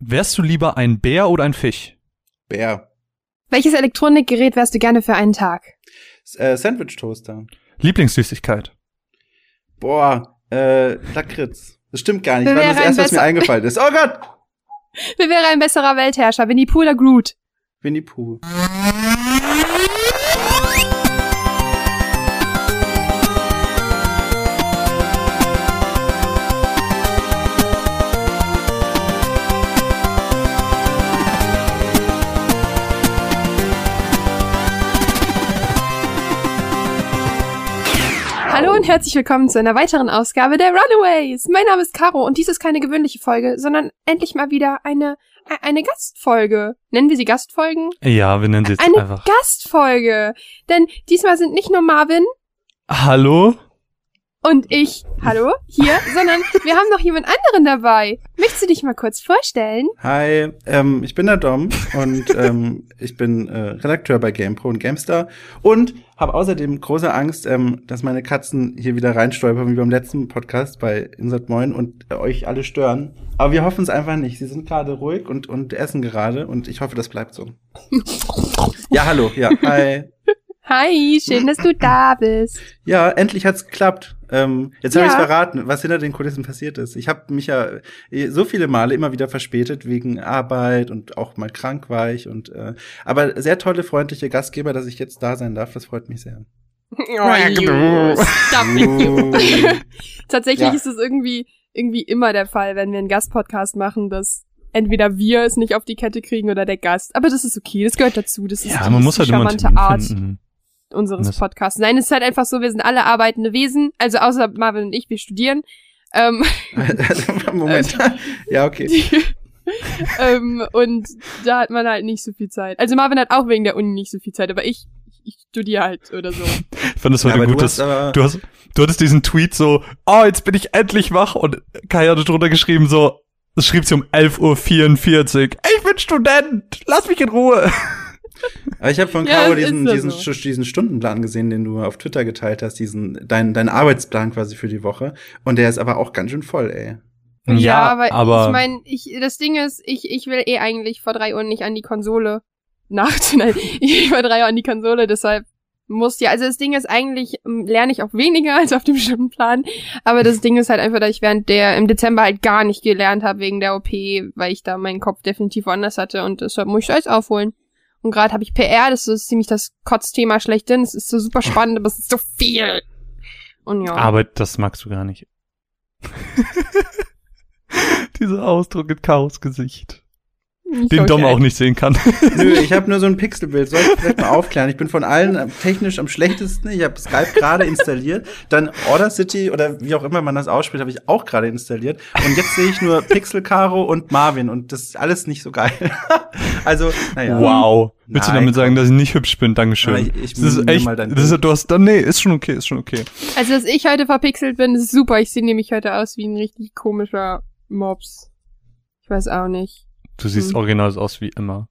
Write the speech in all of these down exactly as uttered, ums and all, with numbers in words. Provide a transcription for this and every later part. Wärst du lieber ein Bär oder ein Fisch? Bär. Welches Elektronikgerät wärst du gerne für einen Tag? S- äh, Sandwich-Toaster. Lieblingssüßigkeit? Boah, äh, Lakritz. Das stimmt gar nicht, weil das erste, was mir eingefallen ist. Oh Gott! Wer wäre ein besserer Weltherrscher? Winnie-Pooh oder Groot? Winnie-Pooh. Herzlich willkommen zu einer weiteren Ausgabe der Runaways. Mein Name ist Caro und dies ist keine gewöhnliche Folge, sondern endlich mal wieder eine eine Gastfolge. Nennen wir sie Gastfolgen? Ja, wir nennen sie jetzt eine einfach. Eine Gastfolge, denn diesmal sind nicht nur Marvin. Hallo? Und ich, hallo, hier, sondern wir haben noch jemand anderen dabei. Möchtest du dich mal kurz vorstellen? Hi, ähm, ich bin der Dom und ähm, ich bin äh, Redakteur bei GamePro und GameStar und habe außerdem große Angst, ähm, dass meine Katzen hier wieder reinstolpern, wie beim letzten Podcast bei Insert Moin und äh, euch alle stören. Aber wir hoffen es einfach nicht. Sie sind gerade ruhig und, und essen gerade und ich hoffe, das bleibt so. Ja, hallo, ja, hi. Hi, schön, dass du da bist. Ja, endlich hat's geklappt. Ähm, jetzt habe ja. ich verraten, was hinter den Kulissen passiert ist. Ich habe mich ja so viele Male immer wieder verspätet wegen Arbeit und auch mal krank war ich. Und, äh, aber sehr tolle, freundliche Gastgeber, dass ich jetzt da sein darf. Das freut mich sehr. Oh, you. Stop you. Tatsächlich ja. ist es irgendwie, irgendwie immer der Fall, wenn wir einen Gastpodcast machen, dass entweder wir es nicht auf die Kette kriegen oder der Gast. Aber das ist okay, das gehört dazu. Das ist ja, die, man muss die halt charmante Art. Finden. Unseres Podcasts. Nein, es ist halt einfach so, wir sind alle arbeitende Wesen, also außer Marvin und ich, wir studieren. Ähm, Moment. Ja, okay. ähm, und da hat man halt nicht so viel Zeit. Also Marvin hat auch wegen der Uni nicht so viel Zeit, aber ich, ich studiere halt oder so. Ich fand das heute ja, gut, dass du, du, hast, du hattest diesen Tweet so, oh, jetzt bin ich endlich wach und Kai hat drunter geschrieben so, das schrieb sie um elf Uhr vierundvierzig. Ich bin Student, lass mich in Ruhe. Aber ich habe von Caro ja, diesen, diesen, so. diesen Stundenplan gesehen, den du auf Twitter geteilt hast, diesen dein, dein Arbeitsplan quasi für die Woche. Und der ist aber auch ganz schön voll, ey. Ja, ja aber, aber ich meine, ich, das Ding ist, ich, ich will eh eigentlich vor drei Uhr nicht an die Konsole nachts. Nein, ich will vor drei Uhr an die Konsole, deshalb muss ja. Also das Ding ist, eigentlich lerne ich auch weniger als auf dem Stundenplan. Aber das Ding ist halt einfach, dass ich während der im Dezember halt gar nicht gelernt habe wegen der O P, weil ich da meinen Kopf definitiv woanders hatte und deshalb muss ich alles aufholen. Und gerade habe ich P R, das ist ziemlich das Kotzthema schlechthin. Es ist so super spannend, aber es ist so viel. Und ja. Aber das magst du gar nicht. Dieser Ausdruck in Karos Gesicht. Ich den Dom auch nicht sehen kann. Nö, ich habe nur so ein Pixelbild. Soll ich vielleicht mal aufklären? Ich bin von allen technisch am schlechtesten. Ich habe Skype gerade installiert. Dann Order City oder wie auch immer man das ausspricht, habe ich auch gerade installiert. Und jetzt sehe ich nur Pixel Caro und Marvin. Und das ist alles nicht so geil. Also, naja. Wow. Nein, willst du damit sagen, dass ich nicht hübsch bin? Dankeschön. Ich, ich das ist echt, mal dein das ist, du hast, nee, ist schon okay, ist schon okay. Also, dass ich heute verpixelt bin, ist super. Ich sehe nämlich heute aus wie ein richtig komischer Mops. Ich weiß auch nicht. Du siehst hm. original aus wie immer.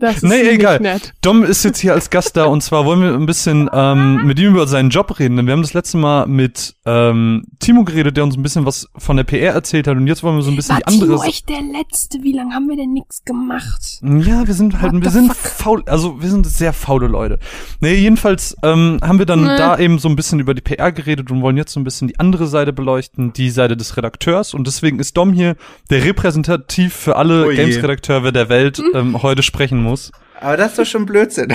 Das ist nee, egal. Nett. Dom ist jetzt hier als Gast da und zwar wollen wir ein bisschen ähm, mit ihm über seinen Job reden, denn wir haben das letzte Mal mit ähm, Timo geredet, der uns ein bisschen was von der P R erzählt hat und jetzt wollen wir so ein bisschen War die andere... War Timo echt der Letzte? Wie lange haben wir denn nichts gemacht? Ja, wir sind halt, What wir sind fuck? faul, also wir sind sehr faule Leute. Nee, jedenfalls ähm, haben wir dann nee. da eben so ein bisschen über die P R geredet und wollen jetzt so ein bisschen die andere Seite beleuchten, die Seite des Redakteurs und deswegen ist Dom hier, der repräsentativ für alle oh Games-Redakteure der Welt ähm, heute sprechen muss. Muss. Aber das ist doch schon Blödsinn.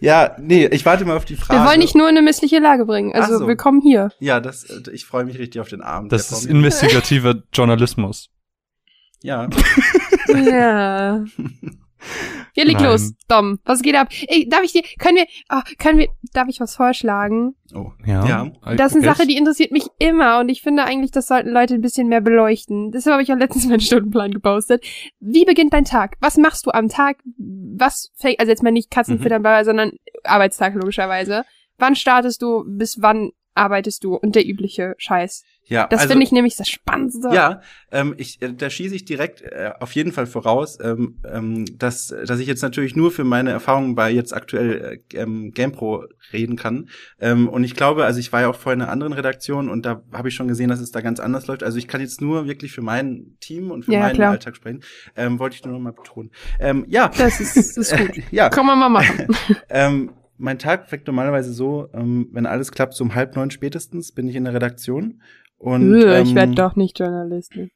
Ja, nee, ich warte mal auf die Frage. Wir wollen dich nur in eine missliche Lage bringen. Also, so. Willkommen hier. Ja, das, ich freue mich richtig auf den Abend. Das ist investigativer Journalismus. Ja. Ja. Ja, leg los, Dom. Was geht ab? Ey, darf ich dir, können wir, oh, können wir, darf ich was vorschlagen? Oh, ja. ja. Das ist eine Sache, die interessiert mich immer und ich finde eigentlich, das sollten Leute ein bisschen mehr beleuchten. Deshalb habe ich auch letztens meinen Stundenplan gepostet. Wie beginnt dein Tag? Was machst du am Tag? Was, also jetzt mal nicht Katzenfüttern, mhm. sondern Arbeitstag logischerweise. Wann startest du? Bis wann arbeitest du und der übliche Scheiß. Ja, das also, finde ich nämlich das Spannendste. Ja, ähm, ich, da schieße ich direkt äh, auf jeden Fall voraus, ähm, ähm, dass, dass ich jetzt natürlich nur für meine Erfahrungen bei jetzt aktuell äh, GamePro reden kann. Ähm, und ich glaube, also ich war ja auch vorher in einer anderen Redaktion und da habe ich schon gesehen, dass es da ganz anders läuft. Also ich kann jetzt nur wirklich für mein Team und für ja, meinen klar. Alltag sprechen. Ähm, wollte ich nur noch mal betonen. Ähm, ja. Das ist, das ist gut. ja. Kann man mal machen. ähm, mein Tag fängt normalerweise so, ähm, wenn alles klappt, so um halb neun spätestens bin ich in der Redaktion. Und, ich ähm, werde doch nicht Journalistin.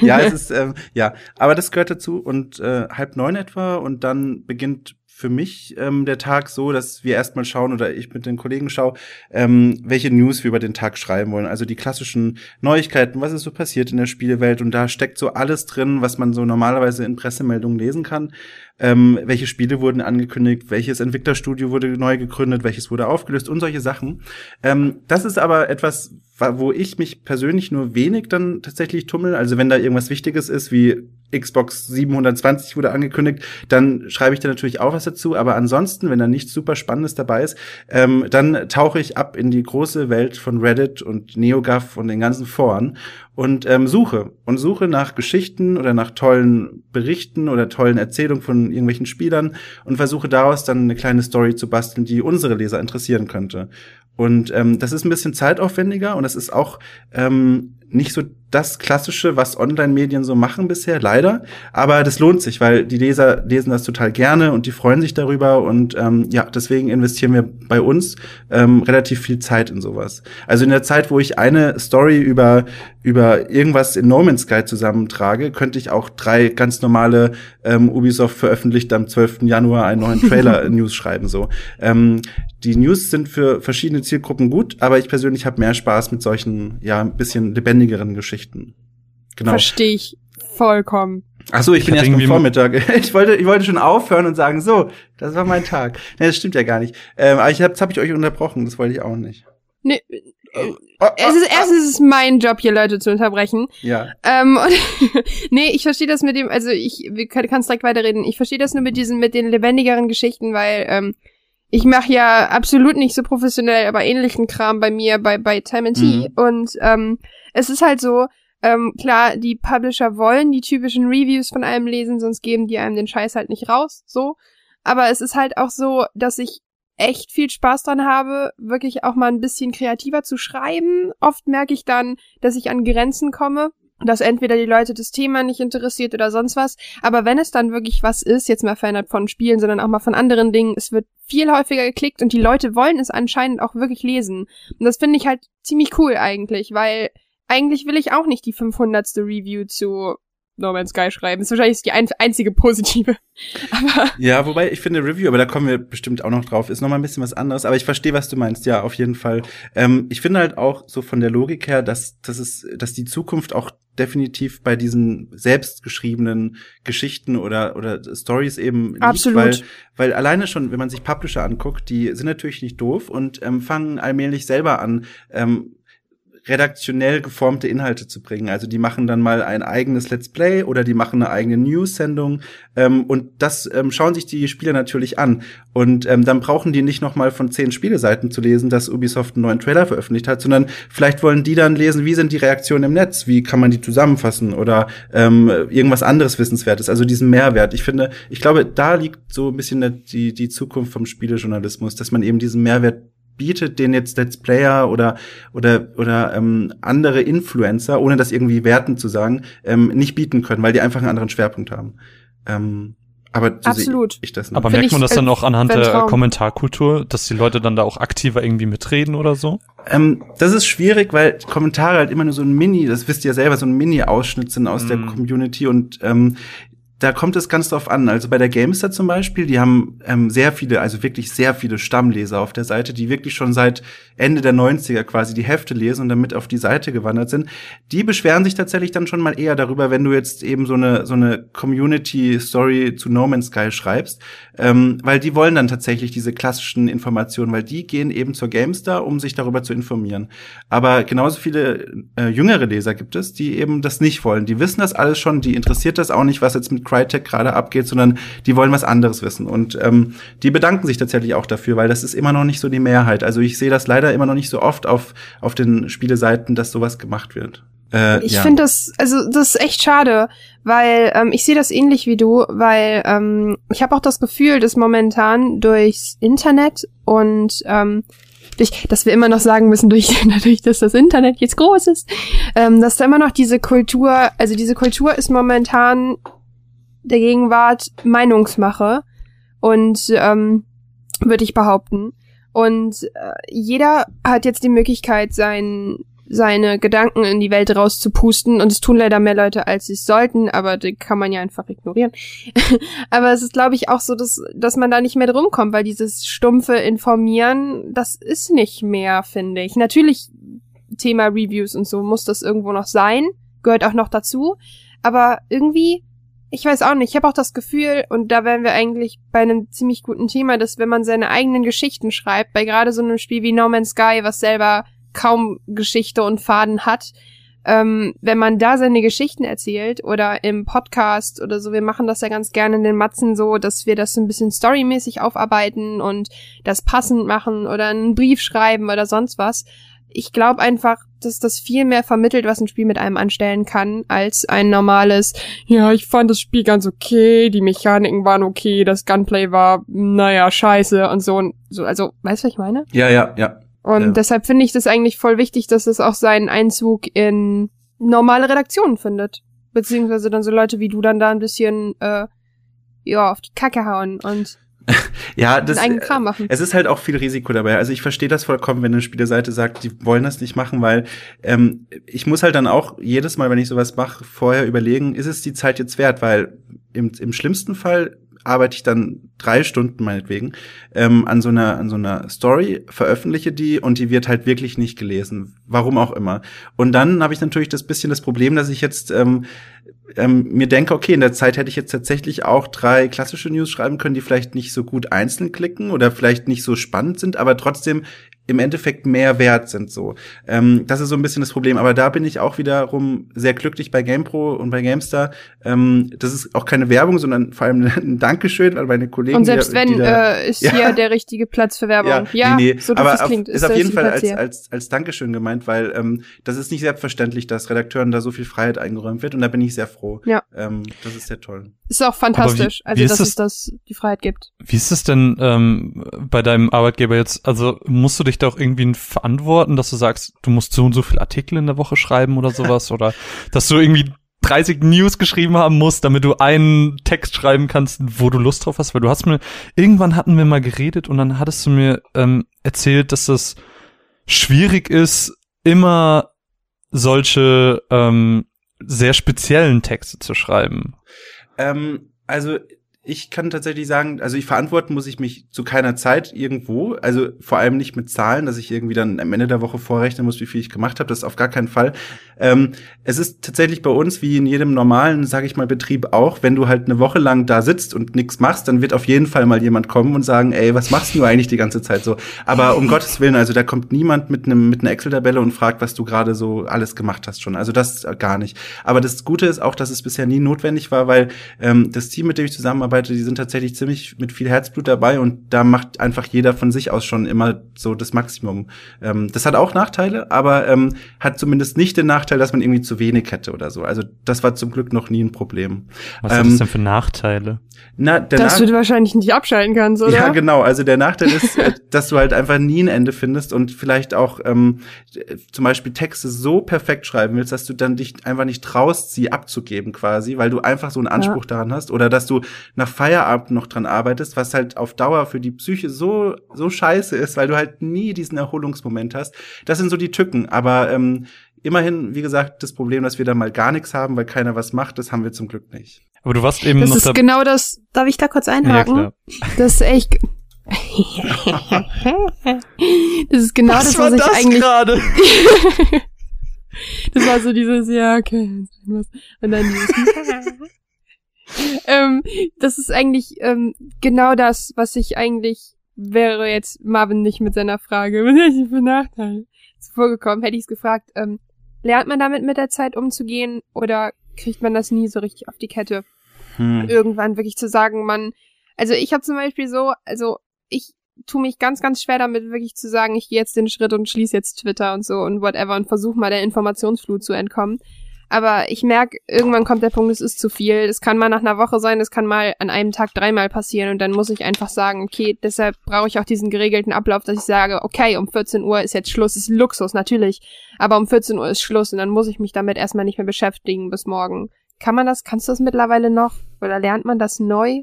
ja, es ist, ähm, ja, aber das gehört dazu und äh, halb neun etwa und dann beginnt für mich ähm, der Tag so, dass wir erstmal schauen oder ich mit den Kollegen schaue, ähm, welche News wir über den Tag schreiben wollen. Also die klassischen Neuigkeiten, was ist so passiert in der Spielewelt und da steckt so alles drin, was man so normalerweise in Pressemeldungen lesen kann. Ähm, welche Spiele wurden angekündigt, welches Entwicklerstudio wurde neu gegründet, welches wurde aufgelöst und solche Sachen. Ähm, das ist aber etwas, wo ich mich persönlich nur wenig dann tatsächlich tummel. Also wenn da irgendwas Wichtiges ist, wie Xbox siebenhundertzwanzig wurde angekündigt, dann schreibe ich da natürlich auch was dazu. Aber ansonsten, wenn da nichts super Spannendes dabei ist, ähm, dann tauche ich ab in die große Welt von Reddit und NeoGAF und den ganzen Foren und ähm, suche. Und suche nach Geschichten oder nach tollen Berichten oder tollen Erzählungen von irgendwelchen Spielern und versuche daraus dann eine kleine Story zu basteln, die unsere Leser interessieren könnte. Und ähm, das ist ein bisschen zeitaufwendiger und das ist auch ähm, nicht so das Klassische, was Online-Medien so machen bisher, leider. Aber das lohnt sich, weil die Leser lesen das total gerne und die freuen sich darüber. Und ähm, ja, deswegen investieren wir bei uns ähm, relativ viel Zeit in sowas. Also in der Zeit, wo ich eine Story über über irgendwas in No Man's Sky zusammentrage, könnte ich auch drei ganz normale ähm, Ubisoft veröffentlicht am zwölften Januar einen neuen Trailer-News schreiben. So. Ähm, die News sind für verschiedene Zielgruppen gut, aber ich persönlich habe mehr Spaß mit solchen, ja, ein bisschen lebendigeren Geschichten. Genau. Verstehe ich vollkommen. Ach so, ich, ich bin erst am Vormittag. Ich wollte, ich wollte schon aufhören und sagen, so, das war mein Tag. Nee, das stimmt ja gar nicht. Ähm, aber ich hab, das habe ich euch unterbrochen, das wollte ich auch nicht. Nee, es ist, erst ist es mein Job, hier Leute zu unterbrechen. Ja. Ähm, und nee, ich verstehe das mit dem, also ich, wir können, kannst direkt weiterreden. Ich verstehe das nur mit diesen, mit den lebendigeren Geschichten, weil, ähm, ich mache ja absolut nicht so professionell, aber ähnlichen Kram bei mir, bei, bei Time and T. Mhm. Und, ähm, es ist halt so, ähm, klar, die Publisher wollen die typischen Reviews von einem lesen, sonst geben die einem den Scheiß halt nicht raus, so. Aber es ist halt auch so, dass ich echt viel Spaß dran habe, wirklich auch mal ein bisschen kreativer zu schreiben. Oft merke ich dann, dass ich an Grenzen komme, dass entweder die Leute das Thema nicht interessiert oder sonst was. Aber wenn es dann wirklich was ist, jetzt mal verändert von Spielen, sondern auch mal von anderen Dingen, es wird viel häufiger geklickt und die Leute wollen es anscheinend auch wirklich lesen. Und das finde ich halt ziemlich cool eigentlich, weil eigentlich will ich auch nicht die fünfhundertste Review zu No Man's Sky schreiben. Das ist wahrscheinlich die ein- einzige positive. Aber ja, wobei ich finde Review, aber da kommen wir bestimmt auch noch drauf, ist noch mal ein bisschen was anderes. Aber ich verstehe, was du meinst. Ja, auf jeden Fall. Ähm, ich finde halt auch so von der Logik her, dass das ist, dass die Zukunft auch definitiv bei diesen selbstgeschriebenen Geschichten oder oder Stories eben liegt, absolut. Weil, weil alleine schon, wenn man sich Publisher anguckt, die sind natürlich nicht doof und ähm, fangen allmählich selber an. Ähm, redaktionell geformte Inhalte zu bringen. Also die machen dann mal ein eigenes Let's Play oder die machen eine eigene News-Sendung ähm, und das ähm, schauen sich die Spieler natürlich an. Und ähm, dann brauchen die nicht noch mal von zehn Spieleseiten zu lesen, dass Ubisoft einen neuen Trailer veröffentlicht hat, sondern vielleicht wollen die dann lesen, wie sind die Reaktionen im Netz, wie kann man die zusammenfassen oder ähm, irgendwas anderes Wissenswertes, also diesen Mehrwert. Ich finde, ich glaube, da liegt so ein bisschen die, die Zukunft vom Spielejournalismus, dass man eben diesen Mehrwert bietet, den jetzt Let's Player oder oder oder ähm, andere Influencer, ohne das irgendwie wertend zu sagen, ähm, nicht bieten können, weil die einfach einen anderen Schwerpunkt haben. Ähm, aber so sehe ich das nicht. Aber merkt man das dann auch anhand der Kommentarkultur, dass die Leute dann da auch aktiver irgendwie mitreden oder so? Ähm, das ist schwierig, weil Kommentare halt immer nur so ein Mini, das wisst ihr ja selber, so ein Mini-Ausschnitt sind aus mm. der Community und ähm, da kommt es ganz drauf an. Also bei der GameStar zum Beispiel, die haben ähm, sehr viele, also wirklich sehr viele Stammleser auf der Seite, die wirklich schon seit Ende der neunziger quasi die Hefte lesen und damit auf die Seite gewandert sind. Die beschweren sich tatsächlich dann schon mal eher darüber, wenn du jetzt eben so eine so eine Community-Story zu No Man's Sky schreibst, ähm, weil die wollen dann tatsächlich diese klassischen Informationen, weil die gehen eben zur GameStar, um sich darüber zu informieren. Aber genauso viele äh, jüngere Leser gibt es, die eben das nicht wollen. Die wissen das alles schon, die interessiert das auch nicht, was jetzt mit Crytek gerade abgeht, sondern die wollen was anderes wissen. Und ähm, die bedanken sich tatsächlich auch dafür, weil das ist immer noch nicht so die Mehrheit. Also ich sehe das leider immer noch nicht so oft auf auf den Spieleseiten, dass sowas gemacht wird. Äh, ich ja. finde das, also das ist echt schade, weil ähm, ich sehe das ähnlich wie du, weil ähm, ich habe auch das Gefühl, dass momentan durchs Internet und ähm, durch, dass wir immer noch sagen müssen, durch, dadurch, dass das Internet jetzt groß ist, ähm, dass da immer noch diese Kultur, also diese Kultur ist momentan der Gegenwart Meinungsmache und ähm, würde ich behaupten. Und äh, jeder hat jetzt die Möglichkeit, sein seine Gedanken in die Welt rauszupusten, und es tun leider mehr Leute, als sie es sollten, aber die kann man ja einfach ignorieren. Aber es ist, glaube ich, auch so, dass dass man da nicht mehr drum kommt, weil dieses stumpfe Informieren, das ist nicht mehr, finde ich. Natürlich, Thema Reviews und so muss das irgendwo noch sein, gehört auch noch dazu, aber irgendwie, ich weiß auch nicht, ich habe auch das Gefühl, und da wären wir eigentlich bei einem ziemlich guten Thema, dass wenn man seine eigenen Geschichten schreibt, bei gerade so einem Spiel wie No Man's Sky, was selber kaum Geschichte und Faden hat. Ähm, wenn man da seine Geschichten erzählt oder im Podcast oder so, wir machen das ja ganz gerne in den Matzen so, dass wir das so ein bisschen storymäßig aufarbeiten und das passend machen oder einen Brief schreiben oder sonst was. Ich glaube einfach, dass das viel mehr vermittelt, was ein Spiel mit einem anstellen kann, als ein normales, ja, ich fand das Spiel ganz okay, die Mechaniken waren okay, das Gunplay war, naja, scheiße und so. Und so. Also, weißt du, was ich meine? Ja, ja, ja. Und ja. deshalb finde ich das eigentlich voll wichtig, dass es auch seinen Einzug in normale Redaktionen findet. Beziehungsweise dann so Leute wie du dann da ein bisschen äh, ja, auf die Kacke hauen und ja, das, eigenen Kram machen. Es ist halt auch viel Risiko dabei. Also ich verstehe das vollkommen, wenn eine Spieleseite sagt, die wollen das nicht machen, weil ähm, ich muss halt dann auch jedes Mal, wenn ich sowas mache, vorher überlegen, ist es die Zeit jetzt wert? Weil im, im schlimmsten Fall arbeite ich dann drei Stunden meinetwegen ähm, an so einer an so einer Story, veröffentliche die und die wird halt wirklich nicht gelesen, warum auch immer. Und dann habe ich natürlich das bisschen das Problem, dass ich jetzt ähm, ähm, mir denke, okay, in der Zeit hätte ich jetzt tatsächlich auch drei klassische News schreiben können, die vielleicht nicht so gut einzeln klicken oder vielleicht nicht so spannend sind, aber trotzdem im Endeffekt mehr wert sind so. Ähm, das ist so ein bisschen das Problem. Aber da bin ich auch wiederum sehr glücklich bei GamePro und bei GameStar. Ähm, das ist auch keine Werbung, sondern vor allem ein Dankeschön an meine Kollegen. Und selbst die, wenn, die da, äh, ist ja. hier der richtige Platz für Werbung. Ja, ja nee, nee. so aber das auf, klingt. Ist, ist auf jeden Fall als, als, als Dankeschön gemeint, weil ähm, das ist nicht selbstverständlich, dass Redakteuren da so viel Freiheit eingeräumt wird. Und da bin ich sehr froh. Ja. Ähm, das ist sehr toll. Ist auch fantastisch, wie, also wie dass das, es das die Freiheit gibt. Wie ist es denn ähm, bei deinem Arbeitgeber jetzt? Also musst du dich da auch irgendwie verantworten, dass du sagst, du musst so und so viele Artikel in der Woche schreiben oder sowas? Oder dass du irgendwie dreißig News geschrieben haben musst, damit du einen Text schreiben kannst, wo du Lust drauf hast? Weil du hast mir, irgendwann hatten wir mal geredet und dann hattest du mir ähm, erzählt, dass es schwierig ist, immer solche ähm, sehr speziellen Texte zu schreiben. Ähm, also ich kann tatsächlich sagen, also ich verantworten muss ich mich zu keiner Zeit irgendwo, also vor allem nicht mit Zahlen, dass ich irgendwie dann am Ende der Woche vorrechnen muss, wie viel ich gemacht habe, das ist auf gar keinen Fall. Ähm, es ist tatsächlich bei uns, wie in jedem normalen, sage ich mal, Betrieb auch, wenn du halt eine Woche lang da sitzt und nichts machst, dann wird auf jeden Fall mal jemand kommen und sagen, ey, was machst du eigentlich die ganze Zeit so? Aber um Gottes Willen, also da kommt niemand mit einem mit einer Excel-Tabelle und fragt, was du gerade so alles gemacht hast schon, also das gar nicht. Aber das Gute ist auch, dass es bisher nie notwendig war, weil ähm, das Team, mit dem ich zusammenarbeite, die sind tatsächlich ziemlich mit viel Herzblut dabei und da macht einfach jeder von sich aus schon immer so das Maximum. Ähm, das hat auch Nachteile, aber ähm, hat zumindest nicht den Nachteil, dass man irgendwie zu wenig hätte oder so. Also das war zum Glück noch nie ein Problem. Was ähm, hat das denn für Nachteile? Na, der dass Na- du wahrscheinlich nicht abschalten kannst, oder? Ja, genau. Also der Nachteil ist, dass du halt einfach nie ein Ende findest und vielleicht auch ähm, zum Beispiel Texte so perfekt schreiben willst, dass du dann dich einfach nicht traust, sie abzugeben quasi, weil du einfach so einen Anspruch ja. daran hast oder dass du nach Feierabend noch dran arbeitest, was halt auf Dauer für die Psyche so so scheiße ist, weil du halt nie diesen Erholungsmoment hast. Das sind so die Tücken, aber ähm, immerhin, wie gesagt, das Problem, dass wir da mal gar nichts haben, weil keiner was macht, das haben wir zum Glück nicht. Aber du warst eben das noch... Das ist da- genau das, darf ich da kurz einhaken? Ja, das ist echt... das ist genau was das, was ich das eigentlich... Grade? das war so dieses, ja, okay. Und dann dieses... ähm, das ist eigentlich ähm, genau das, was ich eigentlich wäre jetzt Marvin nicht mit seiner Frage, was ist denn für Nachteil zuvor gekommen, hätte ich es gefragt, ähm, lernt man damit mit der Zeit umzugehen oder kriegt man das nie so richtig auf die Kette? hm. irgendwann wirklich zu sagen, man, also ich habe zum Beispiel so, also ich tue mich ganz, ganz schwer damit, wirklich zu sagen, ich gehe jetzt den Schritt und schließe jetzt Twitter und so und whatever und versuche mal der Informationsflut zu entkommen. Aber ich merke, irgendwann kommt der Punkt, es ist zu viel. Das kann mal nach einer Woche sein, das kann mal an einem Tag dreimal passieren und dann muss ich einfach sagen, okay, deshalb brauche ich auch diesen geregelten Ablauf, dass ich sage, okay, um vierzehn Uhr ist jetzt Schluss, ist Luxus, natürlich, aber um vierzehn Uhr ist Schluss und dann muss ich mich damit erstmal nicht mehr beschäftigen bis morgen. Kann man das, kannst du das mittlerweile noch? Oder lernt man das neu?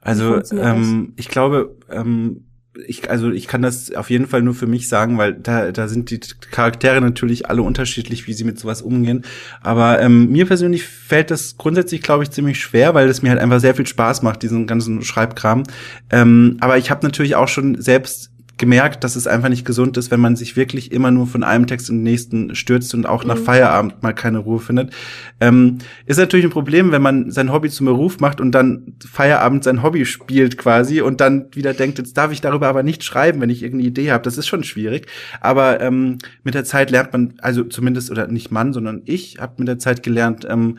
Also, ähm, ich glaube, ähm, Ich, also ich kann das auf jeden Fall nur für mich sagen, weil da, da sind die Charaktere natürlich alle unterschiedlich, wie sie mit sowas umgehen. Aber ähm, mir persönlich fällt das grundsätzlich, glaube ich, ziemlich schwer, weil es mir halt einfach sehr viel Spaß macht, diesen ganzen Schreibkram. Ähm, aber ich habe natürlich auch schon selbst gemerkt, dass es einfach nicht gesund ist, wenn man sich wirklich immer nur von einem Text in den nächsten stürzt und auch nach mhm. Feierabend mal keine Ruhe findet. Ähm, ist natürlich ein Problem, wenn man sein Hobby zum Beruf macht und dann Feierabend sein Hobby spielt quasi und dann wieder denkt, jetzt darf ich darüber aber nicht schreiben, wenn ich irgendeine Idee habe. Das ist schon schwierig. Aber ähm, mit der Zeit lernt man, also zumindest, oder nicht man, sondern ich habe mit der Zeit gelernt, ähm,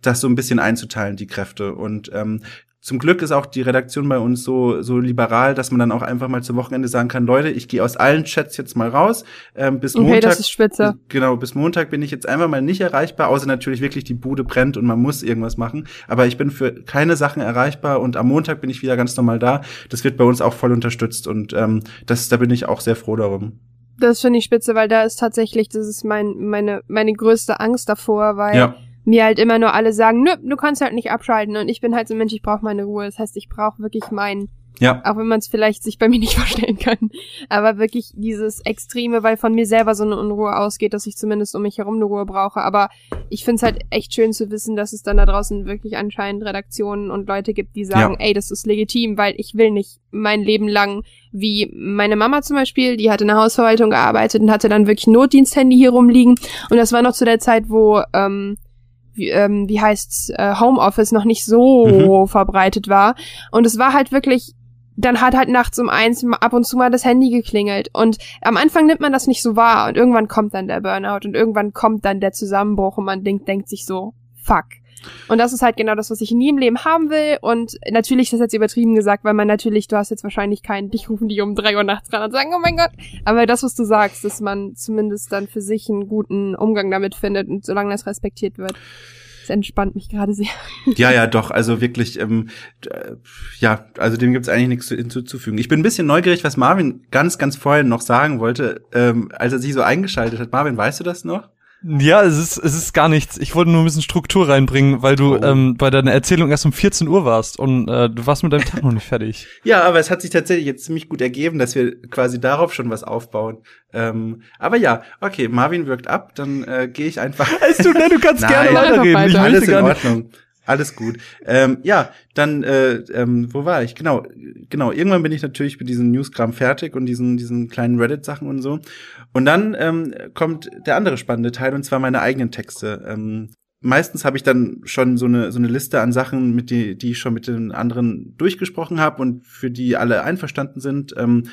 das so ein bisschen einzuteilen, die Kräfte. Und ähm, zum Glück ist auch die Redaktion bei uns so so liberal, dass man dann auch einfach mal zum Wochenende sagen kann, Leute, ich gehe aus allen Chats jetzt mal raus. Ähm, bis okay, Montag, das ist spitze. Genau, bis Montag bin ich jetzt einfach mal nicht erreichbar, außer natürlich wirklich die Bude brennt und man muss irgendwas machen. Aber ich bin für keine Sachen erreichbar und am Montag bin ich wieder ganz normal da. Das wird bei uns auch voll unterstützt und ähm, das, da bin ich auch sehr froh darum. Das finde ich spitze, weil da ist tatsächlich, das ist mein meine meine größte Angst davor, weil ja. mir halt immer nur alle sagen, nö, du kannst halt nicht abschalten und ich bin halt so ein Mensch, ich brauche meine Ruhe, das heißt, ich brauche wirklich meinen, ja. auch wenn man es vielleicht sich bei mir nicht vorstellen kann, aber wirklich dieses Extreme, weil von mir selber so eine Unruhe ausgeht, dass ich zumindest um mich herum eine Ruhe brauche, aber ich find's halt echt schön zu wissen, dass es dann da draußen wirklich anscheinend Redaktionen und Leute gibt, die sagen, ja. ey, das ist legitim, weil ich will nicht mein Leben lang, wie meine Mama zum Beispiel, die hatte in der Hausverwaltung gearbeitet und hatte dann wirklich ein Notdiensthandy hier rumliegen und das war noch zu der Zeit, wo, ähm, Wie, ähm, wie heißt's, äh, Homeoffice noch nicht so mhm. verbreitet war. Und es war halt wirklich, dann hat halt nachts um eins ab und zu mal das Handy geklingelt. Und am Anfang nimmt man das nicht so wahr. Und irgendwann kommt dann der Burnout und irgendwann kommt dann der Zusammenbruch und man denkt, denkt sich so, fuck. Und das ist halt genau das, was ich nie im Leben haben will. Und natürlich ist das jetzt übertrieben gesagt, weil man natürlich, du hast jetzt wahrscheinlich keinen, dich rufen die um drei Uhr nachts ran und sagen, oh mein Gott. Aber das, was du sagst, dass man zumindest dann für sich einen guten Umgang damit findet und solange das respektiert wird. Das entspannt mich gerade sehr. Ja, ja, doch, also wirklich, ähm, äh, ja, also dem gibt's eigentlich nichts hinzuzufügen. Ich bin ein bisschen neugierig, was Marvin ganz, ganz vorhin noch sagen wollte, ähm, als er sich so eingeschaltet hat. Marvin, weißt du das noch? Ja, es ist es ist gar nichts. Ich wollte nur ein bisschen Struktur reinbringen, weil du oh. ähm, bei deiner Erzählung erst um vierzehn Uhr warst und äh, du warst mit deinem Tag noch nicht fertig. Ja, aber es hat sich tatsächlich jetzt ziemlich gut ergeben, dass wir quasi darauf schon was aufbauen. Ähm, aber ja, okay, Marvin wirkt ab, dann äh, gehe ich einfach. Weißt du, ne, du kannst Nein, gerne weiterreden. Weiter. Ich Alles in Ordnung. Alles gut. Ähm, ja, dann, äh, ähm, wo war ich? Genau, genau. Irgendwann bin ich natürlich mit diesem Newskram fertig und diesen diesen kleinen Reddit-Sachen und so. Und dann ähm, kommt der andere spannende Teil, und zwar meine eigenen Texte. Ähm, meistens habe ich dann schon so eine so eine Liste an Sachen, mit die, die ich schon mit den anderen durchgesprochen habe und für die alle einverstanden sind. Ähm,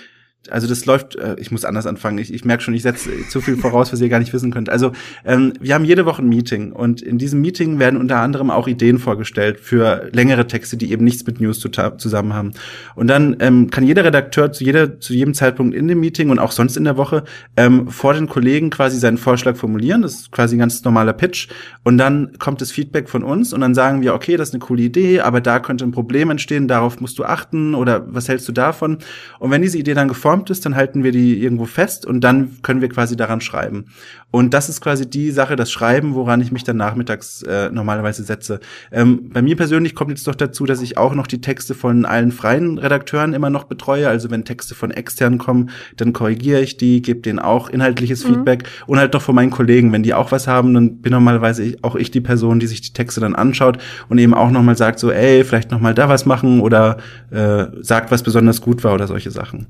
Also das läuft, äh, ich muss anders anfangen, ich, ich merke schon, ich setze zu viel voraus, was ihr gar nicht wissen könnt. Also ähm, wir haben jede Woche ein Meeting und in diesem Meeting werden unter anderem auch Ideen vorgestellt für längere Texte, die eben nichts mit News zu ta- zusammen haben. Und dann ähm, kann jeder Redakteur zu, jeder, zu jedem Zeitpunkt in dem Meeting und auch sonst in der Woche ähm, vor den Kollegen quasi seinen Vorschlag formulieren, das ist quasi ein ganz normaler Pitch und dann kommt das Feedback von uns und dann sagen wir, okay, das ist eine coole Idee, aber da könnte ein Problem entstehen, darauf musst du achten oder was hältst du davon? Und wenn diese Idee dann geformt ist, dann halten wir die irgendwo fest und dann können wir quasi daran schreiben. Und das ist quasi die Sache, das Schreiben, woran ich mich dann nachmittags äh, normalerweise setze. Ähm, bei mir persönlich kommt jetzt noch dazu, dass ich auch noch die Texte von allen freien Redakteuren immer noch betreue. Also wenn Texte von externen kommen, dann korrigiere ich die, gebe denen auch inhaltliches mhm. Feedback und halt noch von meinen Kollegen. Wenn die auch was haben, dann bin normalerweise ich, auch ich die Person, die sich die Texte dann anschaut und eben auch nochmal sagt so, ey, vielleicht nochmal da was machen oder äh, sagt, was besonders gut war oder solche Sachen.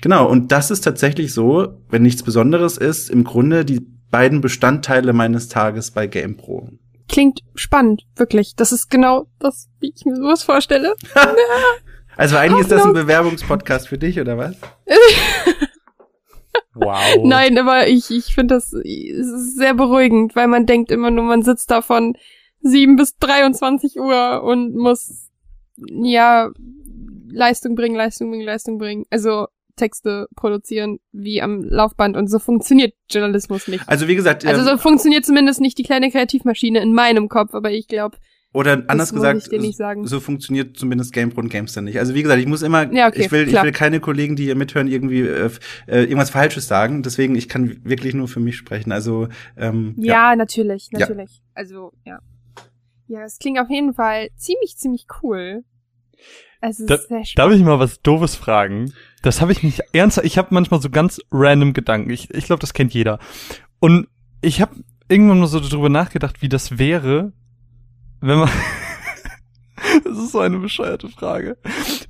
Genau, und das ist tatsächlich so, wenn nichts Besonderes ist, im Grunde die beiden Bestandteile meines Tages bei GamePro. Klingt spannend, wirklich. Das ist genau das, wie ich mir sowas vorstelle. Also eigentlich ist das ein Bewerbungspodcast für dich, oder was? Wow. Nein, aber ich ich finde das, es ist sehr beruhigend, weil man denkt immer nur, man sitzt davon sieben bis dreiundzwanzig Uhr und muss, ja, Leistung bringen, Leistung bringen, Leistung bringen. Also Texte produzieren wie am Laufband, und so funktioniert Journalismus nicht. Also wie gesagt... Also so ähm, funktioniert zumindest nicht die kleine Kreativmaschine in meinem Kopf, aber ich glaube... Oder anders gesagt, so funktioniert zumindest GamePro und GameStar nicht. Also wie gesagt, ich muss immer, ja, okay, ich will, klar. ich will keine Kollegen, die hier mithören, irgendwie äh, irgendwas Falsches sagen. Deswegen, ich kann wirklich nur für mich sprechen. Also ähm, ja, ja, natürlich, natürlich. Ja. Also ja, ja, es klingt auf jeden Fall ziemlich, ziemlich cool. Also da, sehr spannend. Darf ich mal was Doofes fragen? Das habe ich nicht ernsthaft. Ich habe manchmal so ganz random Gedanken. Ich, ich glaube, das kennt jeder. Und ich habe irgendwann mal so drüber nachgedacht, wie das wäre. Wenn man, das ist so eine bescheuerte Frage,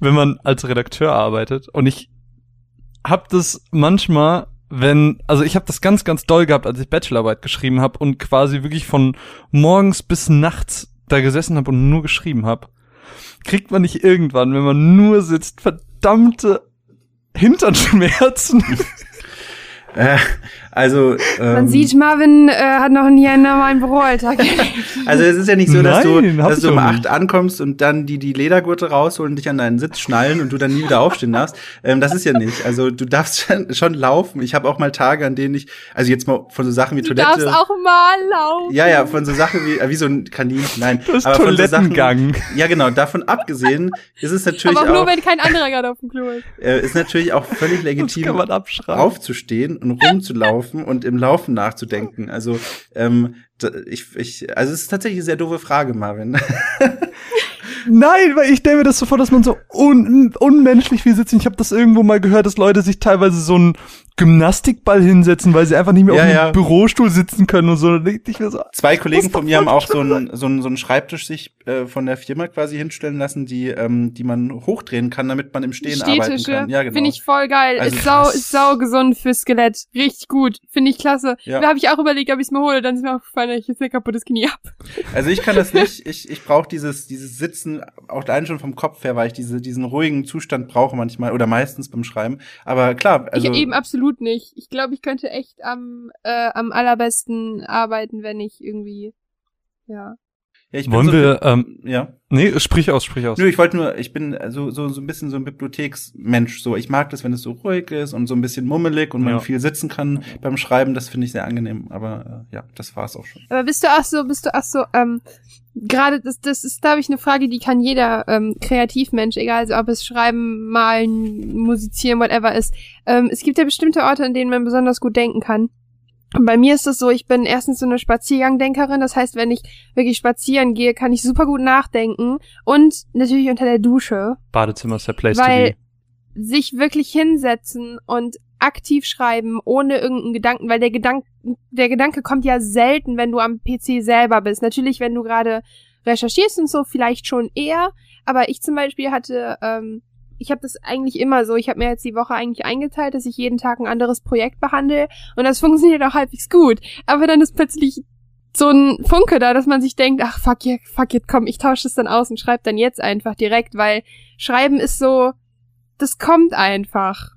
wenn man als Redakteur arbeitet, und ich hab das manchmal, wenn, also ich hab das ganz, ganz doll gehabt, als ich Bachelorarbeit geschrieben habe und quasi wirklich von morgens bis nachts da gesessen habe und nur geschrieben habe. Kriegt man nicht irgendwann, wenn man nur sitzt, verdammte Hinternschmerzen? Äh, also ähm, man sieht, Marvin äh, hat noch nie einen normalen Büroalltag. Also es ist ja nicht so, dass Nein, du, dass du um acht ankommst und dann die die Ledergurte rausholen, dich an deinen Sitz schnallen und du dann nie wieder aufstehen darfst. Ähm, das ist ja nicht. Also du darfst schon, schon laufen. Ich habe auch mal Tage, an denen ich, also jetzt mal von so Sachen wie du Toilette. Du darfst auch mal laufen. Ja, ja, von so Sachen wie wie so ein Kaninchen. Nein, das aber Toilettengang. Von so Sachen, ja, genau. Davon abgesehen ist es natürlich aber auch nur, auch, wenn kein anderer gerade auf dem Klo ist. Äh, ist natürlich auch völlig legitim, kann man aufzustehen und rumzulaufen und im Laufen nachzudenken. Also ähm, ich, ich, also es ist tatsächlich eine sehr doofe Frage, Marvin. Nein, weil ich stelle mir das so vor, dass man so un- unmenschlich viel sitzt. Ich habe das irgendwo mal gehört, dass Leute sich teilweise so einen Gymnastikball hinsetzen, weil sie einfach nicht mehr ja, auf dem ja. Bürostuhl sitzen können und so. Ich mir so Zwei Kollegen von mir haben auch so einen, so einen, so einen Schreibtisch sich äh, von der Firma quasi hinstellen lassen, die, ähm, die man hochdrehen kann, damit man im Stehen arbeiten kann. Ja, genau. Finde ich voll geil. Also ist sau, ist sau gesund fürs Skelett. Richtig gut. Finde ich klasse. Ja. Da habe ich auch überlegt, ob ich es mir hole. Dann ist mir aufgefallen, dass ich jetzt ein kaputtes Knie habe. Also ich kann das nicht. Ich, ich brauche dieses, dieses Sitzen auch allein schon vom Kopf her, weil ich diese, diesen ruhigen Zustand brauche manchmal oder meistens beim Schreiben. Aber klar, also ich eben absolut nicht. Ich glaube, ich könnte echt am äh, am allerbesten arbeiten, wenn ich irgendwie ja. ja ich Wollen so, wir? Ähm, ja. Nee, sprich aus, sprich aus. Nö, ich wollte nur, ich bin so so so ein bisschen so ein Bibliotheksmensch. So, ich mag das, wenn es so ruhig ist und so ein bisschen mummelig und man ja. viel sitzen kann beim Schreiben. Das finde ich sehr angenehm. Aber äh, ja, das war's auch schon. Aber bist du auch so, bist du auch so? Ähm, Gerade, das, das ist, glaube ich, eine Frage, die kann jeder ähm, Kreativmensch, egal also ob es Schreiben, Malen, Musizieren, whatever ist. Ähm, es gibt ja bestimmte Orte, an denen man besonders gut denken kann. Und bei mir ist das so, ich bin erstens so eine Spaziergangdenkerin, das heißt, wenn ich wirklich spazieren gehe, kann ich super gut nachdenken. Und natürlich unter der Dusche. Badezimmer ist der Place to be. Weil sich wirklich hinsetzen und aktiv schreiben, ohne irgendeinen Gedanken, weil der Gedanke, der Gedanke kommt ja selten, wenn du am P C selber bist. Natürlich, wenn du gerade recherchierst und so, vielleicht schon eher, aber ich zum Beispiel hatte, ähm, ich habe das eigentlich immer so, ich habe mir jetzt die Woche eigentlich eingeteilt, dass ich jeden Tag ein anderes Projekt behandle, und das funktioniert auch halbwegs gut, aber dann ist plötzlich so ein Funke da, dass man sich denkt, ach fuck it, fuck it, komm, ich tausche das dann aus und schreibe dann jetzt einfach direkt, weil Schreiben ist so, das kommt einfach.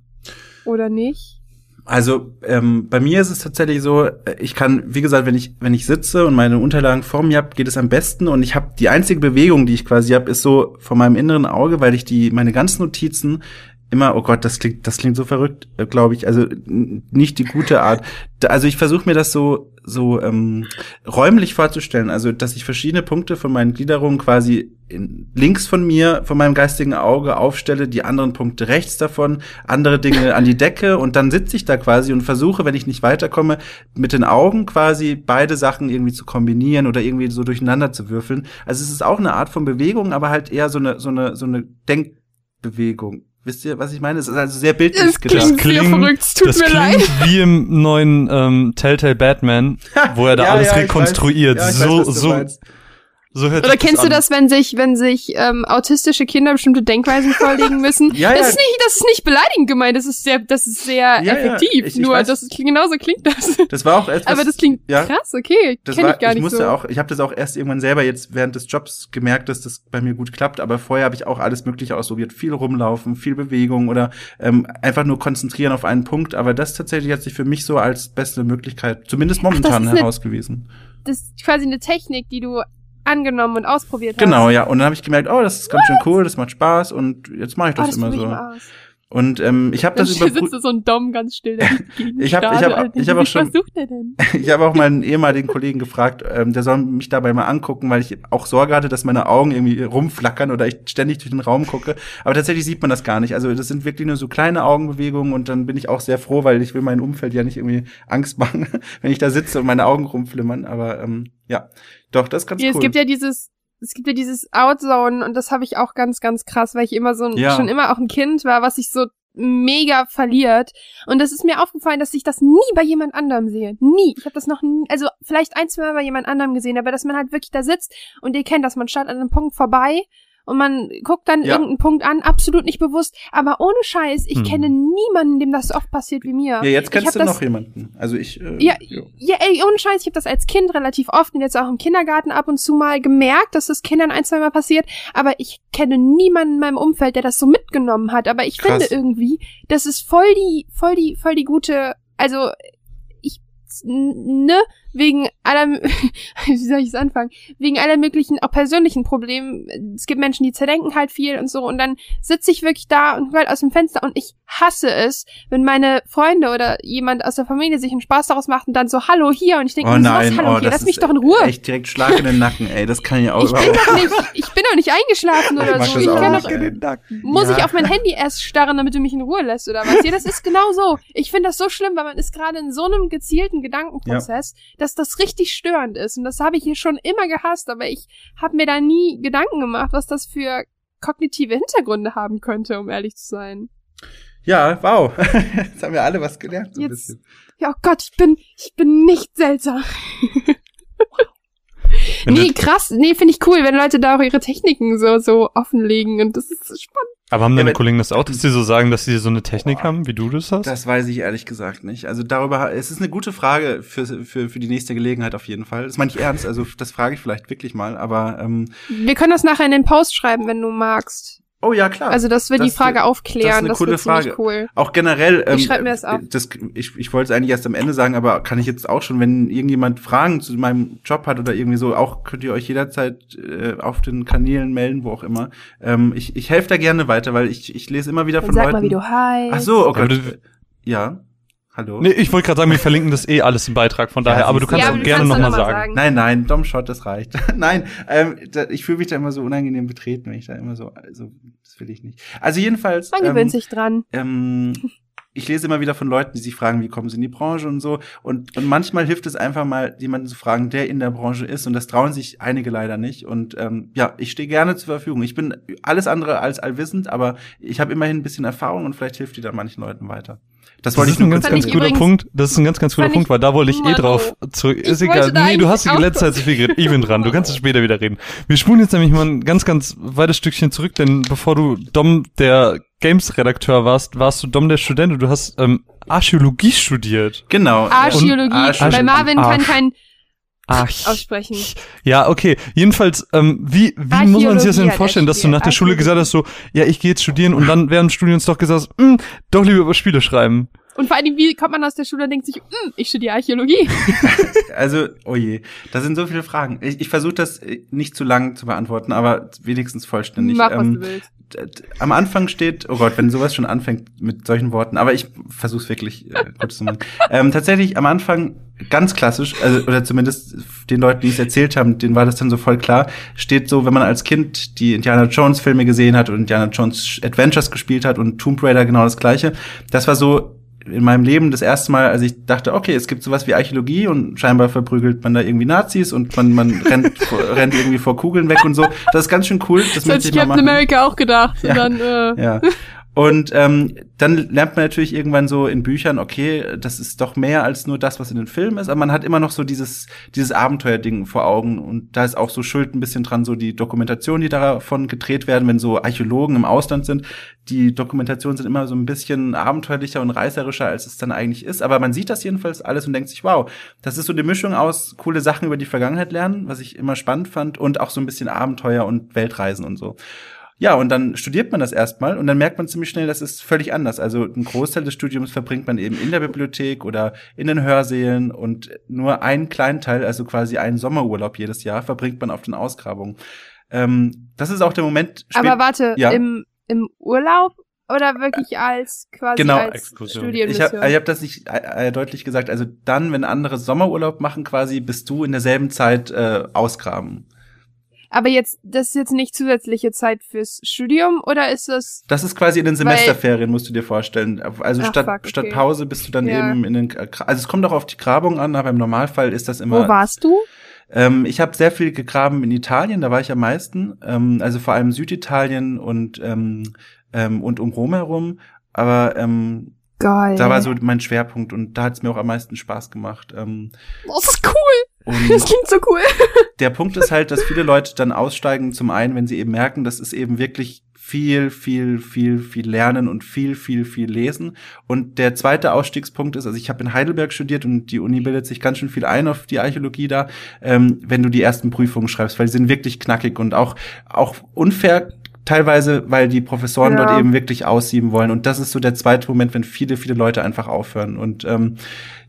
Oder nicht? Also ähm, bei mir ist es tatsächlich so, ich kann, wie gesagt, wenn ich wenn ich sitze und meine Unterlagen vor mir habe, geht es am besten, und ich habe die einzige Bewegung, die ich quasi habe, ist so von meinem inneren Auge, weil ich die meine ganzen Notizen immer, oh Gott, das klingt das klingt so verrückt, glaube ich, also n- nicht die gute Art. Also ich versuche mir das so so ähm, räumlich vorzustellen, also dass ich verschiedene Punkte von meinen Gliederungen quasi in, links von mir, von meinem geistigen Auge aufstelle, die anderen Punkte rechts davon, andere Dinge an die Decke, und dann sitze ich da quasi und versuche, wenn ich nicht weiterkomme, mit den Augen quasi beide Sachen irgendwie zu kombinieren oder irgendwie so durcheinander zu würfeln. Also es ist auch eine Art von Bewegung, aber halt eher so eine so eine so eine Denkbewegung. Wisst ihr, was ich meine? Es ist also sehr bildlich das gedacht. Klingt sehr klingt, verrückt, es tut das mir leid. Das klingt wie im neuen ähm, Telltale Batman, wo er da ja, alles ja, rekonstruiert. Ja, so, weiß, so, so hört Oder kennst das du das, wenn sich, wenn sich ähm, autistische Kinder bestimmte Denkweisen vorlegen müssen? ja, das ja. ist nicht, das ist nicht beleidigend gemeint. Das ist sehr, das ist sehr ja, effektiv. Ja, ich, ich Nur, weiß, das klingt, genauso klingt das. Das war auch etwas. Aber das klingt ja, krass. Okay, das kenn war, ich gar ich nicht musste so. Auch, ich habe das auch erst irgendwann selber jetzt während des Jobs gemerkt, dass das bei mir gut klappt. Aber vorher habe ich auch alles Mögliche ausprobiert. Viel rumlaufen, viel Bewegung oder ähm, einfach nur konzentrieren auf einen Punkt. Aber das tatsächlich hat sich für mich so als beste Möglichkeit, zumindest momentan, Ach, das ist herausgewiesen. Eine, das ist quasi eine Technik, die du angenommen und ausprobiert hast. Genau, ja. Und dann habe ich gemerkt, oh, das ist ganz schön cool, das macht Spaß und jetzt mache ich das, oh, das immer so. Und ähm, ich habe das über sitzt so ein Dom ganz still. ich habe ich habe ich habe auch schon ich habe auch meinen ehemaligen Kollegen gefragt, ähm, der soll mich dabei mal angucken, weil ich auch Sorge hatte, dass meine Augen irgendwie rumflackern oder ich ständig durch den Raum gucke, aber tatsächlich sieht man das gar nicht. Also das sind wirklich nur so kleine Augenbewegungen und dann bin ich auch sehr froh, weil ich will mein Umfeld ja nicht irgendwie Angst machen, wenn ich da sitze und meine Augen rumflimmern, aber ähm, ja, doch, das ist ganz ja, cool. Es gibt ja dieses Es gibt ja dieses Outzone und das habe ich auch ganz, ganz krass, weil ich immer so ein, ja. schon immer auch ein Kind war, was sich so mega verliert. Und das ist mir aufgefallen, dass ich das nie bei jemand anderem sehe. Nie. Ich habe das noch nie, also vielleicht ein, zwei Mal bei jemand anderem gesehen, aber dass man halt wirklich da sitzt und ihr kennt das, man schaut an einem Punkt vorbei und man guckt dann ja. irgendeinen Punkt an, absolut nicht bewusst, aber ohne Scheiß, ich hm. kenne niemanden, dem das so oft passiert wie mir. Ja, jetzt kennst du das, noch jemanden. Also ich, äh, ja, ja. ja, ey, ohne Scheiß, ich habe das als Kind relativ oft und jetzt auch im Kindergarten ab und zu mal gemerkt, dass das Kindern ein, zwei Mal passiert, aber ich kenne niemanden in meinem Umfeld, der das so mitgenommen hat, aber ich Krass. finde irgendwie, das ist voll die, voll die, voll die gute, also ne, wegen aller, wie soll ich es anfangen, wegen aller möglichen, auch persönlichen Problemen. Es gibt Menschen, die zerdenken halt viel und so und dann sitze ich wirklich da und höre halt aus dem Fenster und ich hasse es, wenn meine Freunde oder jemand aus der Familie sich einen Spaß daraus macht und dann so, hallo hier und ich denke, oh nein, hallo oh, hier, lass mich doch in Ruhe. Echt direkt Schlag in den Nacken, ey, das kann ja auch ich bin doch nicht, ich bin doch nicht eingeschlafen oder ich so. Ich kann doch, muss ja. ich auf mein Handy erst starren, damit du mich in Ruhe lässt oder was? Ja, das ist genau so. Ich finde das so schlimm, weil man ist gerade in so einem gezielten Gedankenprozess, ja. dass das richtig störend ist. Und das habe ich hier schon immer gehasst, aber ich habe mir da nie Gedanken gemacht, was das für kognitive Hintergründe haben könnte, um ehrlich zu sein. Ja, wow. Jetzt haben wir alle was gelernt. So Jetzt, ein bisschen. Ja, oh Gott, ich bin, ich bin nicht seltsam. Nee, krass. Nee, finde ich cool, wenn Leute da auch ihre Techniken so, so offenlegen und das ist so spannend. Aber haben deine ja, Kollegen das auch, dass die so sagen, dass sie so eine Technik boah, haben, wie du das hast? Das weiß ich ehrlich gesagt nicht. Also darüber, es ist eine gute Frage für für für die nächste Gelegenheit auf jeden Fall. Das meine ich ernst, also das frage ich vielleicht wirklich mal, aber ähm, wir können das nachher in den Post schreiben, wenn du magst. Oh ja, klar. Also, dass wir das, die Frage aufklären, das ist eine das coole Frage. Cool. Auch generell, ähm, ich schreibe mir das auf. Das, ich ich wollte es eigentlich erst am Ende sagen, aber kann ich jetzt auch schon, wenn irgendjemand Fragen zu meinem Job hat oder irgendwie so, auch könnt ihr euch jederzeit äh, auf den Kanälen melden, wo auch immer. Ähm, ich ich helfe da gerne weiter, weil ich ich lese immer wieder Dann von sag Leuten. Sag mal, wie du heißt. Ach so, okay. Ja. ja. Hallo? Nee, ich wollte gerade sagen, wir verlinken das eh alles im Beitrag, von daher, ja, aber du kannst ja, auch du gerne nochmal noch sagen. sagen. Nein, nein, Domshot, das reicht. Nein, ähm, da, ich fühle mich da immer so unangenehm betreten, wenn ich da immer so, also, das will ich nicht. Also jedenfalls. Man ähm, gewöhnt sich dran. Ähm, ich lese immer wieder von Leuten, die sich fragen, wie kommen sie in die Branche und so. Und, und manchmal hilft es einfach mal, jemanden zu fragen, der in der Branche ist. Und das trauen sich einige leider nicht. Und ähm, ja, ich stehe gerne zur Verfügung. Ich bin alles andere als allwissend, aber ich habe immerhin ein bisschen Erfahrung und vielleicht hilft die da manchen Leuten weiter. Das, das wollte ich nur ganz, ganz guter Punkt. Das ist ein ganz, ganz guter Punkt, weil da wollte ich eh drauf zurück. Ist egal. Nee, du hast die letzte Zeit so viel geredet. Ich bin dran. Du kannst es später wieder reden. Wir spulen jetzt nämlich mal ein ganz, ganz weites Stückchen zurück, denn bevor du Dom der Games-Redakteur warst, warst du Dom der Student und du hast ähm, Archäologie studiert. Genau. Archäologie. Archäologie. Bei Marvin kann kein Arch. aussprechen. Ja, okay. Jedenfalls, ähm, wie, wie muss man sich das denn vorstellen, dass du nach der Schule gesagt hast, so, ja, ich gehe jetzt studieren und dann während des Studiums doch gesagt hast, mh, doch lieber über Spiele schreiben. Und vor allem, wie kommt man aus der Schule und denkt sich, mh, ich studiere Archäologie? Also, oh je, das sind so viele Fragen. Ich, ich versuche das nicht zu lang zu beantworten, aber wenigstens vollständig. Mach, was ähm, du willst. Am Anfang steht, oh Gott, wenn sowas schon anfängt mit solchen Worten, aber ich versuch's wirklich äh, kurz zu machen. Ähm, tatsächlich am Anfang ganz klassisch, also oder zumindest den Leuten, die es erzählt haben, denen war das dann so voll klar, steht so, wenn man als Kind die Indiana Jones Filme gesehen hat und Indiana Jones Adventures gespielt hat und Tomb Raider genau das Gleiche. Das war so in meinem Leben das erste Mal, als ich dachte, okay, es gibt sowas wie Archäologie und scheinbar verprügelt man da irgendwie Nazis und man man rennt rennt irgendwie vor Kugeln weg und so. Das ist ganz schön cool. Das, das möchte ich mal machen. Captain America auch gedacht. Ja. Und dann, äh. ja. Und ähm, dann lernt man natürlich irgendwann so in Büchern, okay, das ist doch mehr als nur das, was in den Filmen ist, aber man hat immer noch so dieses dieses Abenteuerding vor Augen und da ist auch so Schuld ein bisschen dran, so die Dokumentation, die davon gedreht werden, wenn so Archäologen im Ausland sind, die Dokumentationen sind immer so ein bisschen abenteuerlicher und reißerischer, als es dann eigentlich ist, aber man sieht das jedenfalls alles und denkt sich, wow, das ist so eine Mischung aus coole Sachen über die Vergangenheit lernen, was ich immer spannend fand und auch so ein bisschen Abenteuer und Weltreisen und so. Ja, und dann studiert man das erstmal und dann merkt man ziemlich schnell, das ist völlig anders. Also einen Großteil des Studiums verbringt man eben in der Bibliothek oder in den Hörsälen und nur einen kleinen Teil, also quasi einen Sommerurlaub jedes Jahr, verbringt man auf den Ausgrabungen. Ähm, das ist auch der Moment... Aber warte, ja. im, im Urlaub oder wirklich als quasi genau, als Studienmission? Ich habe ich hab das nicht äh, deutlich gesagt. Also dann, wenn andere Sommerurlaub machen quasi, bist du in derselben Zeit äh, ausgraben. Aber jetzt, das ist jetzt nicht zusätzliche Zeit fürs Studium, oder ist das? Das ist quasi in den Semesterferien, musst du dir vorstellen. Also Ach, statt, fuck, okay. statt Pause bist du dann ja. eben in den, also es kommt auch auf die Grabung an, aber im Normalfall ist das immer. Wo warst du? Ähm, ich habe sehr viel gegraben in Italien, da war ich am meisten, ähm, also vor allem Süditalien und, ähm, ähm, und um Rom herum, aber, ähm, Geil. Da war so mein Schwerpunkt und da hat es mir auch am meisten Spaß gemacht. Ähm, oh, das ist cool. Das klingt so cool. Der Punkt ist halt, dass viele Leute dann aussteigen, zum einen, wenn sie eben merken, das ist eben wirklich viel, viel, viel, viel lernen und viel, viel, viel lesen. Und der zweite Ausstiegspunkt ist, also ich habe in Heidelberg studiert und die Uni bildet sich ganz schön viel ein auf die Archäologie da, ähm, wenn du die ersten Prüfungen schreibst, weil die sind wirklich knackig und auch, auch unfair teilweise, weil die Professoren ja. dort eben wirklich aussieben wollen. Und das ist so der zweite Moment, wenn viele, viele Leute einfach aufhören. Und ähm,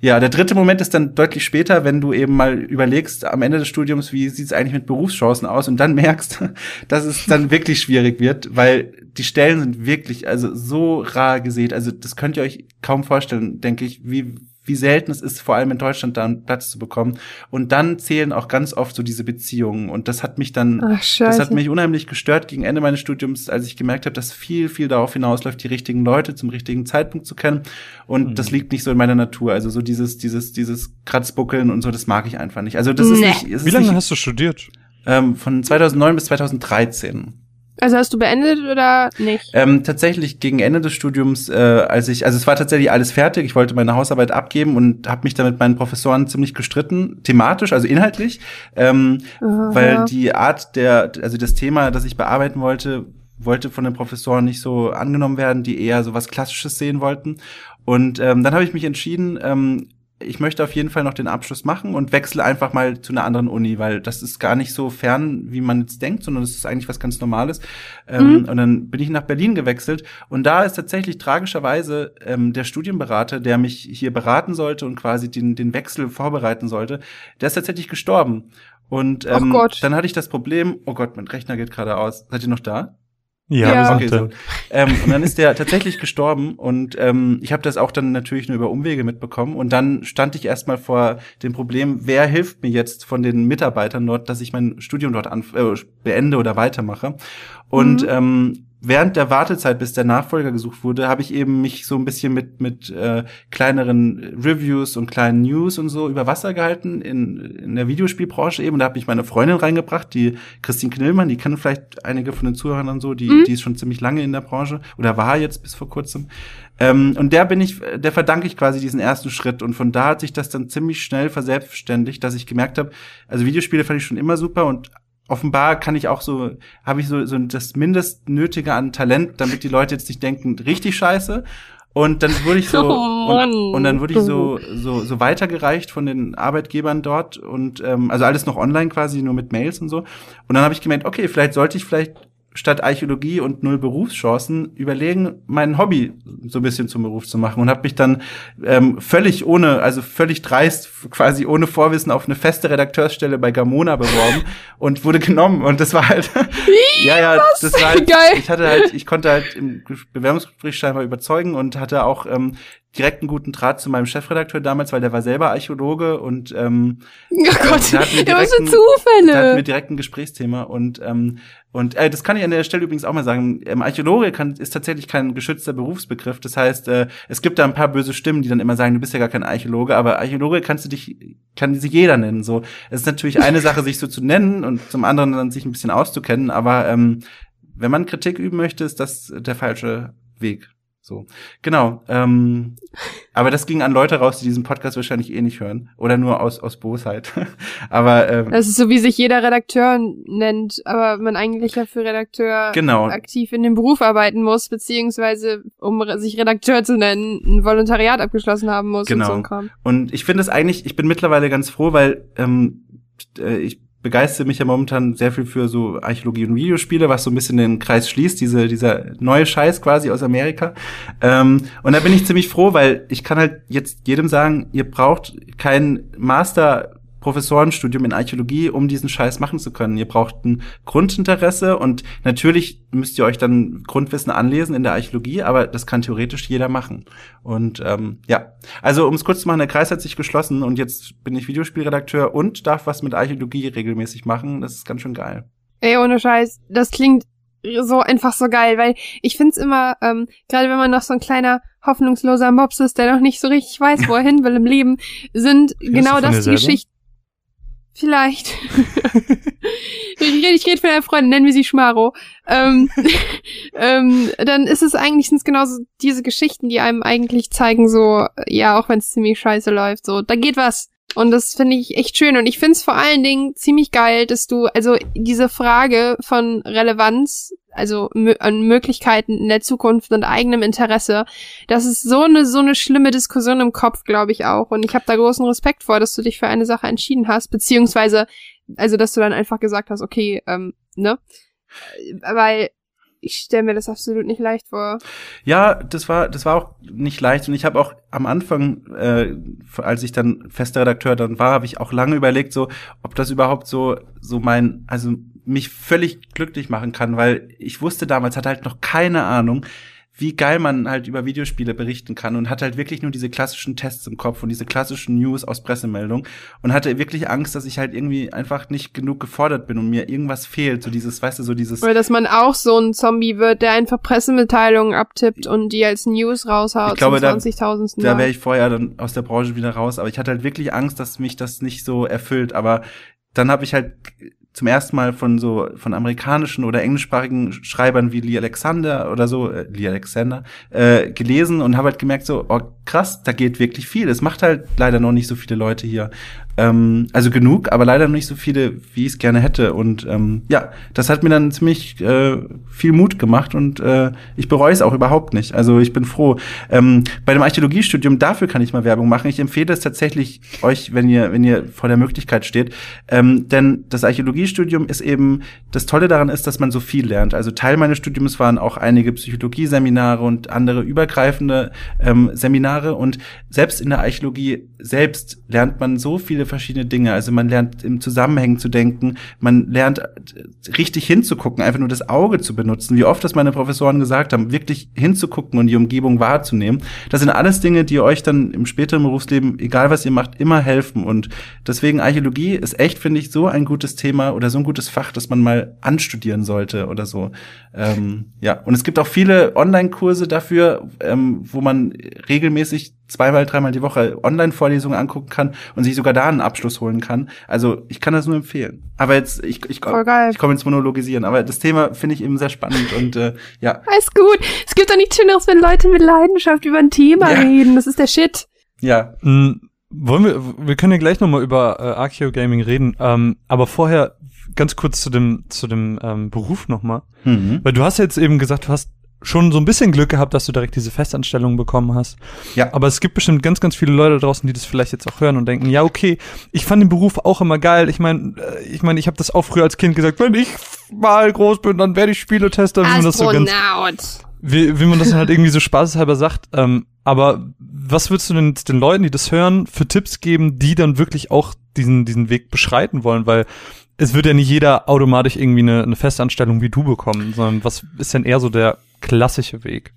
ja, der dritte Moment ist dann deutlich später, wenn du eben mal überlegst, am Ende des Studiums, wie sieht's eigentlich mit Berufschancen aus? Und dann merkst, dass es dann wirklich schwierig wird, weil die Stellen sind wirklich also so rar gesät. Also das könnt ihr euch kaum vorstellen, denke ich, wie wie selten es ist, vor allem in Deutschland da einen Platz zu bekommen. Und dann zählen auch ganz oft so diese Beziehungen. Und das hat mich dann, Ach, das hat mich unheimlich gestört gegen Ende meines Studiums, als ich gemerkt habe, dass viel, viel darauf hinausläuft, die richtigen Leute zum richtigen Zeitpunkt zu kennen. Und mhm. das liegt nicht so in meiner Natur. Also so dieses, dieses, dieses Kratzbuckeln und so, das mag ich einfach nicht. Also das nee. ist nicht. Ist Wie lange nicht, hast du studiert? Ähm, von zweitausendneun bis zweitausenddreizehn. Also hast du beendet oder nicht? Ähm, tatsächlich gegen Ende des Studiums, äh, als ich, also es war tatsächlich alles fertig, ich wollte meine Hausarbeit abgeben und habe mich da mit meinen Professoren ziemlich gestritten, thematisch, also inhaltlich, ähm, uh-huh. weil die Art der, also das Thema, das ich bearbeiten wollte, wollte von den Professoren nicht so angenommen werden, die eher so was Klassisches sehen wollten. Und ähm, dann habe ich mich entschieden, ähm, ich möchte auf jeden Fall noch den Abschluss machen und wechsle einfach mal zu einer anderen Uni, weil das ist gar nicht so fern, wie man jetzt denkt, sondern das ist eigentlich was ganz Normales. Ähm, mhm. Und dann bin ich nach Berlin gewechselt und da ist tatsächlich tragischerweise ähm, der Studienberater, der mich hier beraten sollte und quasi den, den Wechsel vorbereiten sollte, der ist tatsächlich gestorben. Und ähm, dann hatte ich das Problem, oh Gott, mein Rechner geht gerade aus. Seid ihr noch da? Ja, ja. Okay, so. ähm, und dann ist der tatsächlich gestorben und ähm, ich habe das auch dann natürlich nur über Umwege mitbekommen und dann stand ich erstmal vor dem Problem, wer hilft mir jetzt von den Mitarbeitern dort, dass ich mein Studium dort anf- äh, beende oder weitermache und mhm. ähm, während der Wartezeit, bis der Nachfolger gesucht wurde, habe ich eben mich so ein bisschen mit mit äh, kleineren Reviews und kleinen News und so über Wasser gehalten in in der Videospielbranche eben. Und da habe ich meine Freundin reingebracht, die Christine Knillmann, die kennen vielleicht einige von den Zuhörern und so, die mhm. die ist schon ziemlich lange in der Branche oder war jetzt bis vor kurzem. Ähm, und der bin ich, der verdanke ich quasi diesen ersten Schritt. Und von da hat sich das dann ziemlich schnell verselbstständigt, dass ich gemerkt habe, also Videospiele fand ich schon immer super und offenbar kann ich auch so, habe ich so, so das Mindestnötige an Talent, damit die Leute jetzt nicht denken, richtig scheiße. Und dann wurde ich so oh und, und dann wurde ich so so so weitergereicht von den Arbeitgebern dort und ähm, also alles noch online quasi, nur mit Mails und so. Und dann habe ich gemerkt, okay, vielleicht sollte ich vielleicht statt Archäologie und null Berufschancen überlegen, mein Hobby so ein bisschen zum Beruf zu machen und habe mich dann ähm, völlig ohne, also völlig dreist, quasi ohne Vorwissen auf eine feste Redakteursstelle bei Gamona beworben und wurde genommen und das war halt ja, ja, das war halt, geil. ich hatte halt, ich konnte halt im Bewerbungsgespräch scheinbar überzeugen und hatte auch ähm, direkt einen guten Draht zu meinem Chefredakteur damals, weil der war selber Archäologe und ähm, oh Gott, der hat mir direkt, ein, Zufälle. Der hat mir direkt ein Gesprächsthema und ähm, und äh, das kann ich an der Stelle übrigens auch mal sagen, ähm, Archäologe kann, ist tatsächlich kein geschützter Berufsbegriff, das heißt, äh, es gibt da ein paar böse Stimmen, die dann immer sagen, du bist ja gar kein Archäologe, aber Archäologe kannst du dich, kann sich jeder nennen, so. Es ist natürlich eine Sache, sich so zu nennen und zum anderen dann sich ein bisschen auszukennen, aber ähm, wenn man Kritik üben möchte, ist das der falsche Weg. So, genau. Ähm, aber das ging an Leute raus, die diesen Podcast wahrscheinlich eh nicht hören. Oder nur aus aus Bosheit. aber ähm, das ist so, wie sich jeder Redakteur nennt, aber man eigentlich ja für Redakteur genau. aktiv in dem Beruf arbeiten muss, beziehungsweise, um sich Redakteur zu nennen, ein Volontariat abgeschlossen haben muss genau. und so ein Kram. Und ich finde es eigentlich, ich bin mittlerweile ganz froh, weil ähm, ich begeistere mich ja momentan sehr viel für so Archäologie und Videospiele, was so ein bisschen den Kreis schließt, diese, dieser neue Scheiß quasi aus Amerika. Ähm, und da bin ich ziemlich froh, weil ich kann halt jetzt jedem sagen, ihr braucht kein Master-Professorenstudium in Archäologie, um diesen Scheiß machen zu können. Ihr braucht ein Grundinteresse und natürlich müsst ihr euch dann Grundwissen anlesen in der Archäologie, aber das kann theoretisch jeder machen. Und ähm, ja, also um es kurz zu machen, der Kreis hat sich geschlossen und jetzt bin ich Videospielredakteur und darf was mit Archäologie regelmäßig machen. Das ist ganz schön geil. Ey, ohne Scheiß, das klingt so einfach so geil, weil ich find's immer, ähm, gerade wenn man noch so ein kleiner hoffnungsloser Mops ist, der noch nicht so richtig weiß, wo er hin will im Leben, sind Findest genau das die Geschichten. Vielleicht. ich ich rede von einer Freundin, nennen wir sie Schmaro. Ähm, ähm, dann ist es eigentlich sind's genauso diese Geschichten, die einem eigentlich zeigen, so, ja, auch wenn es ziemlich scheiße läuft, so, da geht was. Und das finde ich echt schön. Und ich finde es vor allen Dingen ziemlich geil, dass du, also diese Frage von Relevanz, also mö- an Möglichkeiten in der Zukunft und eigenem Interesse, das ist so eine so eine schlimme Diskussion im Kopf, glaube ich auch. Und ich habe da großen Respekt vor, dass du dich für eine Sache entschieden hast, beziehungsweise, also dass du dann einfach gesagt hast, okay, ähm, ne? Weil ich stelle mir das absolut nicht leicht vor. Ja, das war das war auch nicht leicht. Und ich habe auch am Anfang, äh, als ich dann fester Redakteur dann war, habe ich auch lange überlegt, so ob das überhaupt so so mein, also mich völlig glücklich machen kann. Weil ich wusste damals, hatte halt noch keine Ahnung, wie geil man halt über Videospiele berichten kann und hatte halt wirklich nur diese klassischen Tests im Kopf und diese klassischen News aus Pressemeldungen und hatte wirklich Angst, dass ich halt irgendwie einfach nicht genug gefordert bin und mir irgendwas fehlt, so dieses, weißt du, so dieses... Oder dass man auch so ein Zombie wird, der einfach Pressemitteilungen abtippt und die als News raushaut. Ich glaube, da, da wäre ich vorher dann aus der Branche wieder raus, aber ich hatte halt wirklich Angst, dass mich das nicht so erfüllt, aber dann habe ich halt zum ersten Mal von so von amerikanischen oder englischsprachigen Schreibern wie Lee Alexander oder so äh, Lee Alexander äh, gelesen und habe halt gemerkt so, oh krass, da geht wirklich viel. Es macht halt leider noch nicht so viele Leute hier, ähm, also genug, aber leider noch nicht so viele, wie ich es gerne hätte. Und ähm, ja, das hat mir dann ziemlich äh, viel Mut gemacht und äh, ich bereue es auch überhaupt nicht. Also ich bin froh. Ähm, bei dem Archäologiestudium dafür kann ich mal Werbung machen. Ich empfehle es tatsächlich euch, wenn ihr wenn ihr vor der Möglichkeit steht, ähm, denn das Archäologie Studium ist eben, das Tolle daran ist, dass man so viel lernt. Also Teil meines Studiums waren auch einige Psychologie-Seminare und andere übergreifende ähm, Seminare und selbst in der Archäologie selbst lernt man so viele verschiedene Dinge. Also man lernt im Zusammenhang zu denken, man lernt richtig hinzugucken, einfach nur das Auge zu benutzen, wie oft das meine Professoren gesagt haben, wirklich hinzugucken und die Umgebung wahrzunehmen. Das sind alles Dinge, die euch dann im späteren Berufsleben, egal was ihr macht, immer helfen und deswegen Archäologie ist echt, finde ich, so ein gutes Thema oder so ein gutes Fach, das man mal anstudieren sollte oder so. Ähm, ja, und es gibt auch viele Online-Kurse dafür, ähm, wo man regelmäßig zweimal, dreimal die Woche Online-Vorlesungen angucken kann und sich sogar da einen Abschluss holen kann. Also ich kann das nur empfehlen. Aber jetzt, ich, ich, ich komme ins Monologisieren, aber das Thema finde ich eben sehr spannend und äh, ja. Alles gut. Es gibt doch nichts Schöneres, wenn Leute mit Leidenschaft über ein Thema ja. reden. Das ist der Shit. Ja. Mhm. Wollen wir, wir können ja gleich nochmal über äh, Archaeogaming reden, ähm, aber vorher ganz kurz zu dem zu dem ähm, Beruf nochmal, mhm. weil du hast jetzt eben gesagt, du hast schon so ein bisschen Glück gehabt, dass du direkt diese Festanstellung bekommen hast, ja. aber es gibt bestimmt ganz, ganz viele Leute draußen, die das vielleicht jetzt auch hören und denken, ja okay, ich fand den Beruf auch immer geil, ich meine, ich meine, ich habe das auch früher als Kind gesagt, wenn ich mal groß bin, dann werde ich Spieletester, wie man das so ganz... Wie, wie man das dann halt irgendwie so spaßeshalber sagt. Ähm, aber was würdest du denn jetzt den Leuten, die das hören, für Tipps geben, die dann wirklich auch diesen diesen Weg beschreiten wollen? Weil es wird ja nicht jeder automatisch irgendwie eine, eine Festanstellung wie du bekommen, sondern was ist denn eher so der klassische Weg?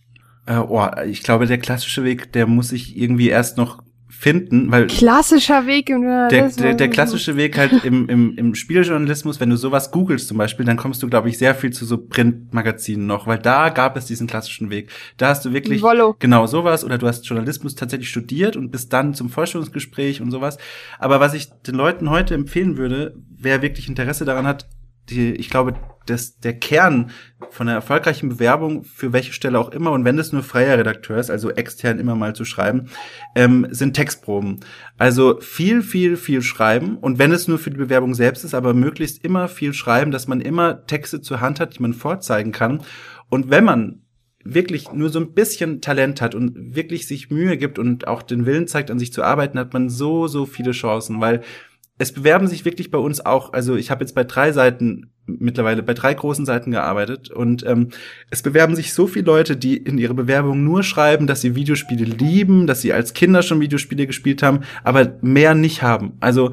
Äh, oh, ich glaube, der klassische Weg, der muss sich irgendwie erst noch finden, weil klassischer Weg im der, der, der klassische Weg halt im, im, im Spieljournalismus, wenn du sowas googelst zum Beispiel, dann kommst du, glaube ich, sehr viel zu so Printmagazinen noch, weil da gab es diesen klassischen Weg. Da hast du wirklich Wollo. Genau sowas oder du hast Journalismus tatsächlich studiert und bist dann zum Vorstellungsgespräch und sowas. Aber was ich den Leuten heute empfehlen würde, wer wirklich Interesse daran hat, die, ich glaube, das, der Kern von einer erfolgreichen Bewerbung, für welche Stelle auch immer, und wenn das nur freier Redakteur ist, also extern immer mal zu schreiben, ähm, sind Textproben. Also viel, viel, viel schreiben. Und wenn es nur für die Bewerbung selbst ist, aber möglichst immer viel schreiben, dass man immer Texte zur Hand hat, die man vorzeigen kann. Und wenn man wirklich nur so ein bisschen Talent hat und wirklich sich Mühe gibt und auch den Willen zeigt, an sich zu arbeiten, hat man so, so viele Chancen, weil es bewerben sich wirklich bei uns auch, also ich habe jetzt bei drei Seiten mittlerweile, bei drei großen Seiten gearbeitet und ähm, es bewerben sich so viele Leute, die in ihre Bewerbung nur schreiben, dass sie Videospiele lieben, dass sie als Kinder schon Videospiele gespielt haben, aber mehr nicht haben. Also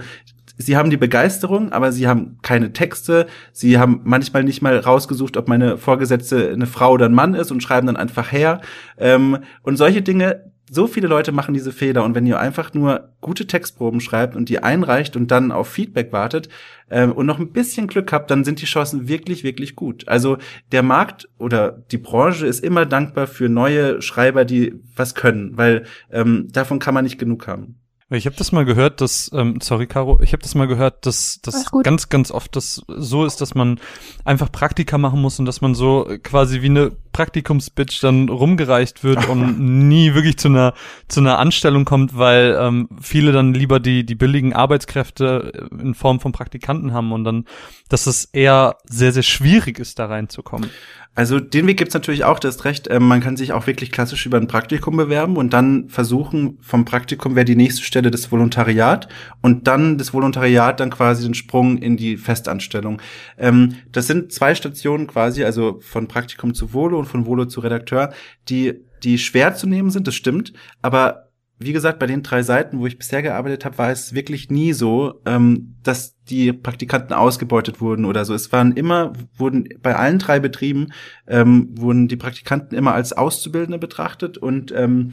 sie haben die Begeisterung, aber sie haben keine Texte. Sie haben manchmal nicht mal rausgesucht, ob meine Vorgesetzte eine Frau oder ein Mann ist und schreiben dann einfach her. Ähm, und solche Dinge, so viele Leute machen diese Fehler. Und wenn ihr einfach nur gute Textproben schreibt und die einreicht und dann auf Feedback wartet ähm, und noch ein bisschen Glück habt, dann sind die Chancen wirklich, wirklich gut. Also der Markt oder die Branche ist immer dankbar für neue Schreiber, die was können, weil ähm, davon kann man nicht genug haben. Ich habe das mal gehört, dass, ähm, sorry Caro, ich habe das mal gehört, dass das ganz, ganz oft das so ist, dass man einfach Praktika machen muss und dass man so quasi wie eine Praktikumsbitch dann rumgereicht wird und nie wirklich zu einer zu einer Anstellung kommt, weil ähm, viele dann lieber die die billigen Arbeitskräfte in Form von Praktikanten haben und dann, dass es eher sehr, sehr schwierig ist, da reinzukommen. Also den Weg gibt's natürlich auch, du hast recht, äh, man kann sich auch wirklich klassisch über ein Praktikum bewerben und dann versuchen, vom Praktikum wäre die nächste Stelle das Volontariat und dann das Volontariat dann quasi den Sprung in die Festanstellung. Ähm, das sind zwei Stationen quasi, also von Praktikum zu Volo und von Volo zu Redakteur, die die schwer zu nehmen sind, das stimmt, aber wie gesagt, bei den drei Seiten, wo ich bisher gearbeitet habe, war es wirklich nie so, ähm, dass die Praktikanten ausgebeutet wurden oder so. Es waren immer, wurden bei allen drei Betrieben, ähm, wurden die Praktikanten immer als Auszubildende betrachtet und ähm,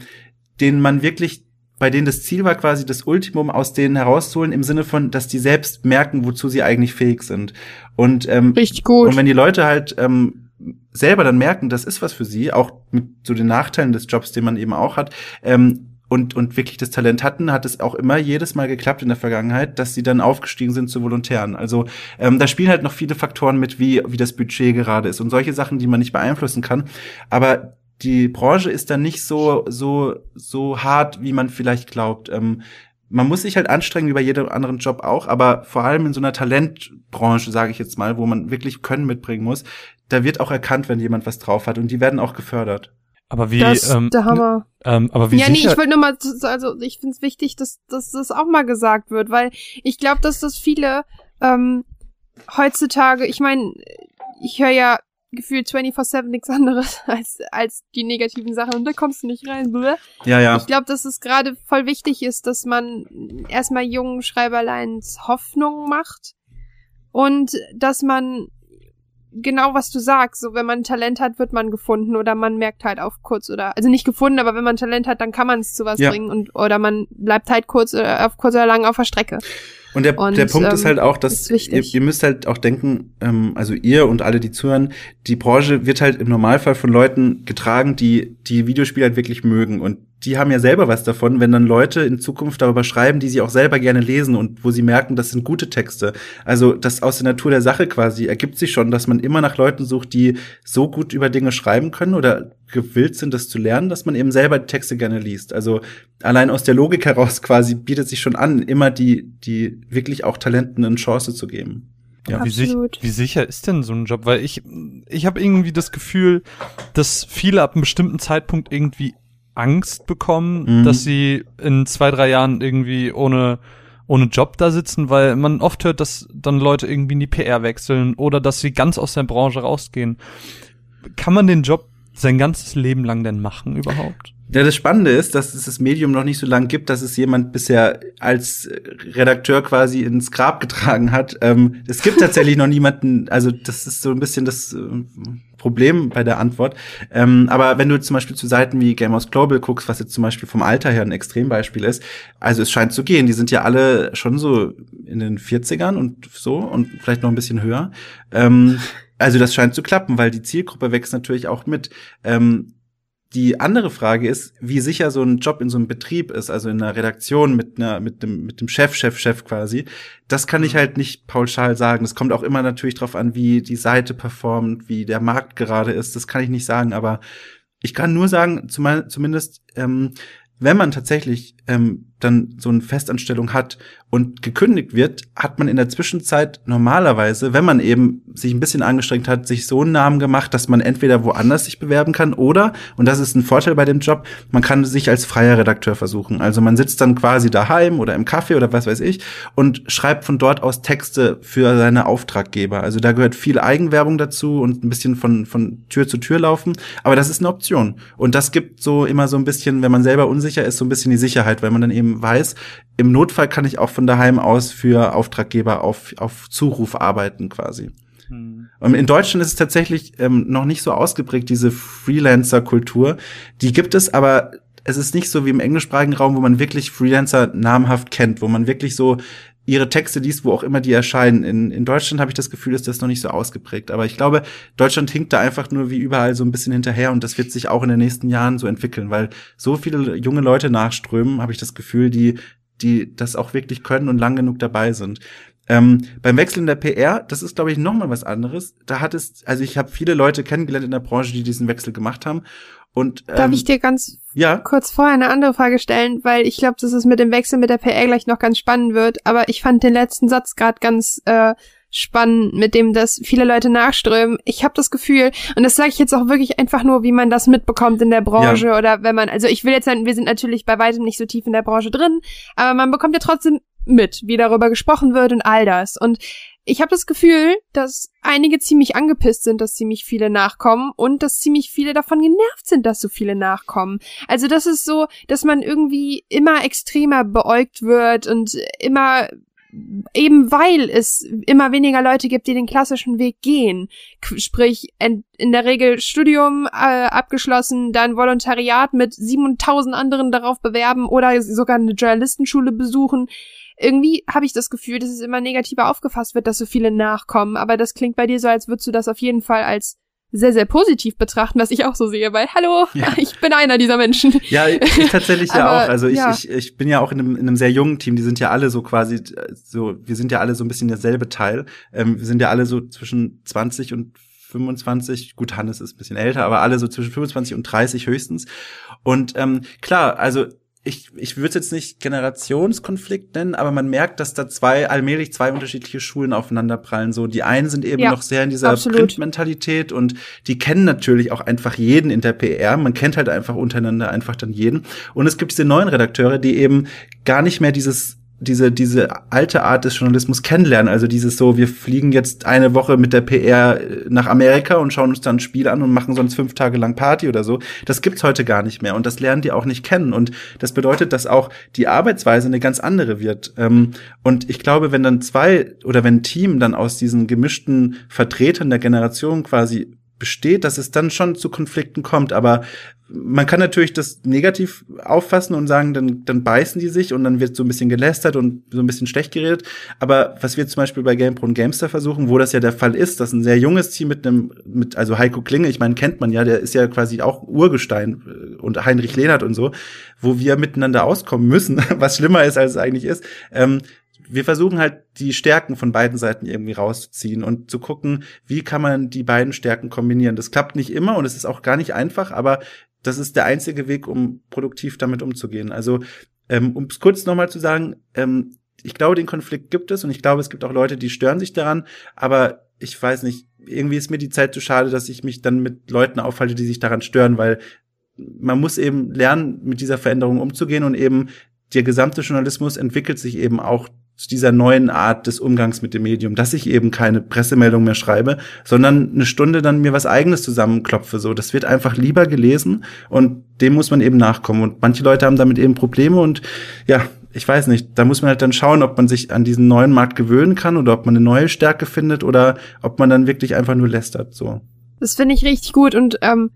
denen man wirklich, bei denen das Ziel war quasi das Ultimum aus denen herauszuholen, im Sinne von, dass die selbst merken, wozu sie eigentlich fähig sind. Und, ähm, richtig gut. Und wenn die Leute halt ähm, selber dann merken, das ist was für sie, auch mit so den Nachteilen des Jobs, den man eben auch hat, ähm, und und wirklich das Talent hatten, hat es auch immer jedes Mal geklappt in der Vergangenheit, dass sie dann aufgestiegen sind zu Volontären. Also ähm, da spielen halt noch viele Faktoren mit, wie wie das Budget gerade ist und solche Sachen, die man nicht beeinflussen kann. Aber die Branche ist dann nicht so so so hart, wie man vielleicht glaubt. Ähm, man muss sich halt anstrengen, wie bei jedem anderen Job auch, aber vor allem in so einer Talentbranche, sage ich jetzt mal, wo man wirklich Können mitbringen muss, da wird auch erkannt, wenn jemand was drauf hat und die werden auch gefördert. Aber wie, das, ähm, der Hammer. ähm, aber wie Ja, sicher- nee, ich wollte nur mal, also ich finde es wichtig, dass, dass das auch mal gesagt wird, weil ich glaube, dass das viele ähm, heutzutage, ich meine, ich höre ja gefühlt twenty-four seven nichts anderes als als die negativen Sachen und da kommst du nicht rein, blöd. Ja, ja. Ich glaube, dass es gerade voll wichtig ist, dass man erstmal jungen Schreiberleins Hoffnung macht und dass man genau, was du sagst, so wenn man Talent hat, wird man gefunden oder man merkt halt auf kurz oder, also nicht gefunden, aber wenn man Talent hat, dann kann man es zu was ja. bringen und oder man bleibt halt kurz oder auf kurz oder lang auf der Strecke. Und der, und, der Punkt ähm, ist halt auch, dass ihr, ihr müsst halt auch denken, ähm, also ihr und alle, die zuhören, die Branche wird halt im Normalfall von Leuten getragen, die die Videospiele halt wirklich mögen. Und die haben ja selber was davon, wenn dann Leute in Zukunft darüber schreiben, die sie auch selber gerne lesen und wo sie merken, das sind gute Texte. Also das aus der Natur der Sache quasi ergibt sich schon, dass man immer nach Leuten sucht, die so gut über Dinge schreiben können oder gewillt sind, das zu lernen, dass man eben selber Texte gerne liest. Also allein aus der Logik heraus quasi bietet sich schon an, immer die die wirklich auch Talenten eine Chance zu geben. Ja, wie, sich, wie sicher ist denn so ein Job? Weil ich ich habe irgendwie das Gefühl, dass viele ab einem bestimmten Zeitpunkt irgendwie Angst bekommen, mhm. dass sie in zwei, drei Jahren irgendwie ohne ohne Job da sitzen, weil man oft hört, dass dann Leute irgendwie in die P R wechseln oder dass sie ganz aus der Branche rausgehen. Kann man den Job sein ganzes Leben lang denn machen überhaupt? Ja, das Spannende ist, dass es das Medium noch nicht so lange gibt, dass es jemand bisher als Redakteur quasi ins Grab getragen hat. Ähm, es gibt tatsächlich noch niemanden, also das ist so ein bisschen das äh, Problem bei der Antwort. Ähm, aber wenn du zum Beispiel zu Seiten wie Gamers Global guckst, was jetzt zum Beispiel vom Alter her ein Extrembeispiel ist, also es scheint zu gehen, die sind ja alle schon so in den vierzigern und so und vielleicht noch ein bisschen höher. Ähm, also das scheint zu klappen, weil die Zielgruppe wächst natürlich auch mit. Ähm, Die andere Frage ist, wie sicher so ein Job in so einem Betrieb ist, also in einer Redaktion mit einer, mit dem, mit dem Chef, Chef, Chef quasi. Das kann ich halt nicht pauschal sagen. Das kommt auch immer natürlich drauf an, wie die Seite performt, wie der Markt gerade ist. Das kann ich nicht sagen, aber ich kann nur sagen, zumal, zumindest, ähm, wenn man tatsächlich ähm, dann so eine Festanstellung hat und gekündigt wird, hat man in der Zwischenzeit normalerweise, wenn man eben sich ein bisschen angestrengt hat, sich so einen Namen gemacht, dass man entweder woanders sich bewerben kann oder, und das ist ein Vorteil bei dem Job, man kann sich als freier Redakteur versuchen. Also man sitzt dann quasi daheim oder im Café oder was weiß ich und schreibt von dort aus Texte für seine Auftraggeber. Also da gehört viel Eigenwerbung dazu und ein bisschen von, von Tür zu Tür laufen. Aber das ist eine Option. Und das gibt so immer so ein bisschen, wenn man selber unsicher ist, so ein bisschen die Sicherheit, weil man dann eben weiß, im Notfall kann ich auch von daheim aus für Auftraggeber auf, auf Zuruf arbeiten quasi. Mhm. Und in Deutschland ist es tatsächlich ähm, noch nicht so ausgeprägt, diese Freelancer-Kultur. Die gibt es, aber es ist nicht so wie im englischsprachigen Raum, wo man wirklich Freelancer namhaft kennt, wo man wirklich so ihre Texte liest, wo auch immer die erscheinen. In, in Deutschland habe ich das Gefühl, ist das noch nicht so ausgeprägt. Aber ich glaube, Deutschland hinkt da einfach nur wie überall so ein bisschen hinterher und das wird sich auch in den nächsten Jahren so entwickeln, weil so viele junge Leute nachströmen, habe ich das Gefühl, die, die das auch wirklich können und lang genug dabei sind. Ähm, beim Wechsel in der P R, das ist, glaube ich, noch mal was anderes. Da hat es, also ich habe viele Leute kennengelernt in der Branche, die diesen Wechsel gemacht haben. Und, ähm, darf ich dir ganz ja? kurz vorher eine andere Frage stellen, weil ich glaube, dass es mit dem Wechsel mit der P R gleich noch ganz spannend wird, aber ich fand den letzten Satz gerade ganz äh, spannend, mit dem, dass viele Leute nachströmen. Ich habe das Gefühl, und das sage ich jetzt auch wirklich einfach nur, wie man das mitbekommt in der Branche ja. oder wenn man, also ich will jetzt sagen, wir sind natürlich bei weitem nicht so tief in der Branche drin, aber man bekommt ja trotzdem mit, wie darüber gesprochen wird und all das. Und ich habe das Gefühl, dass einige ziemlich angepisst sind, dass ziemlich viele nachkommen und dass ziemlich viele davon genervt sind, dass so viele nachkommen. Also das ist so, dass man irgendwie immer extremer beäugt wird und immer, eben weil es immer weniger Leute gibt, die den klassischen Weg gehen. Sprich, in der Regel Studium äh, abgeschlossen, dann Volontariat mit siebentausend anderen darauf bewerben oder sogar eine Journalistenschule besuchen. Irgendwie habe ich das Gefühl, dass es immer negativer aufgefasst wird, dass so viele nachkommen. Aber das klingt bei dir so, als würdest du das auf jeden Fall als sehr, sehr positiv betrachten, was ich auch so sehe, weil, hallo, ja. ich bin einer dieser Menschen. Ja, ich tatsächlich ja aber, auch. Also ich, ja. ich ich bin ja auch in einem, in einem sehr jungen Team, die sind ja alle so quasi, so wir sind ja alle so ein bisschen derselbe Teil. Ähm, wir sind ja alle so zwischen zwanzig und fünfundzwanzig, gut, Hannes ist ein bisschen älter, aber alle so zwischen fünfundzwanzig und dreißig höchstens. Und ähm, klar, also Ich, ich würde es jetzt nicht Generationskonflikt nennen, aber man merkt, dass da zwei allmählich zwei unterschiedliche Schulen aufeinanderprallen. So, die einen sind eben ja, noch sehr in dieser Printmentalität und die kennen natürlich auch einfach jeden in der P R. Man kennt halt einfach untereinander einfach dann jeden. Und es gibt diese neuen Redakteure, die eben gar nicht mehr dieses diese diese alte Art des Journalismus kennenlernen. Also dieses so, wir fliegen jetzt eine Woche mit der P R nach Amerika und schauen uns dann ein Spiel an und machen sonst fünf Tage lang Party oder so. Das gibt's heute gar nicht mehr und das lernen die auch nicht kennen. Und das bedeutet, dass auch die Arbeitsweise eine ganz andere wird. Und ich glaube, wenn dann zwei oder wenn ein Team dann aus diesen gemischten Vertretern der Generation quasi besteht, dass es dann schon zu Konflikten kommt, aber man kann natürlich das negativ auffassen und sagen, dann, dann beißen die sich und dann wird so ein bisschen gelästert und so ein bisschen schlecht geredet. Aber was wir zum Beispiel bei GamePro und GameStar versuchen, wo das ja der Fall ist, dass ein sehr junges Team mit einem, mit, also Heiko Klinge, ich meine, kennt man ja, der ist ja quasi auch Urgestein und Heinrich Lehnert und so, wo wir miteinander auskommen müssen, was schlimmer ist, als es eigentlich ist. Ähm, wir versuchen halt, die Stärken von beiden Seiten irgendwie rauszuziehen und zu gucken, wie kann man die beiden Stärken kombinieren. Das klappt nicht immer und es ist auch gar nicht einfach, aber das ist der einzige Weg, um produktiv damit umzugehen. Also, ähm, um es kurz nochmal zu sagen, ähm, ich glaube, den Konflikt gibt es und ich glaube, es gibt auch Leute, die stören sich daran, aber ich weiß nicht, irgendwie ist mir die Zeit zu schade, dass ich mich dann mit Leuten aufhalte, die sich daran stören, weil man muss eben lernen, mit dieser Veränderung umzugehen und eben der gesamte Journalismus entwickelt sich eben auch zu dieser neuen Art des Umgangs mit dem Medium, dass ich eben keine Pressemeldung mehr schreibe, sondern eine Stunde dann mir was Eigenes zusammenklopfe. So, das wird einfach lieber gelesen und dem muss man eben nachkommen. Und manche Leute haben damit eben Probleme und ja, ich weiß nicht, da muss man halt dann schauen, ob man sich an diesen neuen Markt gewöhnen kann oder ob man eine neue Stärke findet oder ob man dann wirklich einfach nur lästert. So. Das finde ich richtig gut und ähm,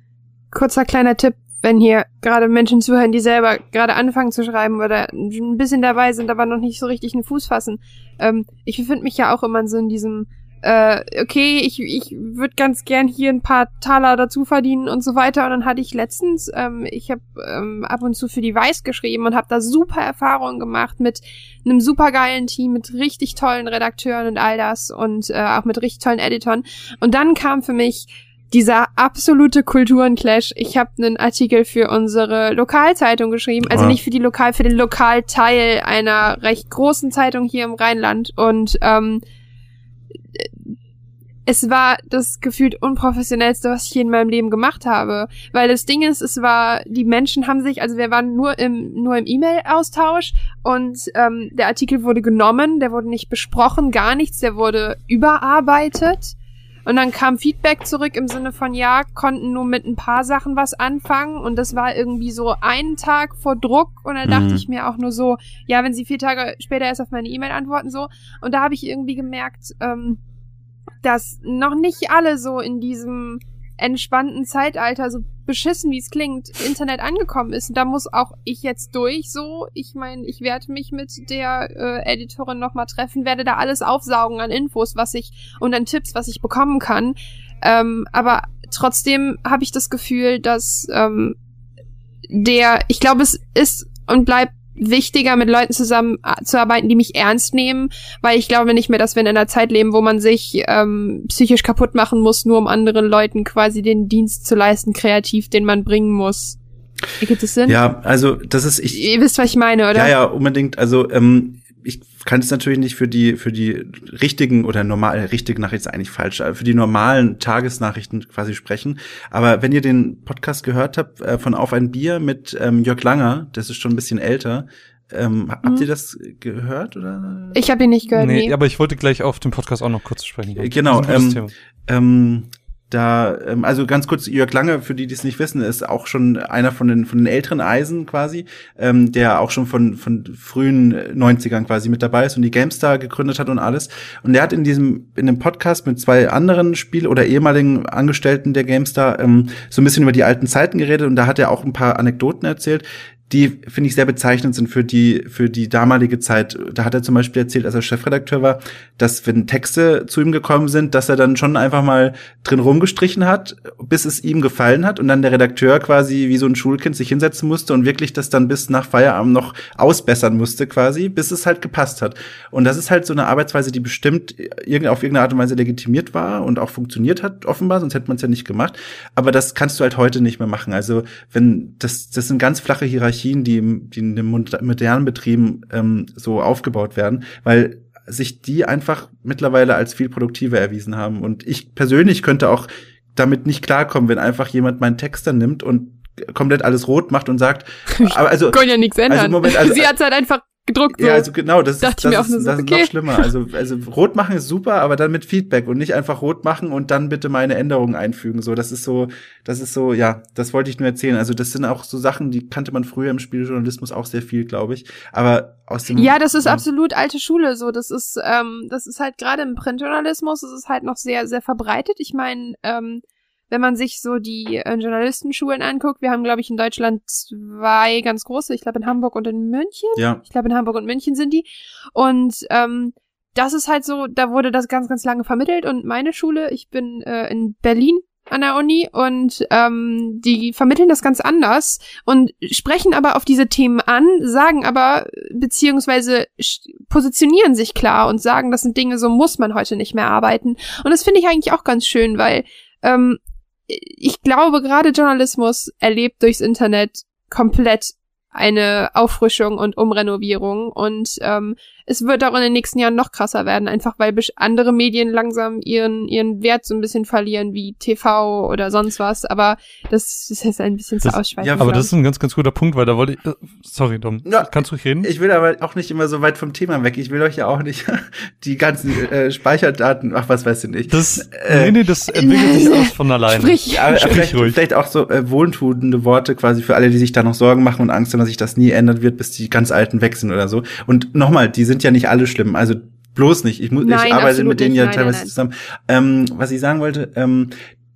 kurzer kleiner Tipp, wenn hier gerade Menschen zuhören, die selber gerade anfangen zu schreiben oder ein bisschen dabei sind, aber noch nicht so richtig einen Fuß fassen. Ähm, ich befinde mich ja auch immer so in diesem, äh, okay, ich, ich würde ganz gern hier ein paar Taler dazu verdienen und so weiter. Und dann hatte ich letztens, ähm, ich habe ähm, ab und zu für die Weiß geschrieben und habe da super Erfahrungen gemacht mit einem supergeilen Team, mit richtig tollen Redakteuren und all das und äh, auch mit richtig tollen Editoren. Und dann kam für mich dieser absolute Kulturenclash. Ich habe einen Artikel für unsere Lokalzeitung geschrieben, also nicht für die Lokal, für den Lokalteil einer recht großen Zeitung hier im Rheinland. Und ähm, es war das gefühlt unprofessionellste, was ich hier in meinem Leben gemacht habe. Weil das Ding ist, es war, die Menschen haben sich, also wir waren nur im nur im E-Mail-Austausch und ähm, der Artikel wurde genommen, der wurde nicht besprochen, gar nichts, der wurde überarbeitet. Und dann kam Feedback zurück im Sinne von, ja, konnten nur mit ein paar Sachen was anfangen. Und das war irgendwie so einen Tag vor Druck. Und da dachte mhm. ich mir auch nur so, ja, wenn sie vier Tage später erst auf meine E-Mail antworten, so. Und da habe ich irgendwie gemerkt, ähm, dass noch nicht alle so in diesem entspannten Zeitalter, so beschissen wie es klingt, Internet angekommen ist. Und da muss auch ich jetzt durch, so. Ich meine, ich werde mich mit der äh, Editorin nochmal treffen, werde da alles aufsaugen an Infos, was ich, und an Tipps, was ich bekommen kann. Ähm, aber trotzdem habe ich das Gefühl, dass ähm, der, ich glaube, es ist und bleibt wichtiger, mit Leuten zusammenzuarbeiten, die mich ernst nehmen, weil ich glaube nicht mehr, dass wir in einer Zeit leben, wo man sich ähm, psychisch kaputt machen muss, nur um anderen Leuten quasi den Dienst zu leisten, kreativ, den man bringen muss. Ergibt es Sinn? Ja, also das ist ich. Ihr wisst, was ich meine, oder? Ja, ja, unbedingt. Also ähm, ich kann es natürlich nicht für die für die richtigen oder normal richtigen Nachrichten, eigentlich falsch, für die normalen Tagesnachrichten quasi sprechen. Aber wenn ihr den Podcast gehört habt äh, von Auf ein Bier mit ähm, Jörg Langer, das ist schon ein bisschen älter, ähm, habt mhm. ihr das gehört oder? Ich habe ihn nicht gehört. Nee, nie. Aber ich wollte gleich auf dem Podcast auch noch kurz sprechen. Genau. Ähm, ähm, da ähm, also ganz kurz, Jörg Lange, für die, die es nicht wissen, ist auch schon einer von den von den älteren Eisen quasi, ähm, der auch schon von von frühen neunzigern quasi mit dabei ist und die GameStar gegründet hat und alles. Und der hat in diesem in dem Podcast mit zwei anderen Spiel- oder ehemaligen Angestellten der GameStar ähm, so ein bisschen über die alten Zeiten geredet und da hat er auch ein paar Anekdoten erzählt, die, finde ich, sehr bezeichnend sind für die für die damalige Zeit. Da hat er zum Beispiel erzählt, als er Chefredakteur war, dass wenn Texte zu ihm gekommen sind, dass er dann schon einfach mal drin rumgestrichen hat, bis es ihm gefallen hat und dann der Redakteur quasi wie so ein Schulkind sich hinsetzen musste und wirklich das dann bis nach Feierabend noch ausbessern musste quasi, bis es halt gepasst hat. Und das ist halt so eine Arbeitsweise, die bestimmt irg- auf irgendeine Art und Weise legitimiert war und auch funktioniert hat offenbar, sonst hätte man es ja nicht gemacht. Aber das kannst du halt heute nicht mehr machen. Also wenn das das sind ganz flache Hierarchien, die, im, die in den modernen Betrieben ähm, so aufgebaut werden, weil sich die einfach mittlerweile als viel produktiver erwiesen haben. Und ich persönlich könnte auch damit nicht klarkommen, wenn einfach jemand meinen Text dann nimmt und komplett alles rot macht und sagt, aber also, kann ja nichts ändern. Also Moment, also, sie hat's halt einfach gedruckt. So. Ja, also genau, das, das, ist, das, ist, das okay. ist noch schlimmer. Also, also rot machen ist super, aber dann mit Feedback und nicht einfach rot machen und dann bitte meine Änderungen einfügen. So, das ist so, das ist so, ja, das wollte ich nur erzählen. Also das sind auch so Sachen, die kannte man früher im Spielejournalismus auch sehr viel, glaube ich. Aber aus dem ja, das ist absolut alte Schule. So, das ist, ähm, das ist halt gerade im Printjournalismus, das ist halt noch sehr, sehr verbreitet. Ich meine, ähm, wenn man sich so die äh, Journalistenschulen anguckt, wir haben, glaube ich, in Deutschland zwei ganz große, ich glaube in Hamburg und in München. Ja. Ich glaube in Hamburg und München sind die. Und ähm, das ist halt so, da wurde das ganz, ganz lange vermittelt. Und meine Schule, ich bin äh, in Berlin an der Uni und ähm, die vermitteln das ganz anders und sprechen aber auf diese Themen an, sagen aber, beziehungsweise positionieren sich klar und sagen, das sind Dinge, so muss man heute nicht mehr arbeiten. Und das finde ich eigentlich auch ganz schön, weil ähm, ich glaube, gerade Journalismus erlebt durchs Internet komplett eine Auffrischung und Umrenovierung und ähm, es wird auch in den nächsten Jahren noch krasser werden, einfach weil andere Medien langsam ihren ihren Wert so ein bisschen verlieren, wie T V oder sonst was, aber das ist jetzt ein bisschen zu ausschweifend. Ja, aber das ist ein ganz, ganz guter Punkt, weil da wollte ich, sorry Dom, ja, kannst du ruhig reden? Ich will aber auch nicht immer so weit vom Thema weg, ich will euch ja auch nicht die ganzen äh, Speicherdaten, ach was weiß ich nicht. Das, äh, nee, nee, das entwickelt sich aus von alleine. Sprich, aber, sprich vielleicht, ruhig. Vielleicht auch so äh, wohltuende Worte quasi für alle, die sich da noch Sorgen machen und Angst haben, dass sich das nie ändern wird, bis die ganz Alten weg sind oder so. Und nochmal, die sind ja nicht alle schlimm, also bloß nicht. Ich, mu- nein, ich arbeite mit denen ja teilweise nein, nein. zusammen. Ähm, was ich sagen wollte, ähm,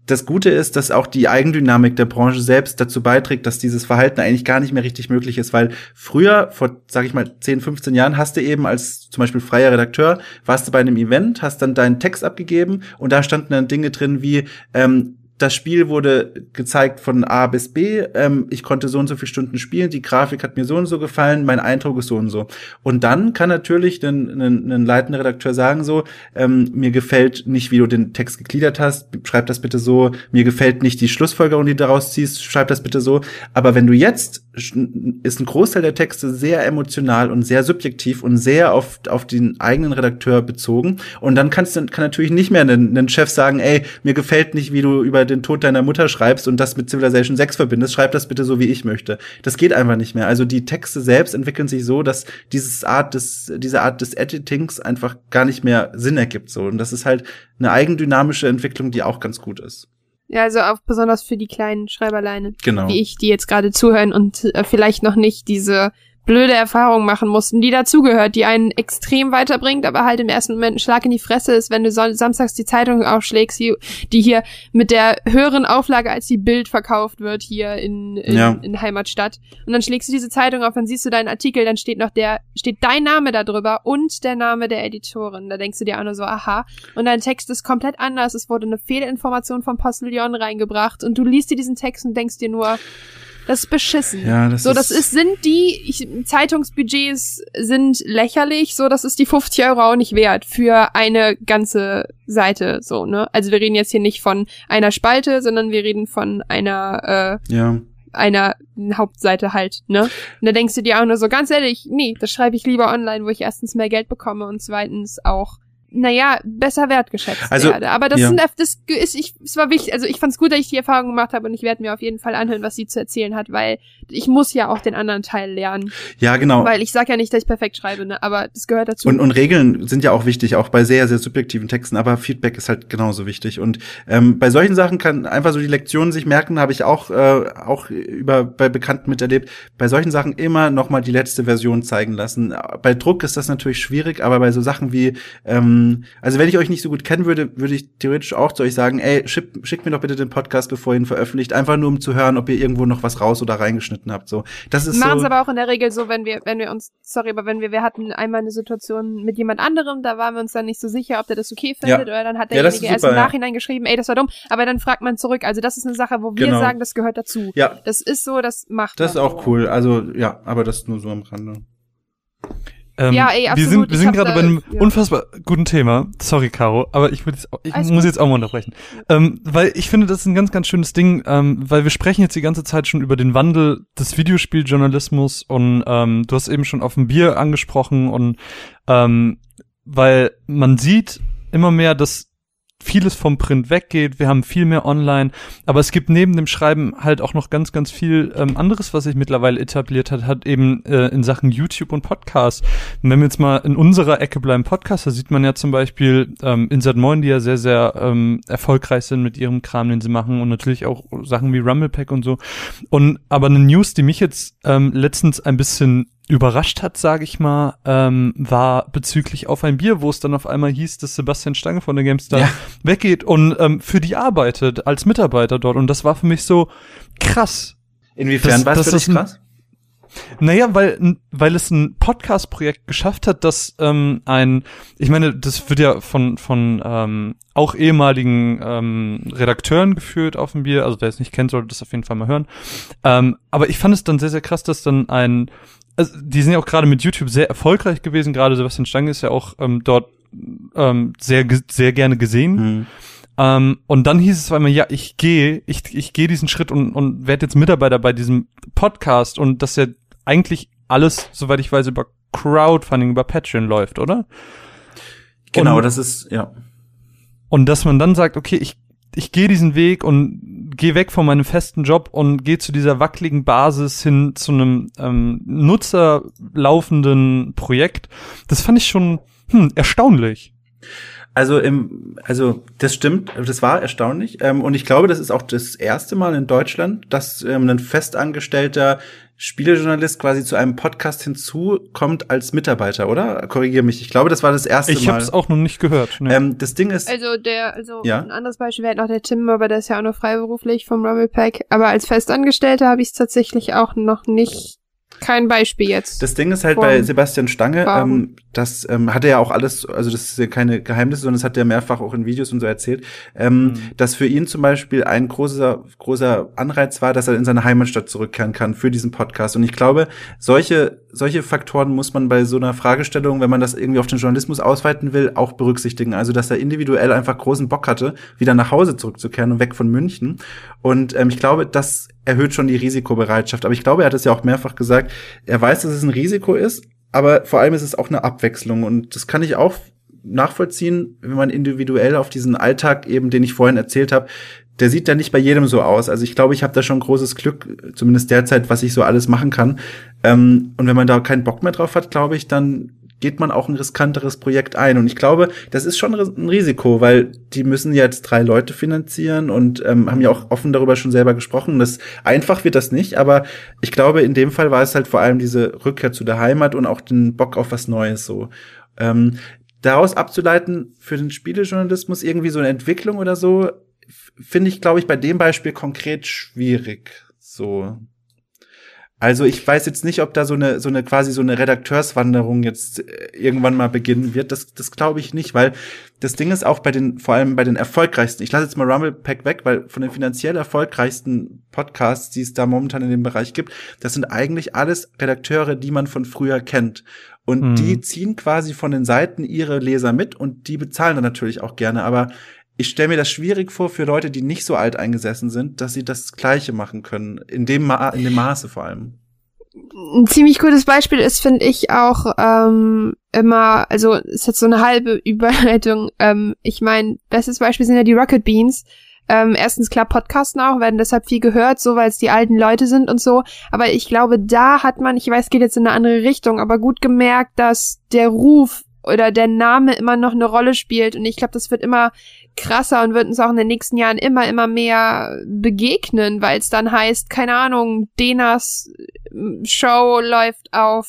das Gute ist, dass auch die Eigendynamik der Branche selbst dazu beiträgt, dass dieses Verhalten eigentlich gar nicht mehr richtig möglich ist, weil früher, vor, sag ich mal, zehn, fünfzehn Jahren, hast du eben als zum Beispiel freier Redakteur, warst du bei einem Event, hast dann deinen Text abgegeben und da standen dann Dinge drin wie ähm, das Spiel wurde gezeigt von A bis B. Ähm, ich konnte so und so viele Stunden spielen. Die Grafik hat mir so und so gefallen. Mein Eindruck ist so und so. Und dann kann natürlich ein, ein, ein leitender Redakteur sagen so, ähm, mir gefällt nicht, wie du den Text gegliedert hast. Schreib das bitte so. Mir gefällt nicht die Schlussfolgerung, die du daraus ziehst. Schreib das bitte so. Aber wenn du jetzt, ist ein Großteil der Texte sehr emotional und sehr subjektiv und sehr auf, auf den eigenen Redakteur bezogen. Und dann kannst du, kann natürlich nicht mehr einen, einen Chef sagen, ey, mir gefällt nicht, wie du über den Tod deiner Mutter schreibst und das mit Civilization sechs verbindest, schreib das bitte so, wie ich möchte. Das geht einfach nicht mehr. Also die Texte selbst entwickeln sich so, dass dieses Art des, diese Art des Editings einfach gar nicht mehr Sinn ergibt. So. Und das ist halt eine eigendynamische Entwicklung, die auch ganz gut ist. Ja, also auch besonders für die kleinen Schreiberleine, genau, wie ich, die jetzt gerade zuhören und äh, vielleicht noch nicht diese blöde Erfahrung machen mussten, die dazugehört, die einen extrem weiterbringt, aber halt im ersten Moment ein Schlag in die Fresse ist, wenn du so- samstags die Zeitung aufschlägst, die, die hier mit der höheren Auflage als die Bild verkauft wird, hier in, in, ja. in Heimatstadt. Und dann schlägst du diese Zeitung auf, dann siehst du deinen Artikel, dann steht noch der, steht dein Name da drüber und der Name der Editorin. Da denkst du dir auch nur so, aha. Und dein Text ist komplett anders, es wurde eine Fehlinformation vom Postillon reingebracht und du liest dir diesen Text und denkst dir nur, das ist beschissen. Ja, das so, das ist, ist sind die ich, Zeitungsbudgets sind lächerlich. So, das ist die fünfzig Euro auch nicht wert für eine ganze Seite. So, ne? Also wir reden jetzt hier nicht von einer Spalte, sondern wir reden von einer äh, ja. einer Hauptseite halt. Ne? Und da denkst du dir auch nur so, ganz ehrlich, nee, das schreibe ich lieber online, wo ich erstens mehr Geld bekomme und zweitens auch, naja, besser wertgeschätzt also, werde. Aber das, ja. sind, das ist, ich, es war wichtig, also ich fand's gut, dass ich die Erfahrung gemacht habe und ich werde mir auf jeden Fall anhören, was sie zu erzählen hat, weil ich muss ja auch den anderen Teil lernen. Ja, genau. Weil ich sag ja nicht, dass ich perfekt schreibe, ne? Aber das gehört dazu. Und, und Regeln sind ja auch wichtig, auch bei sehr, sehr subjektiven Texten, aber Feedback ist halt genauso wichtig. Und ähm, bei solchen Sachen kann einfach so die Lektionen sich merken, habe ich auch, äh, auch über bei Bekannten miterlebt, bei solchen Sachen immer nochmal die letzte Version zeigen lassen. Bei Druck ist das natürlich schwierig, aber bei so Sachen wie ähm, also wenn ich euch nicht so gut kennen würde, würde ich theoretisch auch zu euch sagen, ey, schick, schickt mir doch bitte den Podcast, bevor ihr ihn veröffentlicht, einfach nur um zu hören, ob ihr irgendwo noch was raus oder reingeschnitten habt. So, das ist machen's so. Aber auch in der Regel so, wenn wir, wenn wir uns, sorry, aber wenn wir, wir hatten einmal eine Situation mit jemand anderem, da waren wir uns dann nicht so sicher, ob der das okay findet, ja. oder dann hat derjenige ja, erst im Nachhinein ja. geschrieben, ey, das war dumm, aber dann fragt man zurück. Also das ist eine Sache, wo wir genau. sagen, das gehört dazu. Ja. Das ist so, das macht Das ist auch so. Cool. Also ja, aber das nur so am Rande. Ähm, ja, ey, absolut. Wir sind, wir sind gerade bei einem ja. unfassbar guten Thema. Sorry, Caro, aber ich, jetzt, ich muss gut. jetzt auch mal unterbrechen. Ähm, weil ich finde, das ist ein ganz, ganz schönes Ding, ähm, weil wir sprechen jetzt die ganze Zeit schon über den Wandel des Videospieljournalismus und ähm, du hast eben schon auf dem Bier angesprochen und ähm, weil man sieht immer mehr, dass vieles vom Print weggeht, wir haben viel mehr online, aber es gibt neben dem Schreiben halt auch noch ganz, ganz viel ähm, anderes, was sich mittlerweile etabliert hat, hat eben äh, in Sachen YouTube und Podcast. Und wenn wir jetzt mal in unserer Ecke bleiben, Podcast, da sieht man ja zum Beispiel ähm, Insert Moin, die ja sehr, sehr ähm, erfolgreich sind mit ihrem Kram, den sie machen und natürlich auch Sachen wie Rumblepack und so. Und aber eine News, die mich jetzt ähm, letztens ein bisschen überrascht hat, sage ich mal, ähm, war bezüglich Auf ein Bier, wo es dann auf einmal hieß, dass Sebastian Stange von der GameStar ja. weggeht und ähm, für die arbeitet, als Mitarbeiter dort. Und das war für mich so krass. Inwiefern war das für dich krass? Naja, weil, weil es ein Podcast-Projekt geschafft hat, dass ähm, ein, ich meine, das wird ja von, von ähm, auch ehemaligen ähm, Redakteuren geführt auf dem Bier, also wer es nicht kennt, sollte das auf jeden Fall mal hören. Ähm, aber ich fand es dann sehr, sehr krass, dass dann ein, also die sind ja auch gerade mit YouTube sehr erfolgreich gewesen, gerade Sebastian Stange ist ja auch ähm, dort ähm, sehr, sehr gerne gesehen. Mhm. Um, und dann hieß es einmal, ja, ich gehe, ich ich gehe diesen Schritt und und werde jetzt Mitarbeiter bei diesem Podcast und dass ja eigentlich alles, soweit ich weiß, über Crowdfunding, über Patreon läuft, oder? Genau, und, das ist, ja. Und dass man dann sagt, okay, ich ich gehe diesen Weg und gehe weg von meinem festen Job und gehe zu dieser wackeligen Basis hin zu einem ähm, nutzerlaufenden Projekt, das fand ich schon hm, erstaunlich. Also im, also das stimmt, das war erstaunlich ähm, und ich glaube, das ist auch das erste Mal in Deutschland, dass ähm, ein festangestellter Spielejournalist quasi zu einem Podcast hinzukommt als Mitarbeiter, oder? Korrigiere mich. Ich glaube, das war das erste ich Mal. Ich habe es auch noch nicht gehört. Ne. Ähm, das Ding ist also der, also ja? ein anderes Beispiel wäre noch der Tim, aber der ist ja auch noch freiberuflich vom Rumblepack. Aber als Festangestellter habe ich es tatsächlich auch noch nicht kein Beispiel jetzt. Das Ding ist halt bei Sebastian Stange, ähm, das ähm, hat er ja auch alles, also das ist ja keine Geheimnisse, sondern das hat er mehrfach auch in Videos und so erzählt, ähm, mhm. dass für ihn zum Beispiel ein großer großer Anreiz war, dass er in seine Heimatstadt zurückkehren kann für diesen Podcast. Und ich glaube, solche solche Faktoren muss man bei so einer Fragestellung, wenn man das irgendwie auf den Journalismus ausweiten will, auch berücksichtigen. Also, dass er individuell einfach großen Bock hatte, wieder nach Hause zurückzukehren und weg von München. Und ähm, ich glaube, das erhöht schon die Risikobereitschaft. Aber ich glaube, er hat es ja auch mehrfach gesagt, er weiß, dass es ein Risiko ist, aber vor allem ist es auch eine Abwechslung. Und das kann ich auch nachvollziehen, wenn man individuell auf diesen Alltag eben, den ich vorhin erzählt habe, der sieht ja nicht bei jedem so aus. Also ich glaube, ich habe da schon großes Glück, zumindest derzeit, was ich so alles machen kann. Ähm, und wenn man da keinen Bock mehr drauf hat, glaube ich, dann geht man auch ein riskanteres Projekt ein. Und ich glaube, das ist schon ein Risiko, weil die müssen ja jetzt drei Leute finanzieren und ähm, haben ja auch offen darüber schon selber gesprochen. Das einfach wird das nicht, aber ich glaube, in dem Fall war es halt vor allem diese Rückkehr zu der Heimat und auch den Bock auf was Neues so. Ähm, daraus abzuleiten, für den Spielejournalismus irgendwie so eine Entwicklung oder so, finde ich, glaube ich, bei dem Beispiel konkret schwierig. So. Also ich weiß jetzt nicht, ob da so eine so eine quasi so eine Redakteurswanderung jetzt irgendwann mal beginnen wird. Das das glaube ich nicht, weil das Ding ist auch bei den, vor allem bei den erfolgreichsten. Ich lasse jetzt mal Rumble Pack weg, weil von den finanziell erfolgreichsten Podcasts, die es da momentan in dem Bereich gibt, das sind eigentlich alles Redakteure, die man von früher kennt. Und mhm. die ziehen quasi von den Seiten ihre Leser mit und die bezahlen dann natürlich auch gerne, aber ich stelle mir das schwierig vor für Leute, die nicht so alt eingesessen sind, dass sie das Gleiche machen können. In dem, Ma- in dem Maße vor allem. Ein ziemlich gutes Beispiel ist, finde ich, auch ähm, immer, also ist jetzt so eine halbe Überleitung. Ähm, ich meine, bestes Beispiel sind ja die Rocket Beans. Ähm, erstens, klar, Podcasten auch, werden deshalb viel gehört, so weil es die alten Leute sind und so. Aber ich glaube, da hat man, ich weiß, geht jetzt in eine andere Richtung, aber gut gemerkt, dass der Ruf oder der Name immer noch eine Rolle spielt. Und ich glaube, das wird immer krasser und wird uns auch in den nächsten Jahren immer, immer mehr begegnen, weil es dann heißt, keine Ahnung, Denas Show läuft auf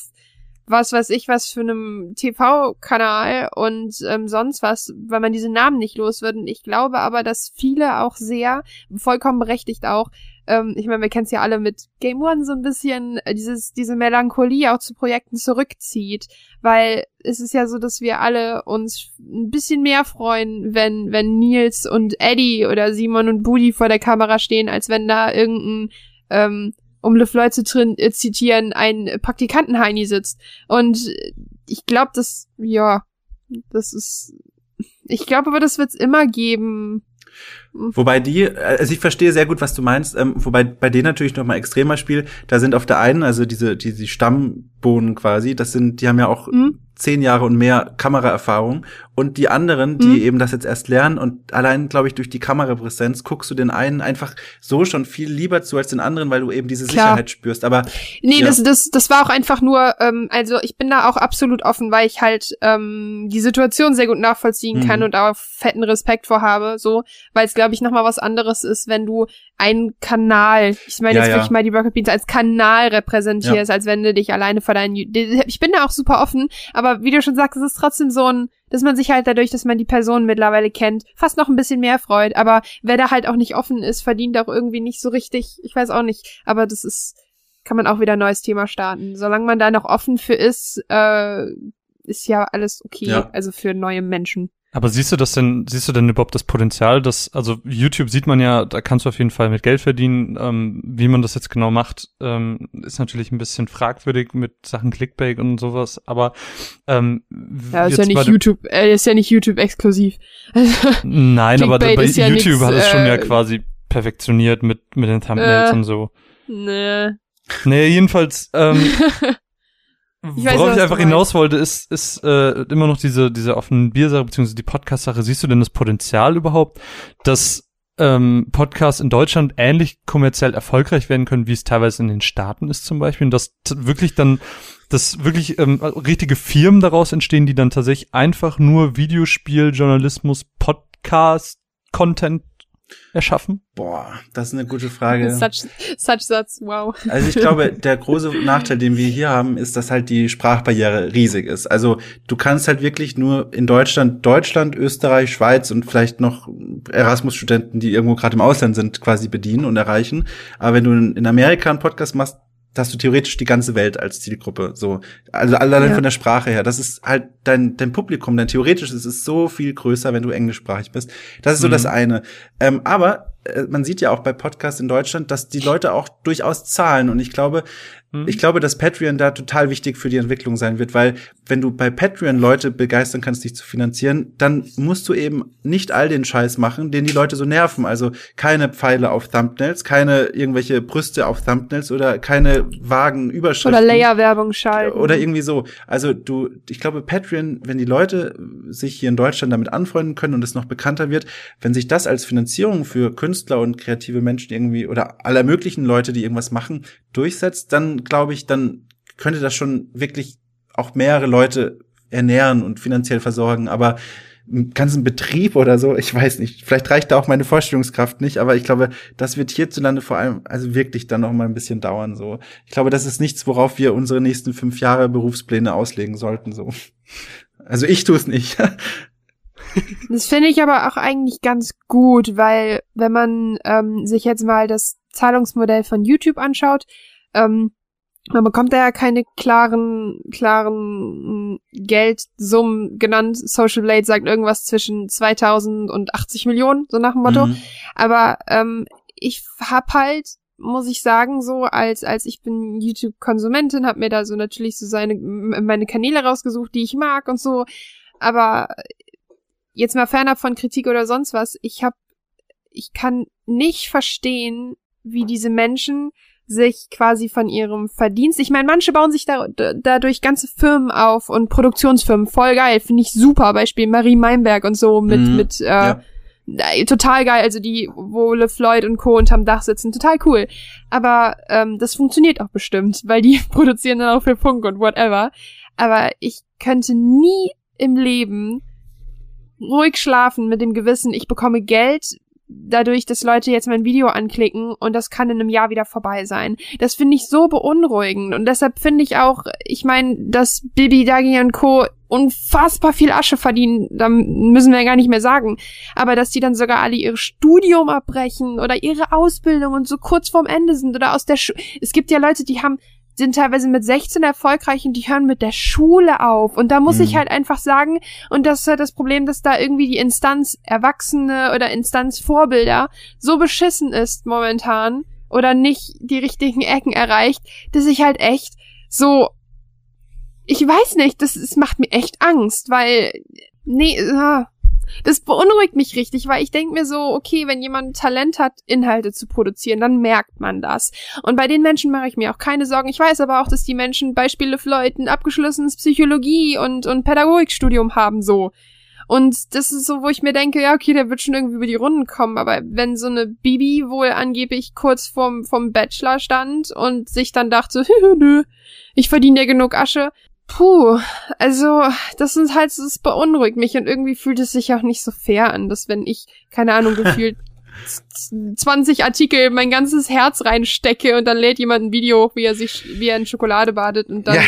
was weiß ich was für einem T V-Kanal und ähm, sonst was, weil man diese Namen nicht los wird. Und ich glaube aber, dass viele auch sehr, vollkommen berechtigt auch, ähm, ich meine, wir kennen es ja alle mit Game One so ein bisschen, dieses diese Melancholie auch zu Projekten zurückzieht, weil es ist ja so, dass wir alle uns ein bisschen mehr freuen, wenn wenn Nils und Eddie oder Simon und Budi vor der Kamera stehen, als wenn da irgendein, ähm, um Le Floyd zu trin- äh, zitieren, ein Praktikantenheini sitzt. Und ich glaube, das, ja, das ist, ich glaube aber, das wird's immer geben. Wobei die, also ich verstehe sehr gut, was du meinst, ähm, wobei bei denen natürlich noch mal extremer Spiel, da sind auf der einen, also diese die, die Stammbohnen quasi, das sind, die haben ja auch mhm. zehn Jahre und mehr Kameraerfahrung und die anderen, die mhm. eben das jetzt erst lernen und allein, glaube ich, durch die Kamerapräsenz guckst du den einen einfach so schon viel lieber zu als den anderen, weil du eben diese Klar. Sicherheit spürst, aber Nee, ja. das, das, das war auch einfach nur, ähm, also ich bin da auch absolut offen, weil ich halt ähm, die Situation sehr gut nachvollziehen mhm. kann und auch fetten Respekt vor habe, so, weil es, glaube ich, nochmal was anderes ist, wenn du einen Kanal, ich meine ja, jetzt ja. wirklich mal die Rocket Beans als Kanal repräsentierst, ja. als wenn du dich alleine vor deinen, ich bin da auch super offen, aber wie du schon sagst, es ist trotzdem so ein, dass man sich halt dadurch, dass man die Person mittlerweile kennt, fast noch ein bisschen mehr freut, aber wer da halt auch nicht offen ist, verdient auch irgendwie nicht so richtig, ich weiß auch nicht, aber das ist, kann man auch wieder ein neues Thema starten. Solange man da noch offen für ist, äh, ist ja alles okay, ja. also für neue Menschen. Aber siehst du das denn, siehst du denn überhaupt das Potenzial, dass, also YouTube sieht man ja, da kannst du auf jeden Fall mit Geld verdienen, ähm, wie man das jetzt genau macht, ähm, ist natürlich ein bisschen fragwürdig mit Sachen Clickbait und sowas, aber ähm, ja, ist ja nicht YouTube, äh, ist ja nicht YouTube exklusiv. Also, nein, aber bei ja YouTube nix, hat es schon äh, ja quasi perfektioniert mit mit den Thumbnails äh, und so. Ne. Nee, jedenfalls ähm, Ich weiß, Worauf ich einfach hinaus wollte, ist, ist äh, immer noch diese diese offenen Biersache beziehungsweise die Podcast-Sache. Siehst du denn das Potenzial überhaupt, dass ähm, Podcasts in Deutschland ähnlich kommerziell erfolgreich werden können, wie es teilweise in den Staaten ist zum Beispiel? Und dass t- wirklich dann, dass wirklich ähm, richtige Firmen daraus entstehen, die dann tatsächlich einfach nur Videospiel, Journalismus, Podcast, Content erschaffen? Boah, das ist eine gute Frage. Such, such Satz, wow. Also ich glaube, der große Nachteil, den wir hier haben, ist, dass halt die Sprachbarriere riesig ist. Also du kannst halt wirklich nur in Deutschland, Deutschland, Österreich, Schweiz und vielleicht noch Erasmus-Studenten, die irgendwo gerade im Ausland sind, quasi bedienen und erreichen. Aber wenn du in Amerika einen Podcast machst, da hast du theoretisch die ganze Welt als Zielgruppe, so. Also allein ja. von der Sprache her. Das ist halt dein, dein Publikum, dein theoretisch ist es so viel größer, wenn du englischsprachig bist. Das ist so mhm. das eine. Ähm, aber äh, man sieht ja auch bei Podcasts in Deutschland, dass die Leute auch durchaus zahlen. Und ich glaube, mhm. ich glaube, dass Patreon da total wichtig für die Entwicklung sein wird, weil wenn du bei Patreon Leute begeistern kannst, dich zu finanzieren, dann musst du eben nicht all den Scheiß machen, den die Leute so nerven. Also keine Pfeile auf Thumbnails, keine irgendwelche Brüste auf Thumbnails oder keine vagen Überschriften. Oder Layer-Werbung schalten. Oder irgendwie so. Also du, ich glaube, Patreon, wenn die Leute sich hier in Deutschland damit anfreunden können und es noch bekannter wird, wenn sich das als Finanzierung für Künstler und kreative Menschen irgendwie oder aller möglichen Leute, die irgendwas machen, durchsetzt, dann glaube ich, dann könnte das schon wirklich auch mehrere Leute ernähren und finanziell versorgen, aber einen ganzen Betrieb oder so, ich weiß nicht, vielleicht reicht da auch meine Vorstellungskraft nicht, aber ich glaube, das wird hierzulande vor allem, also wirklich dann noch mal ein bisschen dauern, so. Ich glaube, das ist nichts, worauf wir unsere nächsten fünf Jahre Berufspläne auslegen sollten, so. Also ich tue es nicht. Das finde ich aber auch eigentlich ganz gut, weil wenn man ähm, sich jetzt mal das Zahlungsmodell von YouTube anschaut, ähm, man bekommt da ja keine klaren, klaren Geldsummen genannt. Social Blade sagt irgendwas zwischen zweitausend und achtzig Millionen, so nach dem Motto. Mhm. Aber ähm, ich hab halt, muss ich sagen, so als als ich bin YouTube-Konsumentin, hab mir da so natürlich so seine meine Kanäle rausgesucht, die ich mag und so. Aber jetzt mal fernab von Kritik oder sonst was, ich hab, ich kann nicht verstehen, wie diese Menschen sich quasi von ihrem Verdienst, ich meine, manche bauen sich da, da, dadurch ganze Firmen auf und Produktionsfirmen, voll geil, finde ich super, Beispiel Marie Meinberg und so mit, mhm, mit, äh, ja. total geil, also die, wo Le Floyd und Co. unterm Dach sitzen, total cool, aber ähm, das funktioniert auch bestimmt, weil die produzieren dann auch für Funk und whatever, aber ich könnte nie im Leben ruhig schlafen mit dem Gewissen, ich bekomme Geld dadurch, dass Leute jetzt mein Video anklicken und das kann in einem Jahr wieder vorbei sein. Das finde ich so beunruhigend und deshalb finde ich auch, ich meine, dass Bibi, Dagi und Co. unfassbar viel Asche verdienen, da müssen wir ja gar nicht mehr sagen, aber dass die dann sogar alle ihr Studium abbrechen oder ihre Ausbildung und so kurz vorm Ende sind oder aus der Schule. Es gibt ja Leute, die haben sind teilweise mit sechzehn erfolgreich und die hören mit der Schule auf. Und da muss mhm. ich halt einfach sagen, und das ist halt das Problem, dass da irgendwie die Instanz Erwachsene oder Instanzvorbilder so beschissen ist momentan oder nicht die richtigen Ecken erreicht, dass ich halt echt so, ich weiß nicht, das, das macht mir echt Angst, weil, nee, das beunruhigt mich richtig, weil ich denke mir so, okay, wenn jemand Talent hat, Inhalte zu produzieren, dann merkt man das. Und bei den Menschen mache ich mir auch keine Sorgen. Ich weiß aber auch, dass die Menschen Beispiele für Leute ein abgeschlossenes Psychologie- und, und Pädagogikstudium haben, so. Und das ist so, wo ich mir denke, ja, okay, der wird schon irgendwie über die Runden kommen, aber wenn so eine Bibi wohl angeblich kurz vorm, vom Bachelor stand und sich dann dachte, nö, ich verdiene ja genug Asche, puh, also das sind halt, das beunruhigt mich und irgendwie fühlt es sich auch nicht so fair an, dass wenn ich, keine Ahnung, gefühlt zwanzig Artikel mein ganzes Herz reinstecke und dann lädt jemand ein Video hoch, wie er sich, wie er in Schokolade badet und dann. Ja,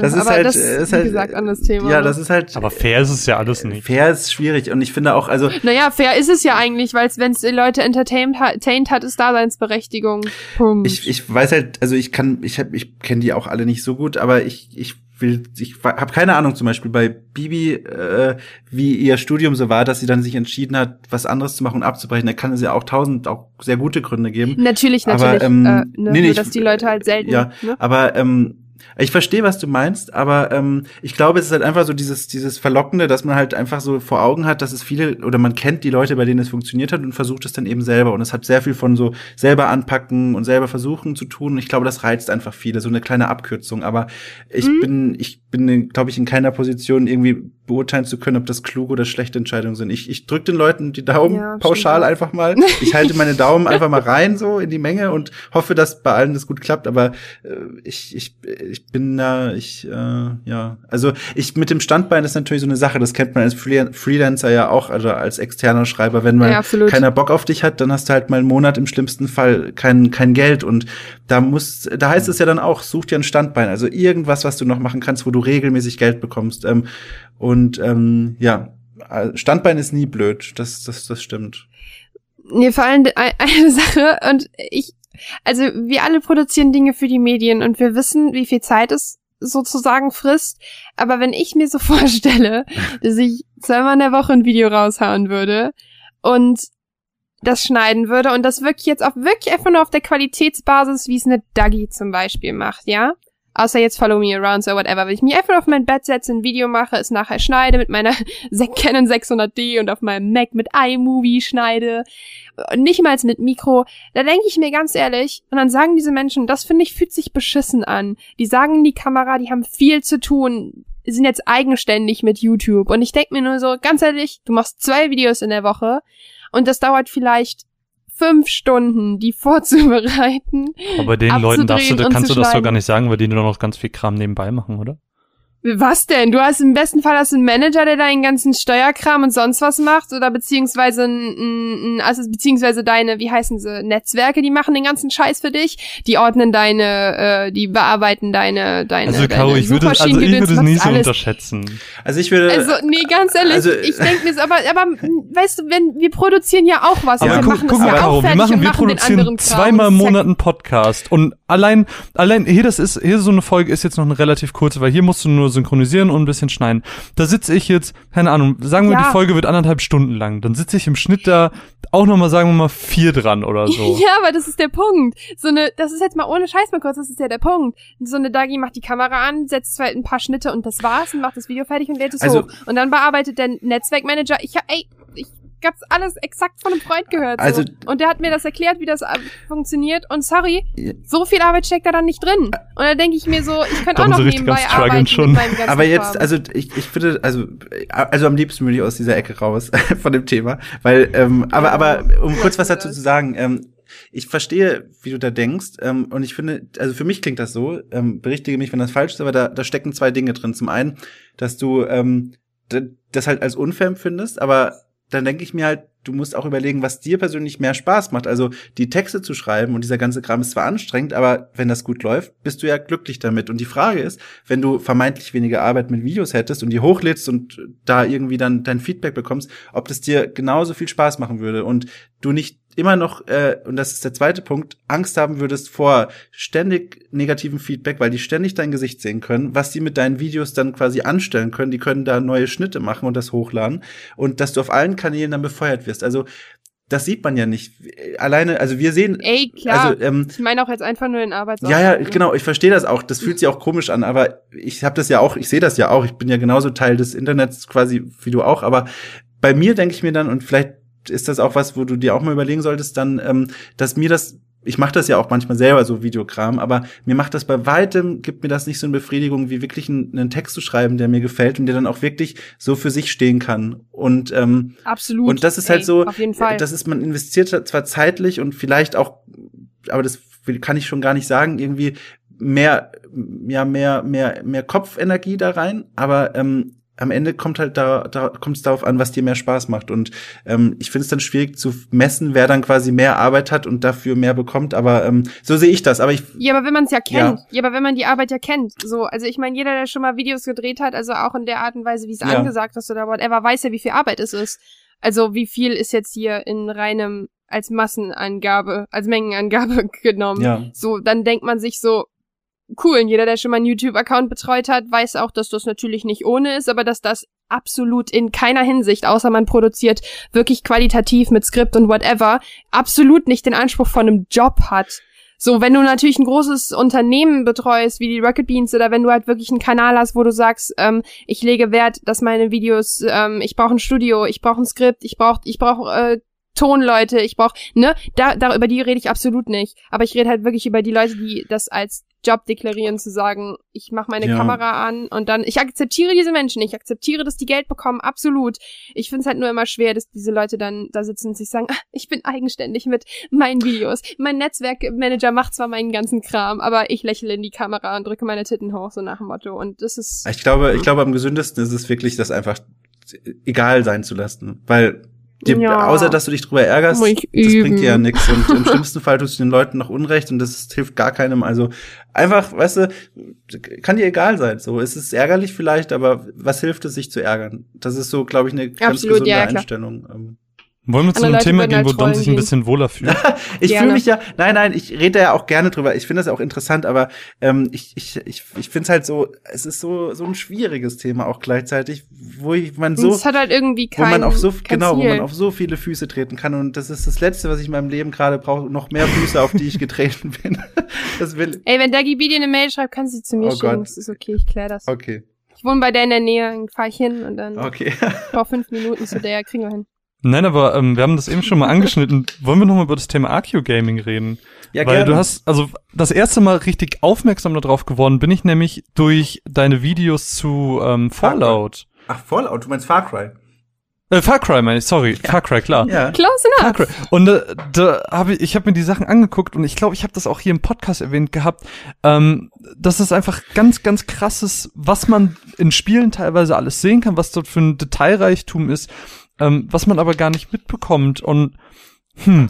das ja, ist aber halt, das ist wie gesagt, halt, anderes Thema. Ja, das ist halt. Aber fair ist es ja alles nicht. Fair ist schwierig und ich finde auch, also. Naja, fair ist es ja eigentlich, weil wenn es Leute entertained hat, ist Daseinsberechtigung. Punkt. Ich, ich weiß halt, also ich kann, ich hab, ich kenne die auch alle nicht so gut, aber ich, ich Will, ich habe keine Ahnung zum Beispiel bei Bibi, äh, wie ihr Studium so war, dass sie dann sich entschieden hat, was anderes zu machen und abzubrechen. Da kann es ja auch tausend, auch sehr gute Gründe geben. Natürlich, natürlich. Aber, ähm, äh, ne, nee, nur, dass ich, die Leute halt selten. Ja, ne? aber ähm, ich verstehe, was du meinst, aber ähm, ich glaube, es ist halt einfach so dieses dieses Verlockende, dass man halt einfach so vor Augen hat, dass es viele, oder man kennt die Leute, bei denen es funktioniert hat und versucht es dann eben selber. Und es hat sehr viel von so selber anpacken und selber versuchen zu tun. Und ich glaube, das reizt einfach viele, so eine kleine Abkürzung. Aber ich mhm. bin, ich bin, glaube ich, in keiner Position, irgendwie beurteilen zu können, ob das kluge oder schlechte Entscheidungen sind. Ich, ich drück den Leuten die Daumen ja, pauschal stimmt. einfach mal. Ich halte meine Daumen einfach mal rein, so in die Menge und hoffe, dass bei allen das gut klappt. Aber äh, ich, ich, ich bin da, ich, äh, ja. Also ich mit dem Standbein ist natürlich so eine Sache, das kennt man als Fre- Freelancer ja auch, also als externer Schreiber. Wenn mal ja, keiner Bock auf dich hat, dann hast du halt mal einen Monat im schlimmsten Fall kein, kein Geld. Und da muss, da heißt es ja dann auch, such dir ein Standbein. Also irgendwas, was du noch machen kannst, wo du regelmäßig Geld bekommst. Ähm, Und ähm, ja, Standbein ist nie blöd, das das das stimmt. Mir vor allem eine Sache und ich Also wir alle produzieren Dinge für die Medien und wir wissen, wie viel Zeit es sozusagen frisst. Aber wenn ich mir so vorstelle, dass ich zweimal in der Woche ein Video raushauen würde und das schneiden würde und das wirklich jetzt auch wirklich einfach nur auf der Qualitätsbasis, wie es eine Dagi zum Beispiel macht, ja? Außer jetzt Follow Me Around or whatever. Wenn ich mich einfach auf mein Bett setze, ein Video mache, es nachher schneide mit meiner Canon sechshundert D und auf meinem Mac mit iMovie schneide, nicht mal mit Mikro, da denke ich mir ganz ehrlich, und dann sagen diese Menschen, das finde ich, fühlt sich beschissen an. Die sagen in die Kamera, die haben viel zu tun, sind jetzt eigenständig mit YouTube. Und ich denke mir nur so, ganz ehrlich, du machst zwei Videos in der Woche und das dauert vielleicht fünf Stunden, die vorzubereiten. Aber den Leuten darfst du, kannst du das doch gar nicht sagen, weil die nur noch ganz viel Kram nebenbei machen, oder? Was denn? Du hast im besten Fall hast einen Manager, der deinen ganzen Steuerkram und sonst was macht, oder beziehungsweise ein, ein, also beziehungsweise deine, wie heißen sie, Netzwerke, die machen den ganzen Scheiß für dich, die ordnen deine, äh, die bearbeiten deine, deine. Also Caro, ich würde, also ich würde es nie so unterschätzen. Also ich würde, also nee, ganz ehrlich, also, ich denke mir, aber, aber, weißt du, wenn wir produzieren ja auch was, aber wir, guck, machen guck, das ja Caro, auch fertig wir machen, und wir machen produzieren den anderen Kram. Zweimal im Monat einen Podcast und allein, allein hier das ist, hier so eine Folge ist jetzt noch eine relativ kurze, weil hier musst du nur so synchronisieren und ein bisschen schneiden. Da sitze ich jetzt, keine Ahnung, sagen wir, ja. Die Folge wird anderthalb Stunden lang. Dann sitze ich im Schnitt da auch nochmal, sagen wir mal, vier dran oder so. Ja, aber das ist der Punkt. So eine, das ist jetzt mal ohne Scheiß mal kurz, das ist ja der Punkt. So eine Dagi macht die Kamera an, setzt halt ein paar Schnitte und das war's und macht das Video fertig und lädt es also hoch. Und dann bearbeitet der Netzwerkmanager, ich, ey, ich hab's alles exakt von einem Freund gehört. Also, so. Und der hat mir das erklärt, wie das funktioniert. Und sorry, so viel Arbeit steckt da dann nicht drin. Und da denke ich mir so, ich könnte auch noch nebenbei arbeiten schon. Mit meinem ganzen Aber jetzt, Farben. Also ich, ich finde, also also am liebsten würde ich aus dieser Ecke raus von dem Thema. Weil, ähm, aber, aber um ja, kurz was dazu das. zu sagen, ähm, ich verstehe, wie du da denkst, ähm, und ich finde, also für mich klingt das so, ähm, berichtige mich, wenn das falsch ist, aber da, da stecken zwei Dinge drin. Zum einen, dass du ähm, das halt als unfair empfindest, aber dann denke ich mir halt, du musst auch überlegen, was dir persönlich mehr Spaß macht. Also die Texte zu schreiben und dieser ganze Kram ist zwar anstrengend, aber wenn das gut läuft, bist du ja glücklich damit. Und die Frage ist, wenn du vermeintlich weniger Arbeit mit Videos hättest und die hochlädst und da irgendwie dann dein Feedback bekommst, ob das dir genauso viel Spaß machen würde und du nicht immer noch, äh, und das ist der zweite Punkt, Angst haben würdest vor ständig negativem Feedback, weil die ständig dein Gesicht sehen können, was die mit deinen Videos dann quasi anstellen können. Die können da neue Schnitte machen und das hochladen und dass du auf allen Kanälen dann befeuert wirst. Also das sieht man ja nicht. Alleine, also wir sehen. Ey, klar. Also, ähm, ich meine auch jetzt einfach nur den Arbeitsort. Ja, ja, genau. Ich verstehe das auch. Das fühlt sich auch komisch an. Aber ich habe das ja auch, ich sehe das ja auch. Ich bin ja genauso Teil des Internets quasi wie du auch. Aber bei mir denke ich mir dann, und vielleicht ist das auch was, wo du dir auch mal überlegen solltest, dann, ähm, dass mir das, ich mache das ja auch manchmal selber, so Videokram, aber mir macht das bei weitem, gibt mir das nicht so eine Befriedigung, wie wirklich einen, einen Text zu schreiben, der mir gefällt und der dann auch wirklich so für sich stehen kann. Und ähm, absolut. Und das ist Ey, halt so, auf jeden Fall. Das ist, man investiert zwar zeitlich und vielleicht auch, aber das kann ich schon gar nicht sagen, irgendwie mehr, ja, mehr, mehr, mehr Kopfenergie da rein, aber ähm, am Ende kommt halt da, da kommt es darauf an, was dir mehr Spaß macht. Und ähm, ich finde es dann schwierig zu messen, wer dann quasi mehr Arbeit hat und dafür mehr bekommt. Aber ähm, so sehe ich das. Aber ich ja, aber wenn man es ja kennt, ja. ja, aber wenn man die Arbeit ja kennt, so, also ich meine, jeder, der schon mal Videos gedreht hat, also auch in der Art und Weise, wie es ja. angesagt ist oder whatever, weiß ja, wie viel Arbeit es ist. Also wie viel ist jetzt hier in reinem als Massenangabe, als Mengenangabe genommen. Ja. So, dann denkt man sich so. Cool, und jeder, der schon mal einen YouTube-Account betreut hat, weiß auch, dass das natürlich nicht ohne ist, aber dass das absolut in keiner Hinsicht, außer man produziert wirklich qualitativ mit Skript und whatever, absolut nicht den Anspruch von einem Job hat. So, wenn du natürlich ein großes Unternehmen betreust, wie die Rocket Beans, oder wenn du halt wirklich einen Kanal hast, wo du sagst, ähm, ich lege Wert, dass meine Videos, ähm, ich brauche ein Studio, ich brauche ein Skript, ich brauche, ich brauche, äh, Tonleute, ich brauche, ne, da, da, über die rede ich absolut nicht. Aber ich rede halt wirklich über die Leute, die das als Job deklarieren, zu sagen, ich mache meine ja. Kamera an und dann, ich akzeptiere diese Menschen, ich akzeptiere, dass die Geld bekommen, absolut. Ich find's halt nur immer schwer, dass diese Leute dann da sitzen und sich sagen, ah, ich bin eigenständig mit meinen Videos. Mein Netzwerkmanager macht zwar meinen ganzen Kram, aber ich lächle in die Kamera und drücke meine Titten hoch, so nach dem Motto. Und das ist... Ich glaube, ich glaube, am gesündesten ist es wirklich, das einfach egal sein zu lassen, weil... Dir, ja. Außer, dass du dich drüber ärgerst, das üben. Bringt dir ja nichts. Und im schlimmsten Fall tust du den Leuten noch Unrecht und das hilft gar keinem. Also einfach, weißt du, kann dir egal sein. So, es ist ärgerlich vielleicht, aber was hilft es, sich zu ärgern? Das ist so, glaube ich, eine ganz Absolut, gesunde ja, Einstellung. Wollen wir zu einem Thema gehen, wo Dom sich ein bisschen wohler fühlt? Ich fühle mich ja, nein, nein, ich rede ja auch gerne drüber. Ich finde das ja auch interessant, aber ähm, ich, ich, ich, ich finde es halt so, es ist so so ein schwieriges Thema auch gleichzeitig, wo ich, man so, es hat halt irgendwie kein, wo man auf so genau, Ziel. wo man auf so viele Füße treten kann, und das ist das Letzte, was ich in meinem Leben gerade brauche, noch mehr Füße, auf die ich getreten bin. Das will. Ey, wenn Dagi dir eine Mail schreibt, kannst du sie zu mir oh schicken. Gott. Das ist okay, ich klär das. Okay. Ich wohne bei der in der Nähe, dann fahr ich hin und dann okay. brauche fünf Minuten zu der, kriegen wir hin. Nein, aber ähm, wir haben das eben schon mal angeschnitten. Wollen wir noch mal über das Thema Archaeogaming reden? Ja, Weil gerne. Du hast, also das erste Mal richtig aufmerksam darauf geworden bin ich nämlich durch deine Videos zu ähm, Fallout. Ach, Fallout? Du meinst Far Cry? Äh, Far Cry meine ich, sorry. Ja. Far Cry, klar. Ja. Close enough. Far Cry. Und äh, da habe ich, ich habe mir die Sachen angeguckt, und ich glaube, ich habe das auch hier im Podcast erwähnt gehabt. Ähm, das ist einfach ganz, ganz krasses, was man in Spielen teilweise alles sehen kann, was dort für ein Detailreichtum ist, ähm, was man aber gar nicht mitbekommt. Und hm,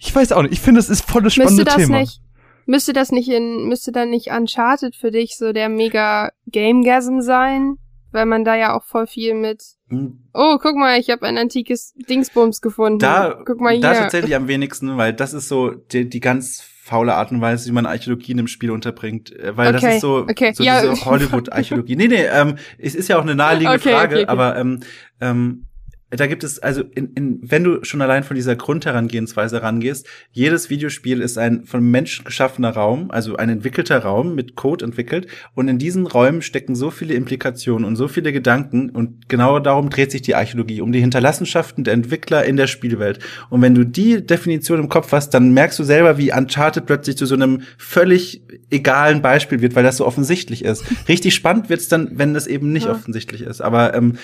ich weiß auch nicht. Ich finde, es ist voll das spannende Thema. Müsste das nicht, müsste das nicht in, müsste dann nicht Uncharted für dich so der mega Gamegasm sein? Weil man da ja auch voll viel mit oh, guck mal, ich habe ein antikes Dingsbums gefunden. Da, guck mal hier. Da tatsächlich am wenigsten, weil das ist so die, die ganz faule Art und Weise, wie man Archäologie in einem Spiel unterbringt. Weil okay, das ist so, okay. so ja. diese Hollywood-Archäologie. Nee, nee, ähm, es ist ja auch eine naheliegende okay, Frage, okay, okay. aber ähm, ähm, da gibt es, also in, in, wenn du schon allein von dieser Grundherangehensweise rangehst, jedes Videospiel ist ein von Menschen geschaffener Raum, also ein entwickelter Raum mit Code entwickelt, und in diesen Räumen stecken so viele Implikationen und so viele Gedanken, und genau darum dreht sich die Archäologie, um die Hinterlassenschaften der Entwickler in der Spielwelt. Und wenn du die Definition im Kopf hast, dann merkst du selber, wie Uncharted plötzlich zu so einem völlig egalen Beispiel wird, weil das so offensichtlich ist. Richtig spannend wird's dann, wenn das eben nicht ja. offensichtlich ist, aber ähm,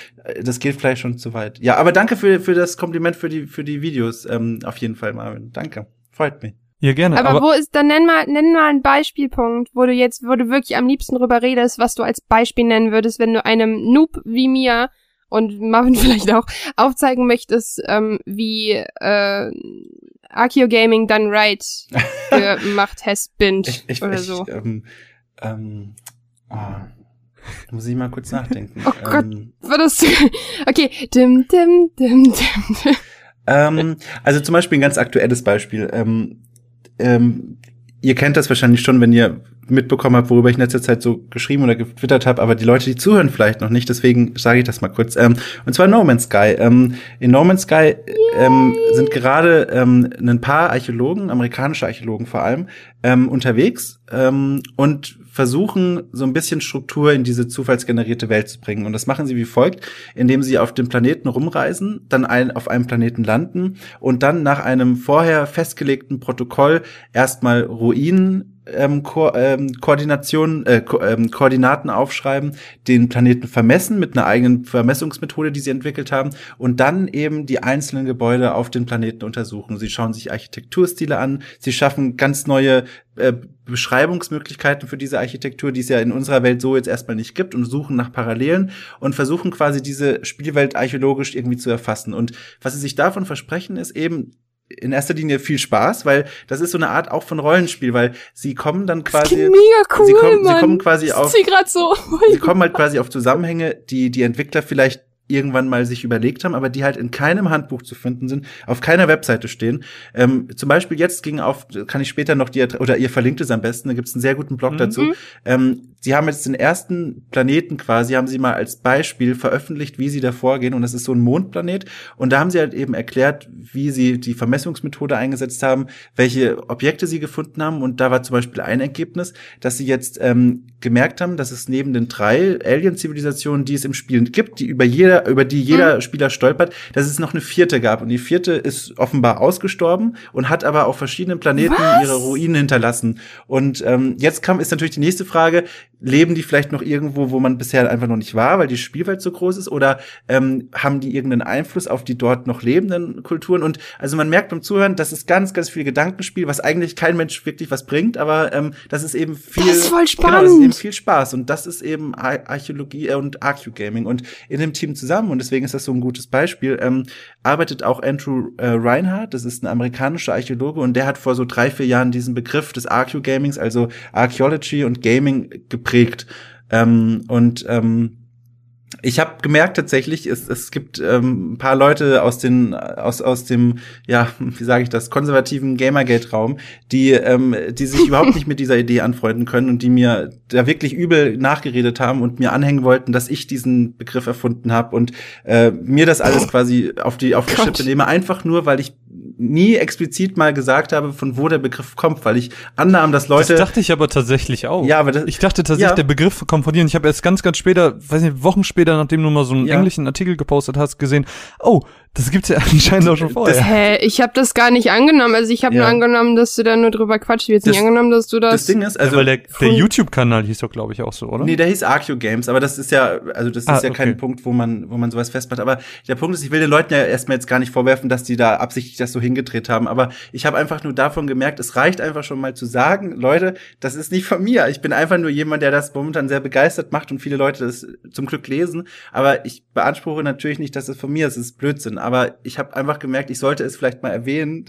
das geht vielleicht schon zu weit. Ja, aber danke für für das Kompliment für die für die Videos ähm, auf jeden Fall, Marvin. Danke, freut mich. Ja, gerne. Aber, aber wo ist, dann nenn mal nenn mal einen Beispielpunkt, wo du jetzt, wo du wirklich am liebsten drüber redest, was du als Beispiel nennen würdest, wenn du einem Noob wie mir und Marvin vielleicht auch aufzeigen möchtest, ähm, wie äh, Archaeogaming done right gemacht has been ich, ich, oder ich, so. Ähm, ähm, oh. Da muss ich mal kurz nachdenken. Oh Gott, ähm, war das... Okay. Dim, dim, dim, dim, dim. Ähm, also zum Beispiel ein ganz aktuelles Beispiel. Ähm, ähm, ihr kennt das wahrscheinlich schon, wenn ihr mitbekommen habt, worüber ich in letzter Zeit so geschrieben oder getwittert habe, aber die Leute, die zuhören, vielleicht noch nicht, deswegen sage ich das mal kurz. Ähm, und zwar No Man's Sky. Ähm, in No Man's Sky ähm, sind gerade ähm, ein paar Archäologen, amerikanische Archäologen vor allem, ähm, unterwegs ähm, und versuchen, so ein bisschen Struktur in diese zufallsgenerierte Welt zu bringen. Und das machen sie wie folgt, indem sie auf dem Planeten rumreisen, dann ein, auf einem Planeten landen und dann nach einem vorher festgelegten Protokoll erstmal Ruinen Ähm, Ko- ähm, Koordination, äh, Ko- ähm, Koordinaten aufschreiben, den Planeten vermessen mit einer eigenen Vermessungsmethode, die sie entwickelt haben, und dann eben die einzelnen Gebäude auf den Planeten untersuchen. Sie schauen sich Architekturstile an, sie schaffen ganz neue äh, Beschreibungsmöglichkeiten für diese Architektur, die es ja in unserer Welt so jetzt erstmal nicht gibt, und suchen nach Parallelen und versuchen quasi diese Spielwelt archäologisch irgendwie zu erfassen. Und was sie sich davon versprechen, ist eben in erster Linie viel Spaß, weil das ist so eine Art auch von Rollenspiel, weil sie kommen dann quasi, das mega cool, sie kommen, Mann. sie kommen quasi auf, sie, so. sie kommen halt quasi auf Zusammenhänge, die die Entwickler vielleicht irgendwann mal sich überlegt haben, aber die halt in keinem Handbuch zu finden sind, auf keiner Webseite stehen. Ähm, zum Beispiel jetzt ging auf, kann ich später noch die, oder ihr verlinkt es am besten, da gibt's einen sehr guten Blog mhm. dazu. Ähm, sie haben jetzt den ersten Planeten quasi, haben sie mal als Beispiel veröffentlicht, wie sie da vorgehen, und das ist so ein Mondplanet, und da haben sie halt eben erklärt, wie sie die Vermessungsmethode eingesetzt haben, welche Objekte sie gefunden haben, und da war zum Beispiel ein Ergebnis, dass sie jetzt ähm, gemerkt haben, dass es neben den drei Alien-Zivilisationen, die es im Spiel gibt, die über jeder über die jeder Spieler stolpert, dass es noch eine vierte gab. Und die vierte ist offenbar ausgestorben und hat aber auf verschiedenen Planeten Was? ihre Ruinen hinterlassen. Und ähm, jetzt kam, ist natürlich die nächste Frage, leben die vielleicht noch irgendwo, wo man bisher einfach noch nicht war, weil die Spielwelt so groß ist? Oder ähm, haben die irgendeinen Einfluss auf die dort noch lebenden Kulturen? Und also man merkt beim Zuhören, das ist ganz, ganz viel Gedankenspiel, was eigentlich kein Mensch wirklich was bringt, aber ähm, das ist eben viel... Das ist voll spannend. Genau, das ist eben viel Spaß. Und das ist eben Ar- Archäologie und Archaeogaming. Und in dem Team zusammen, und deswegen ist das so ein gutes Beispiel, ähm, arbeitet auch Andrew äh, Reinhardt, das ist ein amerikanischer Archäologe, und der hat vor so drei, vier Jahren diesen Begriff des Archaeogamings, also Archaeology und Gaming, geprägt. Ähm, und ähm, Ich habe gemerkt tatsächlich, es, es gibt ähm, ein paar Leute aus den aus aus dem ja wie sage ich das konservativen Gamergate-Raum, die ähm, die sich überhaupt nicht mit dieser Idee anfreunden können und die mir da wirklich übel nachgeredet haben und mir anhängen wollten, dass ich diesen Begriff erfunden habe und äh, mir das alles quasi auf die auf die Schippe nehme, einfach nur, weil ich nie explizit mal gesagt habe, von wo der Begriff kommt, weil ich annahm, dass Leute. Das dachte ich aber tatsächlich auch. Ja, aber das, ich dachte tatsächlich, ja. Der Begriff kommt von dir. Und ich habe erst ganz, ganz später, weiß nicht, Wochen später, nachdem du mal so einen ja. englischen Artikel gepostet hast, gesehen, oh, das gibt's ja anscheinend auch schon vorher. Das, hä, ich habe das gar nicht angenommen. Also ich habe ja. nur angenommen, dass du da nur drüber quatscht. Ich habe jetzt das, nicht angenommen, dass du das. Das Ding ist, also ja, weil der, der YouTube-Kanal hieß doch, glaube ich, auch so, oder? Nee, der hieß Archaeogames, aber das ist ja, also das ist ah, ja okay. kein Punkt, wo man, wo man sowas festmacht. Aber der Punkt ist, ich will den Leuten ja erstmal jetzt gar nicht vorwerfen, dass die da absichtlich das so hingedreht haben, aber ich habe einfach nur davon gemerkt, es reicht einfach schon mal zu sagen, Leute, das ist nicht von mir. Ich bin einfach nur jemand, der das momentan sehr begeistert macht und viele Leute das zum Glück lesen, aber ich beanspruche natürlich nicht, dass es von mir ist, es ist Blödsinn, aber ich habe einfach gemerkt, ich sollte es vielleicht mal erwähnen,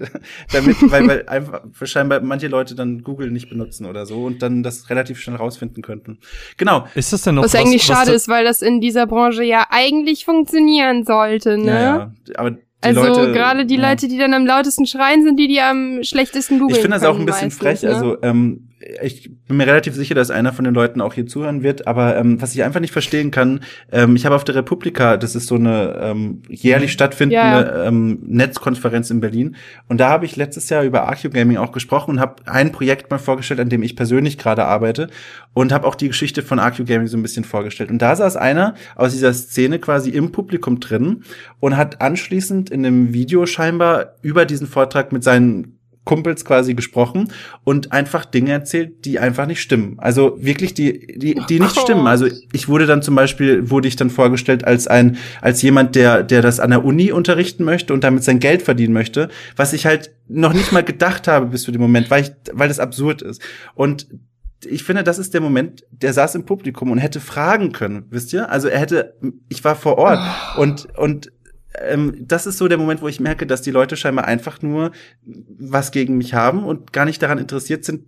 damit, weil, weil einfach scheinbar manche Leute dann Google nicht benutzen oder so und dann das relativ schnell rausfinden könnten. Genau. Ist das denn noch was, was eigentlich was, schade was ist, weil das in dieser Branche ja eigentlich funktionieren sollte, ne? Ja, ja. Aber Die also Leute, gerade die ja. Leute, die dann am lautesten schreien, sind die, die am schlechtesten googeln. Ich finde das auch ein bisschen frech. Ne? Also ähm, ich bin mir relativ sicher, dass einer von den Leuten auch hier zuhören wird. Aber ähm, was ich einfach nicht verstehen kann, ähm, ich habe auf der Republika, das ist so eine ähm, jährlich stattfindende ja. ähm, Netzkonferenz in Berlin. Und da habe ich letztes Jahr über Archaeogaming auch gesprochen und habe ein Projekt mal vorgestellt, an dem ich persönlich gerade arbeite. Und habe auch die Geschichte von Archaeogaming so ein bisschen vorgestellt. Und da saß einer aus dieser Szene quasi im Publikum drin und hat anschließend in einem Video scheinbar über diesen Vortrag mit seinen Kumpels quasi gesprochen und einfach Dinge erzählt, die einfach nicht stimmen. Also wirklich die, die, die nicht stimmen. Also ich wurde dann zum Beispiel, wurde ich dann vorgestellt als ein, als jemand, der, der das an der Uni unterrichten möchte und damit sein Geld verdienen möchte, was ich halt noch nicht mal gedacht habe bis zu dem Moment, weil ich, weil das absurd ist. Und ich finde, das ist der Moment, der saß im Publikum und hätte fragen können, wisst ihr? Also er hätte, ich war vor Ort und, und, das ist so der Moment, wo ich merke, dass die Leute scheinbar einfach nur was gegen mich haben und gar nicht daran interessiert sind,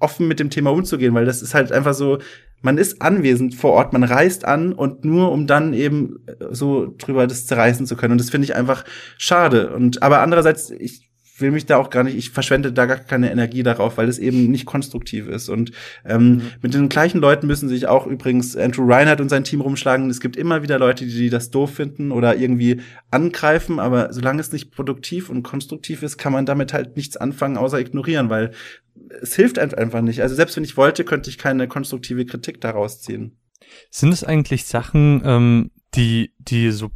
offen mit dem Thema umzugehen, weil das ist halt einfach so, man ist anwesend vor Ort, man reist an und nur um dann eben so drüber das zerreißen zu können. Und das finde ich einfach schade. Und aber andererseits, ich will mich da auch gar nicht, ich verschwende da gar keine Energie darauf, weil es eben nicht konstruktiv ist. Und ähm, mhm. mit den gleichen Leuten müssen sich auch übrigens Andrew Reinhardt und sein Team rumschlagen. Es gibt immer wieder Leute, die, die das doof finden oder irgendwie angreifen, aber solange es nicht produktiv und konstruktiv ist, kann man damit halt nichts anfangen, außer ignorieren, weil es hilft einfach nicht. Also selbst wenn ich wollte, könnte ich keine konstruktive Kritik daraus ziehen. Sind es eigentlich Sachen, ähm, die, die so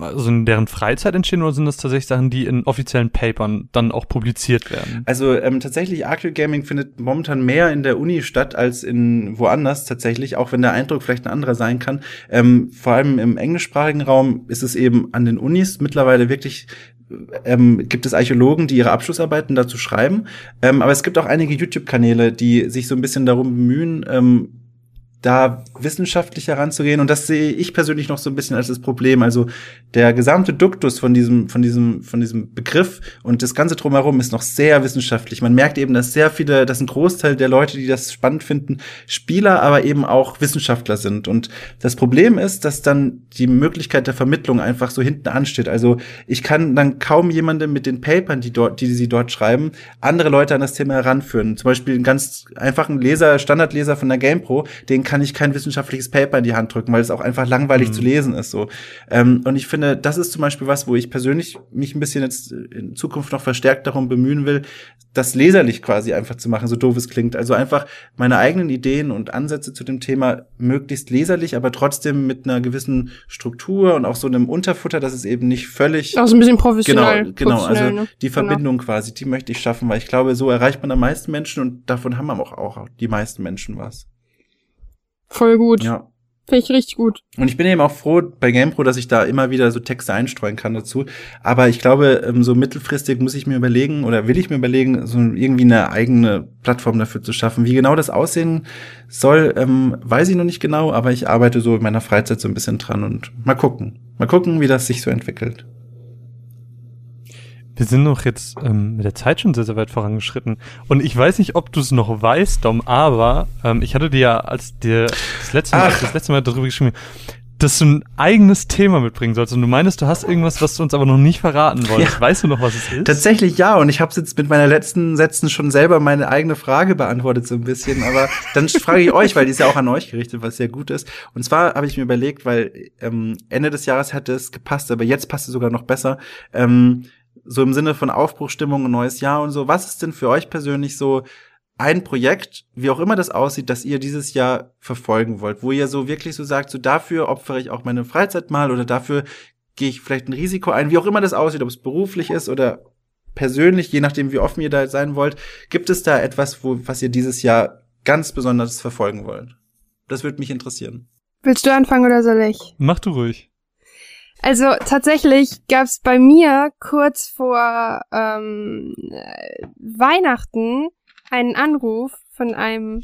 also in deren Freizeit entstehen oder sind das tatsächlich Sachen, die in offiziellen Papern dann auch publiziert werden? Also ähm, tatsächlich, Archaeogaming findet momentan mehr in der Uni statt als in woanders tatsächlich, auch wenn der Eindruck vielleicht ein anderer sein kann. Ähm, vor allem im englischsprachigen Raum ist es eben an den Unis mittlerweile wirklich Ähm, gibt es Archäologen, die ihre Abschlussarbeiten dazu schreiben. Ähm, aber es gibt auch einige YouTube-Kanäle, die sich so ein bisschen darum bemühen, ähm, da wissenschaftlich heranzugehen. Und das sehe ich persönlich noch so ein bisschen als das Problem. Also der gesamte Duktus von diesem, von diesem, von diesem Begriff und das Ganze drumherum ist noch sehr wissenschaftlich. Man merkt eben, dass sehr viele, dass ein Großteil der Leute, die das spannend finden, Spieler, aber eben auch Wissenschaftler sind. Und das Problem ist, dass dann die Möglichkeit der Vermittlung einfach so hinten ansteht. Also ich kann dann kaum jemandem mit den Papern, die dort, die sie dort schreiben, andere Leute an das Thema heranführen. Zum Beispiel einen ganz einfachen Leser, Standardleser von der GamePro, den kann kann ich kein wissenschaftliches Paper in die Hand drücken, weil es auch einfach langweilig mhm. zu lesen ist. So ähm, und ich finde, das ist zum Beispiel was, wo ich persönlich mich ein bisschen jetzt in Zukunft noch verstärkt darum bemühen will, das leserlich quasi einfach zu machen, so doof es klingt. Also einfach meine eigenen Ideen und Ansätze zu dem Thema möglichst leserlich, aber trotzdem mit einer gewissen Struktur und auch so einem Unterfutter, dass es eben nicht völlig auch so ein bisschen professionell. Genau, genau. Professionell, also ne? Die Verbindung genau. quasi, die möchte ich schaffen, weil ich glaube, so erreicht man am meisten Menschen und davon haben auch, auch die meisten Menschen was. Voll gut. Ja. Finde ich richtig gut. Und ich bin eben auch froh bei GamePro, dass ich da immer wieder so Texte einstreuen kann dazu. Aber ich glaube, so mittelfristig muss ich mir überlegen oder will ich mir überlegen, so irgendwie eine eigene Plattform dafür zu schaffen. Wie genau das aussehen soll, ähm, weiß ich noch nicht genau, aber ich arbeite so in meiner Freizeit so ein bisschen dran und mal gucken. Mal gucken, wie das sich so entwickelt. Wir sind noch jetzt ähm, mit der Zeit schon sehr, sehr weit vorangeschritten. Und ich weiß nicht, ob du es noch weißt, Dom, aber ähm, ich hatte dir ja als dir das letzte Mal, das letzte Mal darüber geschrieben, dass du ein eigenes Thema mitbringen sollst. Und du meinst, du hast irgendwas, was du uns aber noch nicht verraten wolltest. Ja. Weißt du noch, was es ist? Tatsächlich ja. Und ich habe jetzt mit meiner letzten Sätzen schon selber meine eigene Frage beantwortet so ein bisschen. Aber dann frage ich euch, weil die ist ja auch an euch gerichtet, was sehr gut ist. Und zwar habe ich mir überlegt, weil ähm, Ende des Jahres hätte es gepasst, aber jetzt passt es sogar noch besser. Ähm, so im Sinne von Aufbruchstimmung, ein neues Jahr und so. Was ist denn für euch persönlich so ein Projekt, wie auch immer das aussieht, das ihr dieses Jahr verfolgen wollt, wo ihr so wirklich so sagt, so dafür opfere ich auch meine Freizeit mal oder dafür gehe ich vielleicht ein Risiko ein, wie auch immer das aussieht, ob es beruflich ist oder persönlich, je nachdem, wie offen ihr da sein wollt. Gibt es da etwas, wo, was ihr dieses Jahr ganz besonders verfolgen wollt? Das würde mich interessieren. Willst du anfangen oder soll ich? Mach du ruhig. Also tatsächlich gab's bei mir kurz vor ähm, Weihnachten einen Anruf von einem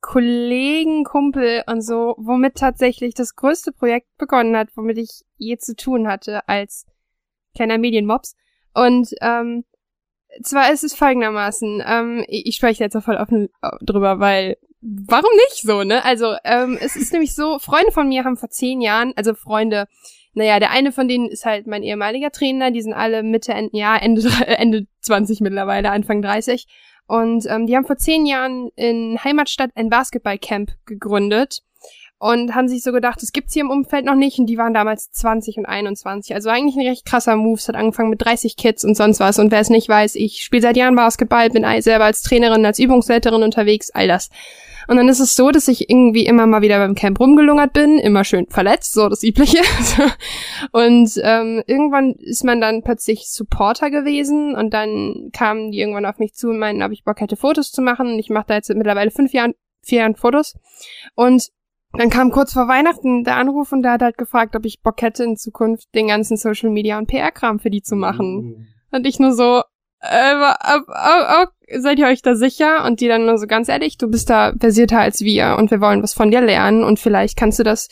Kollegen, Kumpel und so, womit tatsächlich das größte Projekt begonnen hat, womit ich je zu tun hatte als kleiner Medienmops. Und ähm, zwar ist es folgendermaßen, ähm, ich, ich spreche jetzt auch voll offen drüber, weil warum nicht so, ne? Also ähm, es ist nämlich so, Freunde von mir haben vor zehn Jahren, also Freunde, naja, der eine von denen ist halt mein ehemaliger Trainer, die sind alle Mitte, Ende, ja, Ende, Ende zwanzig mittlerweile, Anfang dreißig. Und ähm, die haben vor zehn Jahren in Heimatstadt ein Basketballcamp gegründet und haben sich so gedacht, das gibt's hier im Umfeld noch nicht. Und die waren damals zwanzig und einundzwanzig. Also eigentlich ein recht krasser Move. Es hat angefangen mit dreißig Kids und sonst was. Und wer es nicht weiß, ich spiele seit Jahren Basketball, bin selber als Trainerin, als Übungsleiterin unterwegs, all das. Und dann ist es so, dass ich irgendwie immer mal wieder beim Camp rumgelungert bin, immer schön verletzt, so das Übliche. Und ähm, irgendwann ist man dann plötzlich Supporter gewesen und dann kamen die irgendwann auf mich zu und meinten, ob ich Bock hätte, Fotos zu machen. Und ich mache da jetzt mittlerweile fünf Jahren, vier Jahren Fotos. Und dann kam kurz vor Weihnachten der Anruf und der hat halt gefragt, ob ich Bock hätte, in Zukunft den ganzen Social Media und P R-Kram für die zu machen. Mhm. Und ich nur so... Äh, oh, oh, oh, seid ihr euch da sicher? Und die dann nur so, ganz ehrlich, du bist da versierter als wir und wir wollen was von dir lernen und vielleicht kannst du das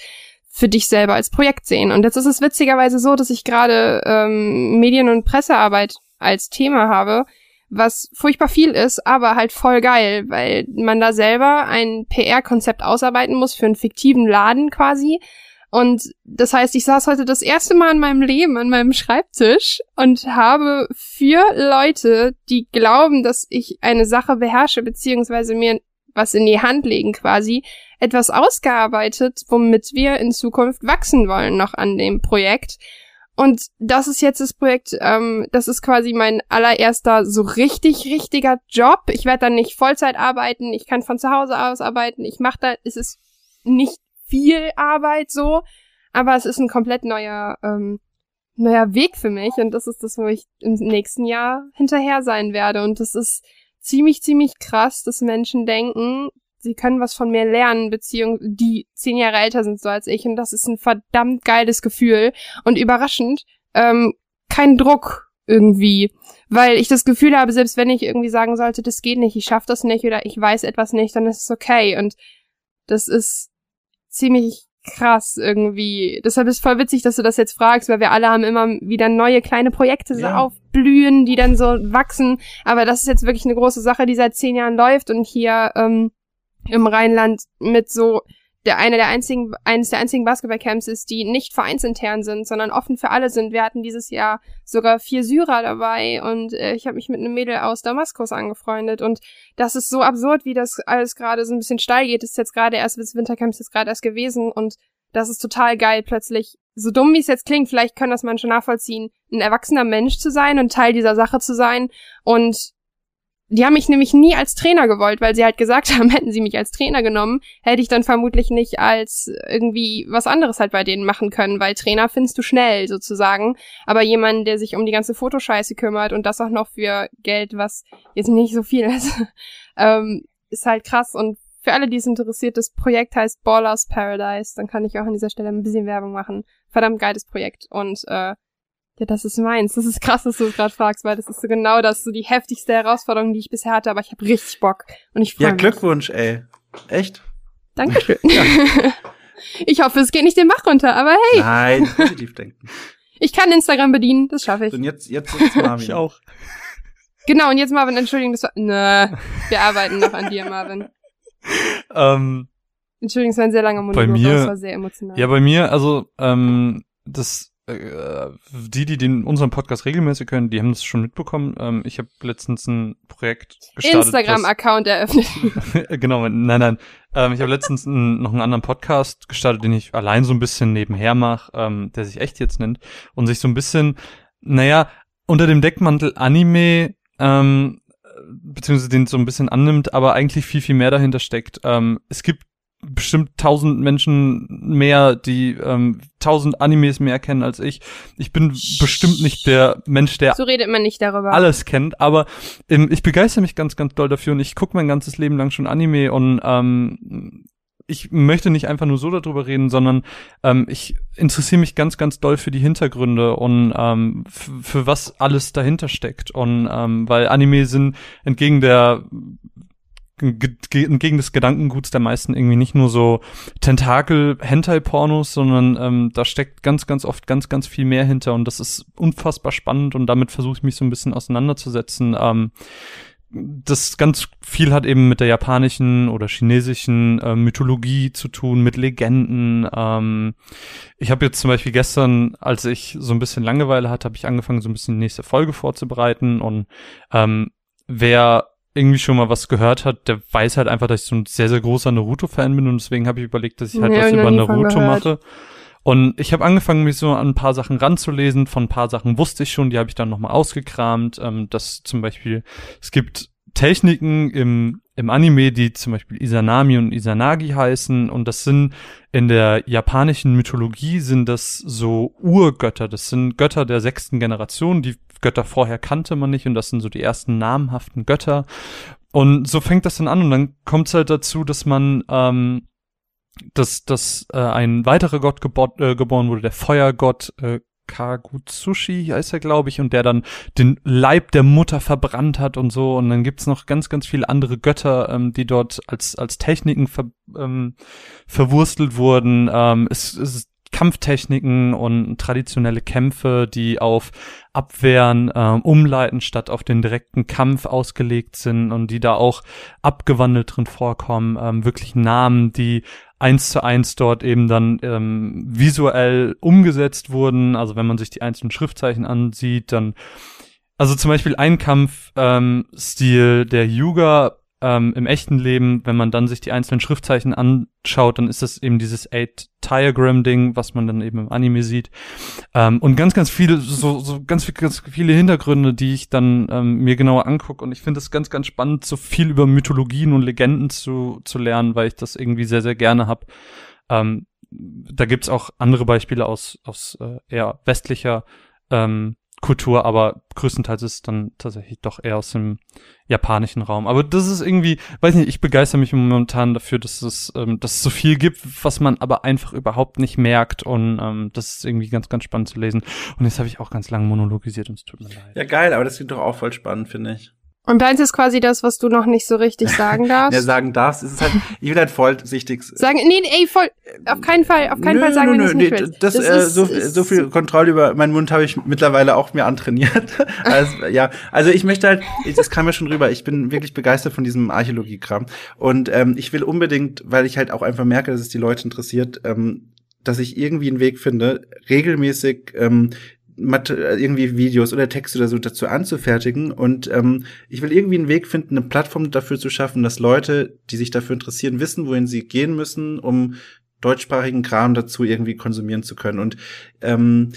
für dich selber als Projekt sehen. Und jetzt ist es witzigerweise so, dass ich gerade ähm, Medien- und Pressearbeit als Thema habe, was furchtbar viel ist, aber halt voll geil, weil man da selber ein P R-Konzept ausarbeiten muss für einen fiktiven Laden quasi. Und das heißt, ich saß heute das erste Mal in meinem Leben an meinem Schreibtisch und habe für Leute, die glauben, dass ich eine Sache beherrsche, beziehungsweise mir was in die Hand legen quasi, etwas ausgearbeitet, womit wir in Zukunft wachsen wollen noch an dem Projekt. Und das ist jetzt das Projekt, ähm, das ist quasi mein allererster so richtig, richtiger Job. Ich werde dann nicht Vollzeit arbeiten, ich kann von zu Hause aus arbeiten, ich mache da, es ist nicht viel Arbeit so, aber es ist ein komplett neuer ähm, neuer Weg für mich und das ist das, wo ich im nächsten Jahr hinterher sein werde und das ist ziemlich, ziemlich krass, dass Menschen denken, sie können was von mir lernen, beziehungsweise die zehn Jahre älter sind so als ich und das ist ein verdammt geiles Gefühl und überraschend, ähm, kein Druck irgendwie, weil ich das Gefühl habe, selbst wenn ich irgendwie sagen sollte, das geht nicht, ich schaffe das nicht oder ich weiß etwas nicht, dann ist es okay und das ist ziemlich krass irgendwie. Deshalb ist es voll witzig, dass du das jetzt fragst, weil wir alle haben immer wieder neue kleine Projekte so ja. aufblühen, die dann so wachsen. Aber das ist jetzt wirklich eine große Sache, die seit zehn Jahren läuft und hier ähm, im Rheinland mit so der eine der einzigen, eines der einzigen Basketballcamps ist, die nicht vereinsintern sind, sondern offen für alle sind. Wir hatten dieses Jahr sogar vier Syrer dabei und äh, ich habe mich mit einem Mädel aus Damaskus angefreundet und das ist so absurd, wie das alles gerade so ein bisschen steil geht. Das ist jetzt gerade erst, das Wintercamp ist jetzt gerade erst gewesen und das ist total geil plötzlich. So dumm, wie es jetzt klingt, vielleicht können das manche nachvollziehen, ein erwachsener Mensch zu sein und Teil dieser Sache zu sein und die haben mich nämlich nie als Trainer gewollt, weil sie halt gesagt haben, hätten sie mich als Trainer genommen, hätte ich dann vermutlich nicht als irgendwie was anderes halt bei denen machen können, weil Trainer findest du schnell sozusagen, aber jemand, der sich um die ganze Fotoscheiße kümmert und das auch noch für Geld, was jetzt nicht so viel ist, ähm, ist halt krass und für alle, die es interessiert, das Projekt heißt Ballers Paradise, dann kann ich auch an dieser Stelle ein bisschen Werbung machen. Verdammt geiles Projekt und äh, ja, das ist meins. Das ist krass, dass du es gerade fragst, weil das ist so genau das, so die heftigste Herausforderung, die ich bisher hatte, aber ich habe richtig Bock und ich freue mich. Ja, Glückwunsch, ey. Echt? Dankeschön. Ja. Ich hoffe, es geht nicht den Bach runter, aber hey. Nein, positiv denken. Ich kann Instagram bedienen, das schaffe ich. Und jetzt, jetzt ist Marvin. Ich auch. Genau, und jetzt Marvin, Entschuldigung, das war, nö, wir arbeiten noch an dir, Marvin. Ähm. Entschuldigung, es war ein sehr langer Monolog, bei mir, das war sehr emotional. Ja, bei mir, also, ähm, das, äh, die, die den unseren Podcast regelmäßig hören, die haben das schon mitbekommen. Ähm, ich habe letztens ein Projekt gestartet. Instagram-Account eröffnet. Genau, nein, nein. Ähm, ich habe letztens einen, noch einen anderen Podcast gestartet, den ich allein so ein bisschen nebenher mache, ähm, der sich echt jetzt nennt und sich so ein bisschen, naja, unter dem Deckmantel Anime, ähm, beziehungsweise den so ein bisschen annimmt, aber eigentlich viel, viel mehr dahinter steckt. Ähm, es gibt bestimmt tausend Menschen mehr, die ähm, tausend Animes mehr kennen als ich. Ich bin bestimmt nicht der Mensch, der so redet man nicht darüber. Alles kennt, aber ähm, ich begeistere mich ganz, ganz doll dafür und ich gucke mein ganzes Leben lang schon Anime und ähm, ich möchte nicht einfach nur so darüber reden, sondern ähm, ich interessiere mich ganz, ganz doll für die Hintergründe und ähm, f- für was alles dahinter steckt. Und ähm, weil Anime sind entgegen der entgegen des Gedankenguts der meisten irgendwie nicht nur so Tentakel-Hentai-Pornos, sondern ähm, da steckt ganz, ganz oft ganz, ganz viel mehr hinter und das ist unfassbar spannend und damit versuche ich mich so ein bisschen auseinanderzusetzen. Ähm, das ganz viel hat eben mit der japanischen oder chinesischen äh, Mythologie zu tun, mit Legenden. Ähm, ich habe jetzt zum Beispiel gestern, als ich so ein bisschen Langeweile hatte, habe ich angefangen, so ein bisschen die nächste Folge vorzubereiten und ähm, wer irgendwie schon mal was gehört hat, der weiß halt einfach, dass ich so ein sehr, sehr großer Naruto-Fan bin und deswegen habe ich überlegt, dass ich halt nee, was über Naruto mache. Und ich habe angefangen, mich so an ein paar Sachen ranzulesen, von ein paar Sachen wusste ich schon, die habe ich dann nochmal ausgekramt, ähm, dass zum Beispiel, es gibt Techniken im im Anime, die zum Beispiel Izanami und Izanagi heißen und das sind in der japanischen Mythologie sind das so Urgötter, das sind Götter der sechsten Generation, die Götter vorher kannte man nicht und das sind so die ersten namhaften Götter und so fängt das dann an und dann kommt es halt dazu, dass man ähm, dass, dass äh, ein weiterer Gott gebo- äh, geboren wurde, der Feuergott äh, Kagutsushi heißt er, glaube ich, und der dann den Leib der Mutter verbrannt hat und so. Und dann gibt's noch ganz, ganz viele andere Götter, ähm, die dort als als Techniken ver, ähm, verwurstelt wurden. Ähm, es, es ist Kampftechniken und traditionelle Kämpfe, die auf Abwehren, ähm, Umleiten statt auf den direkten Kampf ausgelegt sind und die da auch abgewandelt drin vorkommen. Ähm, wirklich Namen, die eins zu eins dort eben dann ähm, visuell umgesetzt wurden. Also wenn man sich die einzelnen Schriftzeichen ansieht, dann also zum Beispiel ein Kampfstil ähm, der Yuga ähm, im echten Leben, wenn man dann sich die einzelnen Schriftzeichen anschaut, dann ist das eben dieses Eight-Diagram-Ding, was man dann eben im Anime sieht. Ähm, und ganz, ganz viele, so, so ganz, ganz viele Hintergründe, die ich dann ähm, mir genauer angucke. Und ich finde es ganz, ganz spannend, so viel über Mythologien und Legenden zu, zu lernen, weil ich das irgendwie sehr, sehr gerne habe. Ähm, da gibt's auch andere Beispiele aus, aus äh, eher westlicher ähm, Kultur, aber größtenteils ist es dann tatsächlich doch eher aus dem japanischen Raum. Aber das ist irgendwie, weiß nicht, ich begeistere mich momentan dafür, dass es, ähm, dass es so viel gibt, was man aber einfach überhaupt nicht merkt und ähm, das ist irgendwie ganz, ganz spannend zu lesen. Und jetzt habe ich auch ganz lange monologisiert und es tut mir leid. Ja, geil, aber das klingt doch auch voll spannend, finde ich. Und deins ist quasi das, was du noch nicht so richtig sagen darfst. Ja, sagen darfst, ist es halt, ich will halt vollsichtig sagen, nee, ey, voll, auf keinen Fall, auf keinen nö, Fall sagen, nö, wenn ich nicht will. Das, das äh, ist, so, ist, so viel Kontrolle über meinen Mund habe ich mittlerweile auch mir antrainiert. Also, ja, also ich möchte halt, das kam ja schon rüber, ich bin wirklich begeistert von diesem Archäologie-Kram. Und ähm, ich will unbedingt, weil ich halt auch einfach merke, dass es die Leute interessiert, ähm, dass ich irgendwie einen Weg finde, regelmäßig, ähm, irgendwie Videos oder Texte oder so dazu anzufertigen und ähm, ich will irgendwie einen Weg finden, eine Plattform dafür zu schaffen, dass Leute, die sich dafür interessieren, wissen, wohin sie gehen müssen, um deutschsprachigen Kram dazu irgendwie konsumieren zu können. Und ähm,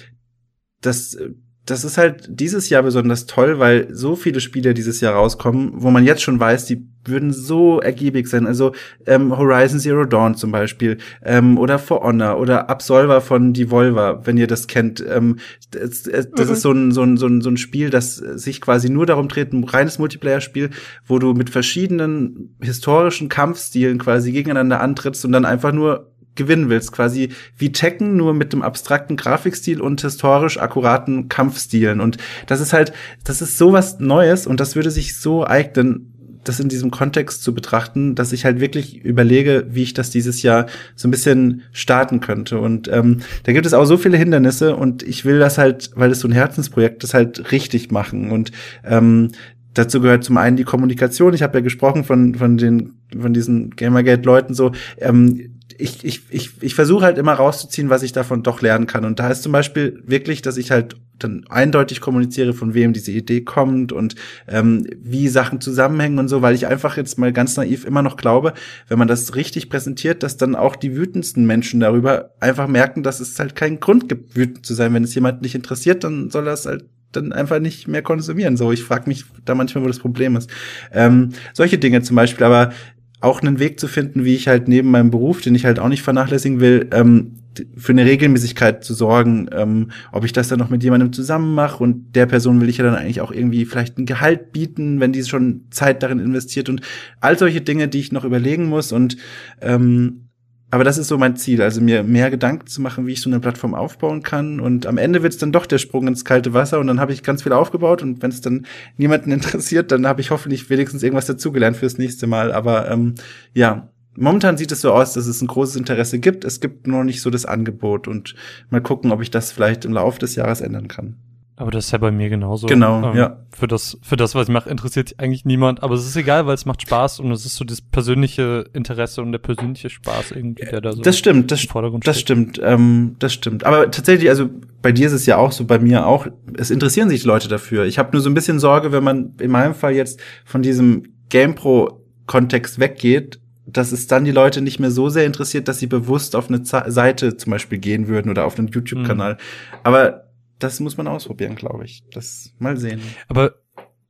das das ist halt dieses Jahr besonders toll, weil so viele Spiele dieses Jahr rauskommen, wo man jetzt schon weiß, die würden so ergiebig sein. Also ähm, Horizon Zero Dawn zum Beispiel ähm, oder For Honor oder Absolver von Devolver, wenn ihr das kennt. Ähm, das das mhm. ist so ein, so, ein, so, ein, so ein Spiel, das sich quasi nur darum dreht, ein reines Multiplayer-Spiel, wo du mit verschiedenen historischen Kampfstilen quasi gegeneinander antrittst und dann einfach nur gewinnen willst, quasi wie Tekken, nur mit dem abstrakten Grafikstil und historisch akkuraten Kampfstilen. Und das ist halt, das ist sowas Neues und das würde sich so eignen, das in diesem Kontext zu betrachten, dass ich halt wirklich überlege, wie ich das dieses Jahr so ein bisschen starten könnte. Und ähm, da gibt es auch so viele Hindernisse und ich will das halt, weil es so ein Herzensprojekt ist, halt richtig machen. Und ähm, dazu gehört zum einen die Kommunikation. Ich habe ja gesprochen von von den von diesen Gamergate-Leuten so. Ähm, ich, ich, ich, ich versuche halt immer rauszuziehen, was ich davon doch lernen kann. Und da ist zum Beispiel wirklich, dass ich halt dann eindeutig kommuniziere, von wem diese Idee kommt und ähm, wie Sachen zusammenhängen und so, weil ich einfach jetzt mal ganz naiv immer noch glaube, wenn man das richtig präsentiert, dass dann auch die wütendsten Menschen darüber einfach merken, dass es halt keinen Grund gibt, wütend zu sein. Wenn es jemand nicht interessiert, dann soll das halt dann einfach nicht mehr konsumieren. So, ich frage mich da manchmal, wo das Problem ist. Ähm, solche Dinge zum Beispiel, aber auch einen Weg zu finden, wie ich halt neben meinem Beruf, den ich halt auch nicht vernachlässigen will, ähm, für eine Regelmäßigkeit zu sorgen, ähm, ob ich das dann noch mit jemandem zusammen mache, und der Person will ich ja dann eigentlich auch irgendwie vielleicht ein Gehalt bieten, wenn die schon Zeit darin investiert, und all solche Dinge, die ich noch überlegen muss. Und ähm, aber das ist so mein Ziel, also mir mehr Gedanken zu machen, wie ich so eine Plattform aufbauen kann, und am Ende wird's dann doch der Sprung ins kalte Wasser, und dann habe ich ganz viel aufgebaut, und wenn es dann niemanden interessiert, dann habe ich hoffentlich wenigstens irgendwas dazugelernt fürs nächste Mal. Aber ähm, ja, momentan sieht es so aus, dass es ein großes Interesse gibt, es gibt nur nicht so das Angebot, und mal gucken, ob ich das vielleicht im Laufe des Jahres ändern kann. Aber das ist ja bei mir genauso. Genau, ähm, ja. Für das, für das, was ich mache, interessiert sich eigentlich niemand. Aber es ist egal, weil es macht Spaß, und es ist so das persönliche Interesse und der persönliche Spaß irgendwie, der da so das stimmt, das, im Vordergrund steht. Das stimmt, ähm, das stimmt. Aber tatsächlich, also bei dir ist es ja auch so, bei mir auch, es interessieren sich Leute dafür. Ich habe nur so ein bisschen Sorge, wenn man in meinem Fall jetzt von diesem GamePro-Kontext weggeht, dass es dann die Leute nicht mehr so sehr interessiert, dass sie bewusst auf eine Z- Seite zum Beispiel gehen würden oder auf einen YouTube-Kanal. Mhm. Aber das muss man ausprobieren, glaube ich. Das mal sehen. Aber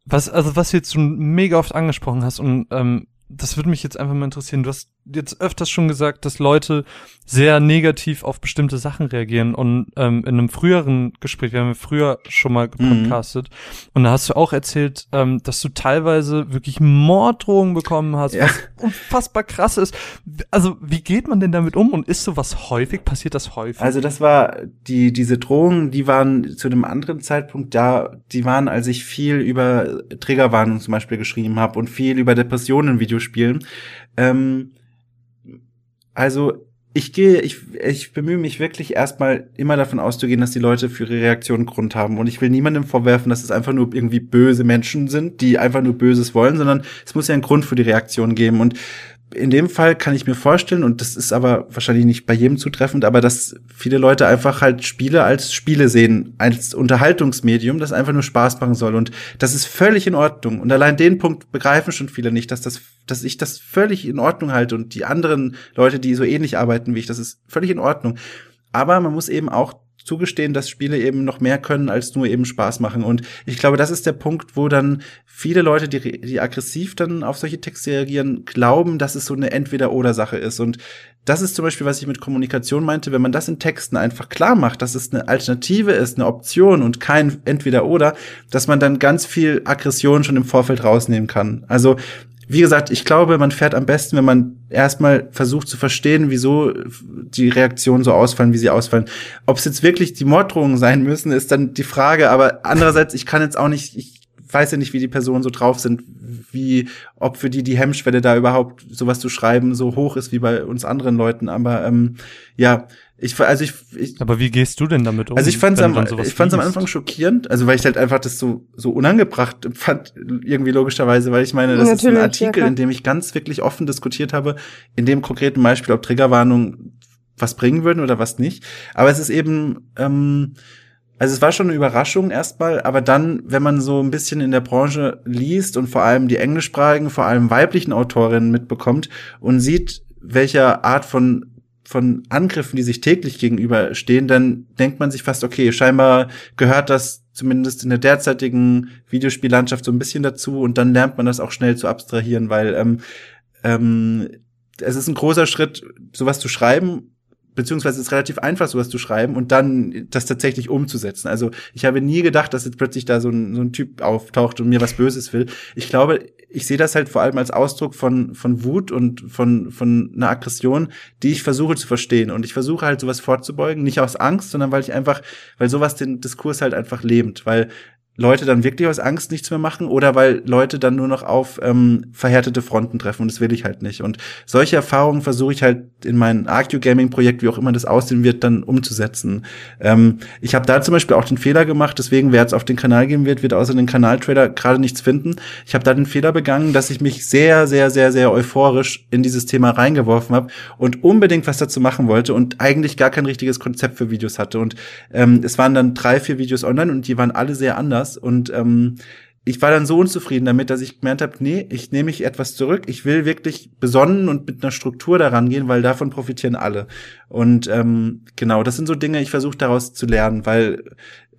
was, also was du jetzt schon mega oft angesprochen hast, und ähm, das würde mich jetzt einfach mal interessieren. Du hast jetzt öfters schon gesagt, dass Leute sehr negativ auf bestimmte Sachen reagieren. Und ähm, in einem früheren Gespräch, wir haben ja früher schon mal gepodcastet, mhm. und da hast du auch erzählt, ähm, dass du teilweise wirklich Morddrohungen bekommen hast, ja. was unfassbar krass ist. Also wie geht man denn damit um, und ist sowas häufig? Passiert das häufig? Also das war, die diese Drohungen, die waren zu einem anderen Zeitpunkt da, die waren, als ich viel über Triggerwarnung zum Beispiel geschrieben habe und viel über Depressionen in Videos spielen. Ähm, also ich gehe, ich, ich bemühe mich wirklich erstmal immer davon auszugehen, dass die Leute für ihre Reaktionen Grund haben, und ich will niemandem vorwerfen, dass es einfach nur irgendwie böse Menschen sind, die einfach nur Böses wollen, sondern es muss ja einen Grund für die Reaktion geben. Und in dem Fall kann ich mir vorstellen, und das ist aber wahrscheinlich nicht bei jedem zutreffend, aber dass viele Leute einfach halt Spiele als Spiele sehen, als Unterhaltungsmedium, das einfach nur Spaß machen soll. Und das ist völlig in Ordnung. Und allein den Punkt begreifen schon viele nicht, dass das, dass ich das völlig in Ordnung halte, und die anderen Leute, die so ähnlich arbeiten wie ich, das ist völlig in Ordnung. Aber man muss eben auch zugestehen, dass Spiele eben noch mehr können, als nur eben Spaß machen. Und ich glaube, das ist der Punkt, wo dann viele Leute, die, die aggressiv dann auf solche Texte reagieren, glauben, dass es so eine Entweder-oder-Sache ist. Und das ist zum Beispiel, was ich mit Kommunikation meinte, wenn man das in Texten einfach klar macht, dass es eine Alternative ist, eine Option und kein Entweder-oder, dass man dann ganz viel Aggression schon im Vorfeld rausnehmen kann. Also wie gesagt, ich glaube, man fährt am besten, wenn man erstmal versucht zu verstehen, wieso die Reaktionen so ausfallen, wie sie ausfallen. Ob es jetzt wirklich die Morddrohungen sein müssen, ist dann die Frage. Aber andererseits, ich kann jetzt auch nicht, ich weiß ja nicht, wie die Personen so drauf sind, wie, ob für die die Hemmschwelle da überhaupt sowas zu schreiben so hoch ist wie bei uns anderen Leuten. Aber ähm, ja, ich, also ich, ich. Aber wie gehst du denn damit um? Also ich fand's am, ich fand's am Anfang schockierend, also weil ich halt einfach das so, so unangebracht fand, irgendwie logischerweise, weil ich meine, das Natürlich, ist ein Artikel, ja, in dem ich ganz wirklich offen diskutiert habe, in dem konkreten Beispiel, ob Triggerwarnung was bringen würden oder was nicht. Aber es ist eben, ähm, also es war schon eine Überraschung erstmal, aber dann, wenn man so ein bisschen in der Branche liest und vor allem die englischsprachigen, vor allem weiblichen Autorinnen mitbekommt und sieht, welcher Art von von Angriffen, die sich täglich gegenüberstehen, dann denkt man sich fast, okay, scheinbar gehört das zumindest in der derzeitigen Videospiellandschaft so ein bisschen dazu, und dann lernt man das auch schnell zu abstrahieren, weil ähm, ähm, es ist ein großer Schritt, sowas zu schreiben, beziehungsweise es ist relativ einfach, sowas zu schreiben und dann das tatsächlich umzusetzen. Also ich habe nie gedacht, dass jetzt plötzlich da so ein, so ein Typ auftaucht und mir was Böses will. Ich glaube, ich sehe das halt vor allem als Ausdruck von von Wut und von von einer Aggression, die ich versuche zu verstehen. Und ich versuche halt sowas vorzubeugen, nicht aus Angst, sondern weil ich einfach, weil sowas den Diskurs halt einfach lebt. Weil Leute dann wirklich aus Angst nichts mehr machen oder weil Leute dann nur noch auf ähm, verhärtete Fronten treffen und das will ich halt nicht. Und solche Erfahrungen versuche ich halt in mein Archaeogaming-Projekt, wie auch immer das aussehen wird, dann umzusetzen. Ähm, ich habe da zum Beispiel auch den Fehler gemacht, deswegen, wer jetzt auf den Kanal gehen wird, wird außer den Kanaltrailer gerade nichts finden. Ich habe da den Fehler begangen, dass ich mich sehr, sehr, sehr, sehr euphorisch in dieses Thema reingeworfen habe und unbedingt was dazu machen wollte und eigentlich gar kein richtiges Konzept für Videos hatte. Und ähm, es waren dann drei, vier Videos online und die waren alle sehr anders. Und ähm, ich war dann so unzufrieden damit, dass ich gemerkt habe, nee, ich nehme mich etwas zurück. Ich will wirklich besonnen und mit einer Struktur daran gehen, weil davon profitieren alle. Und ähm, genau, das sind so Dinge, ich versuche daraus zu lernen, weil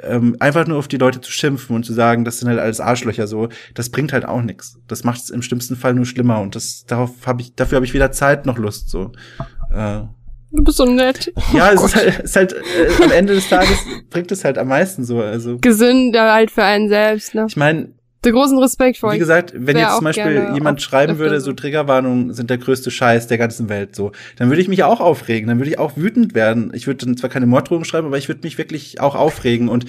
ähm, einfach nur auf die Leute zu schimpfen und zu sagen, das sind halt alles Arschlöcher so, das bringt halt auch nichts. Das macht es im schlimmsten Fall nur schlimmer und das darauf habe ich, dafür habe ich weder Zeit noch Lust so. Äh, Du bist so nett. Ja, es oh ist halt, ist halt äh, am Ende des Tages bringt es halt am meisten so. Also gesünder halt für einen selbst, ne? Ich meine, den großen Respekt vor euch. Wie gesagt, wenn jetzt zum Beispiel jemand schreiben würde, so Triggerwarnungen sind der größte Scheiß der ganzen Welt, so, dann würde ich mich auch aufregen, dann würde ich auch wütend werden. Ich würde dann zwar keine Morddrohungen schreiben, aber ich würde mich wirklich auch aufregen und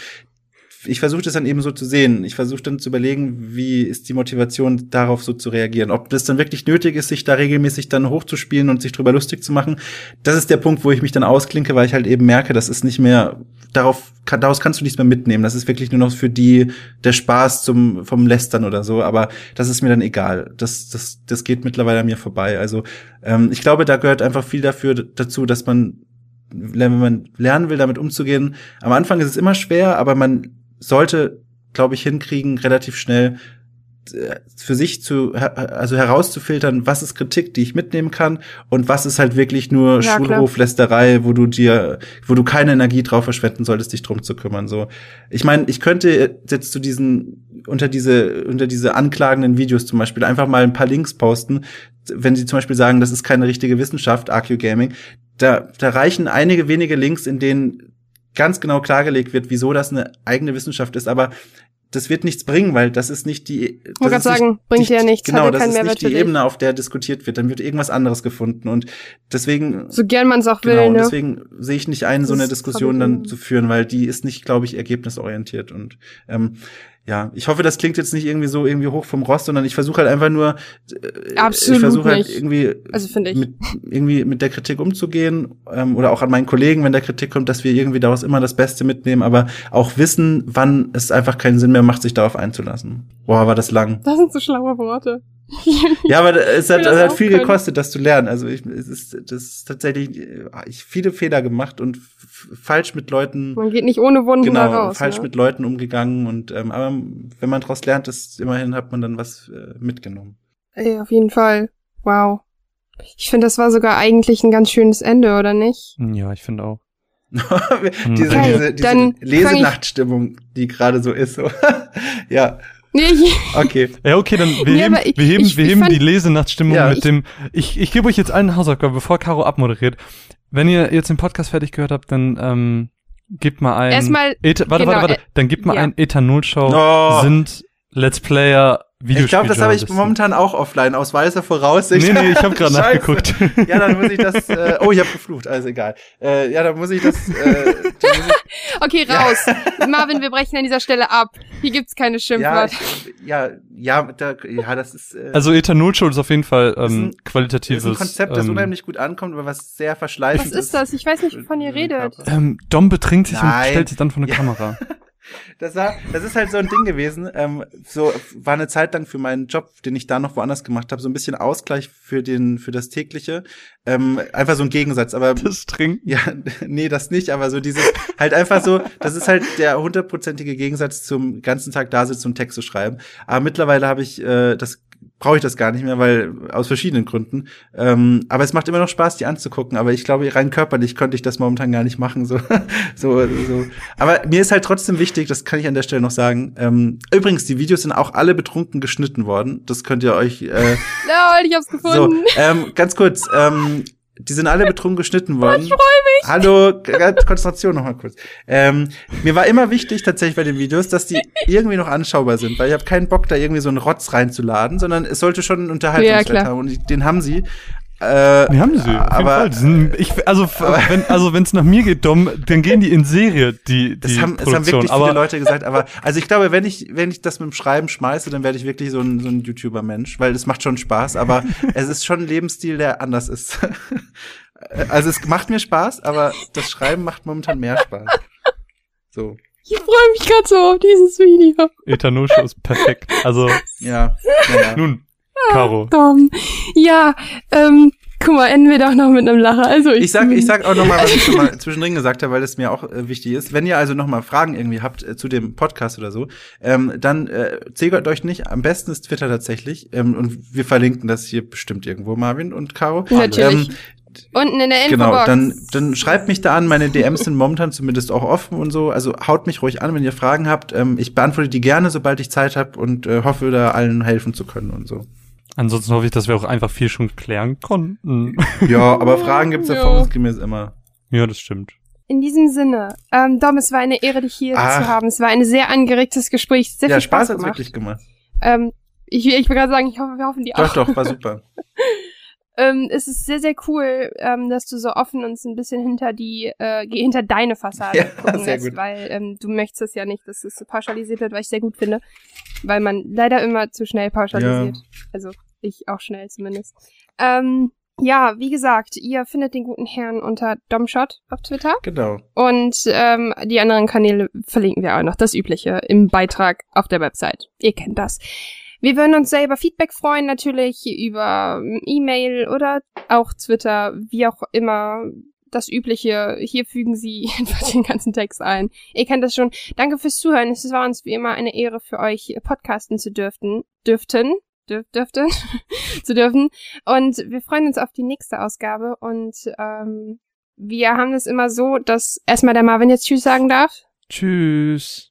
ich versuche das dann eben so zu sehen. Ich versuche dann zu überlegen, wie ist die Motivation, darauf so zu reagieren. Ob das dann wirklich nötig ist, sich da regelmäßig dann hochzuspielen und sich drüber lustig zu machen. Das ist der Punkt, wo ich mich dann ausklinke, weil ich halt eben merke, das ist nicht mehr, darauf, daraus kannst du nichts mehr mitnehmen. Das ist wirklich nur noch für die, der Spaß zum, vom Lästern oder so. Aber das ist mir dann egal. Das, das, das geht mittlerweile an mir vorbei. Also, ähm, ich glaube, da gehört einfach viel dafür, dazu, dass man, wenn man lernen will, damit umzugehen. Am Anfang ist es immer schwer, aber man sollte, glaube ich, hinkriegen, relativ schnell für sich zu, also herauszufiltern, was ist Kritik, die ich mitnehmen kann und was ist halt wirklich nur ja, Schulhoflästerei, wo du dir, wo du keine Energie drauf verschwenden solltest, dich drum zu kümmern. So, ich meine, ich könnte jetzt zu diesen unter diese unter diese anklagenden Videos zum Beispiel einfach mal ein paar Links posten, wenn sie zum Beispiel sagen, das ist keine richtige Wissenschaft, Archaeogaming. Da da reichen einige wenige Links, in denen ganz genau klargelegt wird, wieso das eine eigene Wissenschaft ist, aber das wird nichts bringen, weil das ist nicht die das ich ist sagen, nicht, bringt die, ja nichts, genau, das ist Mehrwert nicht die Ebene, auf der diskutiert wird, dann wird irgendwas anderes gefunden und deswegen so gern man es auch genau, will, ne? Deswegen sehe ich nicht ein, so eine Diskussion dann zu führen, weil die ist nicht, glaube ich, ergebnisorientiert und ähm, ja, ich hoffe, das klingt jetzt nicht irgendwie so irgendwie hoch vom Rost, sondern ich versuche halt einfach nur äh, Absolut ich versuche halt irgendwie also finde ich mit, irgendwie mit der Kritik umzugehen ähm, oder auch an meinen Kollegen, wenn der Kritik kommt, dass wir irgendwie daraus immer das Beste mitnehmen, aber auch wissen, wann es einfach keinen Sinn mehr macht, sich darauf einzulassen. Boah, war das lang. Das sind so schlaue Worte. Ja, aber es hat, es hat viel können. gekostet, das zu lernen. Also ich, es ist, das ist tatsächlich, ich viele Fehler gemacht und falsch mit Leuten. Man geht nicht ohne Wunden genau, raus. Falsch ne? mit Leuten umgegangen und ähm, aber wenn man daraus lernt, ist immerhin hat man dann was äh, mitgenommen. Ey, auf jeden Fall. Wow. Ich finde, das war sogar eigentlich ein ganz schönes Ende, oder nicht? Ja, ich finde auch. diese okay, diese, diese Lesenachtstimmung, die gerade so ist. ja. Nee, okay. Ja, okay, dann wir nee, heben, ich, wir heben, ich, wir ich heben die Lesenachtstimmung ja, mit ich, dem. Ich, ich gebe euch jetzt eine Hausaufgabe, bevor Caro abmoderiert. Wenn ihr jetzt den Podcast fertig gehört habt, dann ähm, gebt mal ein. Erstmal. Warte, genau, warte, warte. Dann gebt mal ja. ein Ethanol-Show. Oh. Sind Let's Player. Ich glaube, das habe ich momentan auch offline, aus weißer Voraussicht. Nee, nee, ich habe gerade nachgeguckt. Ja, dann muss ich das, äh, oh, ich habe geflucht, also egal. Äh, ja, dann muss ich das, äh, muss ich okay, raus. Ja. Marvin, wir brechen an dieser Stelle ab. Hier gibt's keine Schimpfwörter. Ja, ja, ja, da, ja, das ist, äh, also Ethanol-Show ist auf jeden Fall, ähm, ein, qualitatives. Das ist ein Konzept, das ähm, unheimlich gut ankommt, aber was sehr verschleißend ist. Was ist das? Ich weiß nicht, wovon ihr redet. Ähm, Dom betrinkt sich Nein. und stellt sich dann vor eine ja. Kamera. Das war, das ist halt so ein Ding gewesen. Ähm, so war eine Zeit lang für meinen Job, den ich da noch woanders gemacht habe, so ein bisschen Ausgleich für den, für das tägliche. Ähm, einfach so ein Gegensatz. Aber das Trinken? Ja, nee, das nicht. Aber so dieses halt einfach so. Das ist halt der hundertprozentige Gegensatz zum ganzen Tag da sitzen und Text zu schreiben. Aber mittlerweile habe ich äh, das. brauche ich das gar nicht mehr, weil aus verschiedenen Gründen. Ähm, aber es macht immer noch Spaß, die anzugucken. Aber ich glaube, rein körperlich könnte ich das momentan gar nicht machen. So, so, so. Aber mir ist halt trotzdem wichtig, das kann ich an der Stelle noch sagen. Ähm, übrigens, die Videos sind auch alle betrunken geschnitten worden. Das könnt ihr euch. Lol, äh, no, ich hab's gefunden. So, ähm, ganz kurz. Ähm, Die sind alle betrunken geschnitten worden. Ich freue mich. Hallo, Konzentration nochmal kurz. Ähm, mir war immer wichtig tatsächlich bei den Videos, dass die irgendwie noch anschaubar sind, weil ich habe keinen Bock, da irgendwie so einen Rotz reinzuladen, sondern es sollte schon einen Unterhaltungswert ja, haben und den haben sie. Äh, wir haben sie, auf aber, jeden Fall. Ich, also wenn es also, nach mir geht, Dom, dann gehen die in Serie, die, die das haben, Produktion. Das haben wirklich aber, viele Leute gesagt, aber also ich glaube, wenn ich wenn ich das mit dem Schreiben schmeiße, dann werde ich wirklich so ein, so ein YouTuber-Mensch, weil das macht schon Spaß, aber es ist schon ein Lebensstil, der anders ist. Also es macht mir Spaß, aber das Schreiben macht momentan mehr Spaß. So. Ich freue mich gerade so auf dieses Video. Etanosche ist perfekt. Also, ja. Naja. Nun. Caro. Dom. Ja, ähm, guck mal, enden wir doch noch mit einem Lacher. Also ich, ich sag, ich sag auch noch mal, was ich schon mal zwischendrin gesagt habe, weil das mir auch äh, wichtig ist. Wenn ihr also noch mal Fragen irgendwie habt äh, zu dem Podcast oder so, ähm, dann äh, zögert euch nicht. Am besten ist Twitter tatsächlich. Ähm, und wir verlinken das hier bestimmt irgendwo, Marvin und Caro. Natürlich. Ähm, Unten in der Infobox. Genau, dann, dann schreibt mich da an. Meine D Ms sind momentan zumindest auch offen und so. Also haut mich ruhig an, wenn ihr Fragen habt. Ähm, ich beantworte die gerne, sobald ich Zeit habe und äh, hoffe, da allen helfen zu können und so. Ansonsten hoffe ich, dass wir auch einfach viel schon klären konnten. Ja, aber Fragen gibt's ja erfahrungsgemäß immer. Ja, das stimmt. In diesem Sinne, ähm, Dom, es war eine Ehre, dich hier Ach. zu haben. Es war ein sehr angeregtes Gespräch. Sehr ja, viel Spaß, Spaß hat's wirklich gemacht. Ähm, ich, ich will gerade sagen, ich hoffe, wir hoffen die auch. Doch, doch, war super. Ähm, es ist sehr, sehr cool, ähm, dass du so offen uns ein bisschen hinter die, äh, hinter deine Fassade ja, gucken lässt, gut. weil ähm, du möchtest es ja nicht, dass es so pauschalisiert wird, was ich sehr gut finde, weil man leider immer zu schnell pauschalisiert. Ja. Also ich auch schnell zumindest. Ähm, ja, wie gesagt, ihr findet den guten Herrn unter Domshot auf Twitter. Genau. Und ähm, die anderen Kanäle verlinken wir auch noch, das Übliche, im Beitrag auf der Website. Ihr kennt das. Wir würden uns sehr über Feedback freuen, natürlich über E-Mail oder auch Twitter, wie auch immer, das Übliche. Hier fügen Sie einfach den ganzen Text ein. Ihr kennt das schon. Danke fürs Zuhören. Es war uns wie immer eine Ehre, für euch podcasten zu dürften, dürften, dürf, dürften, zu dürfen. Und wir freuen uns auf die nächste Ausgabe. Und ähm, wir haben das immer so, dass erstmal der Marvin jetzt Tschüss sagen darf. Tschüss.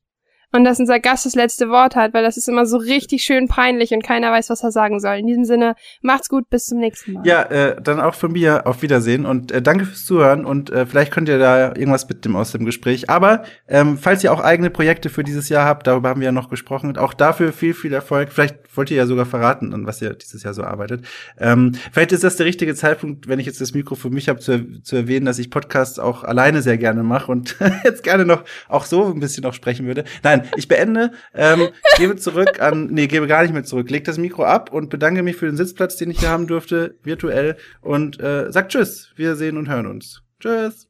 Und dass unser Gast das letzte Wort hat, weil das ist immer so richtig schön peinlich und keiner weiß, was er sagen soll. In diesem Sinne, macht's gut, bis zum nächsten Mal. Ja, äh, dann auch von mir auf Wiedersehen und äh, danke fürs Zuhören und äh, vielleicht könnt ihr da irgendwas mitnehmen aus dem Gespräch. Aber ähm, falls ihr auch eigene Projekte für dieses Jahr habt, darüber haben wir ja noch gesprochen, und auch dafür viel, viel Erfolg. Vielleicht wollt ihr ja sogar verraten, an was ihr dieses Jahr so arbeitet. Ähm, vielleicht ist das der richtige Zeitpunkt, wenn ich jetzt das Mikro für mich habe, zu, zu erwähnen, dass ich Podcasts auch alleine sehr gerne mache und jetzt gerne noch auch so ein bisschen noch sprechen würde. Nein, ich beende, ähm, gebe zurück an, nee, gebe gar nicht mehr zurück, leg das Mikro ab und bedanke mich für den Sitzplatz, den ich hier haben durfte, virtuell, und äh, sag Tschüss, wir sehen und hören uns. Tschüss.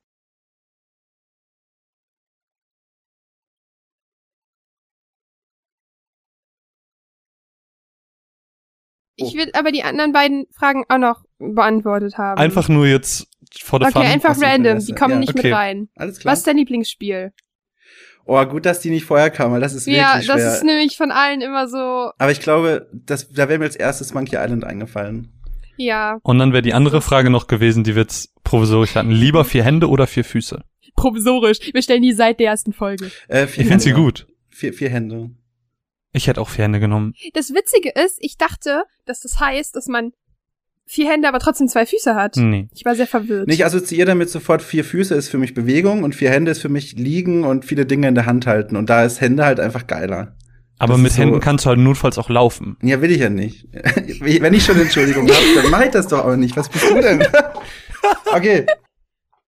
Oh. Ich will aber die anderen beiden Fragen auch noch beantwortet haben. Einfach nur jetzt vor der Fun. Okay, einfach random, die kommen ja nicht okay mit rein. Alles klar. Was ist dein Lieblingsspiel? Oh, gut, dass die nicht vorher kam, weil das ist wirklich schwer. Ja, das ist nämlich von allen immer so. Aber ich glaube, das, da wäre mir als erstes Monkey Island eingefallen. Ja. Und dann wäre die andere Frage noch gewesen, die wir jetzt provisorisch hatten. Lieber vier Hände oder vier Füße? Provisorisch. Wir stellen die seit der ersten Folge. Äh, ich finde sie gut. Vier, vier Hände. Ich hätte auch vier Hände genommen. Das Witzige ist, ich dachte, dass das heißt, dass man vier Hände, aber trotzdem zwei Füße hat. Nee. Ich war sehr verwirrt. Nicht assoziiere damit sofort, vier Füße ist für mich Bewegung und vier Hände ist für mich Liegen und viele Dinge in der Hand halten. Und da ist Hände halt einfach geiler. Aber das mit Händen so kannst du halt notfalls auch laufen. Ja, will ich ja nicht. Wenn ich schon Entschuldigung habe, dann mach ich das doch auch nicht. Was bist du denn? Okay.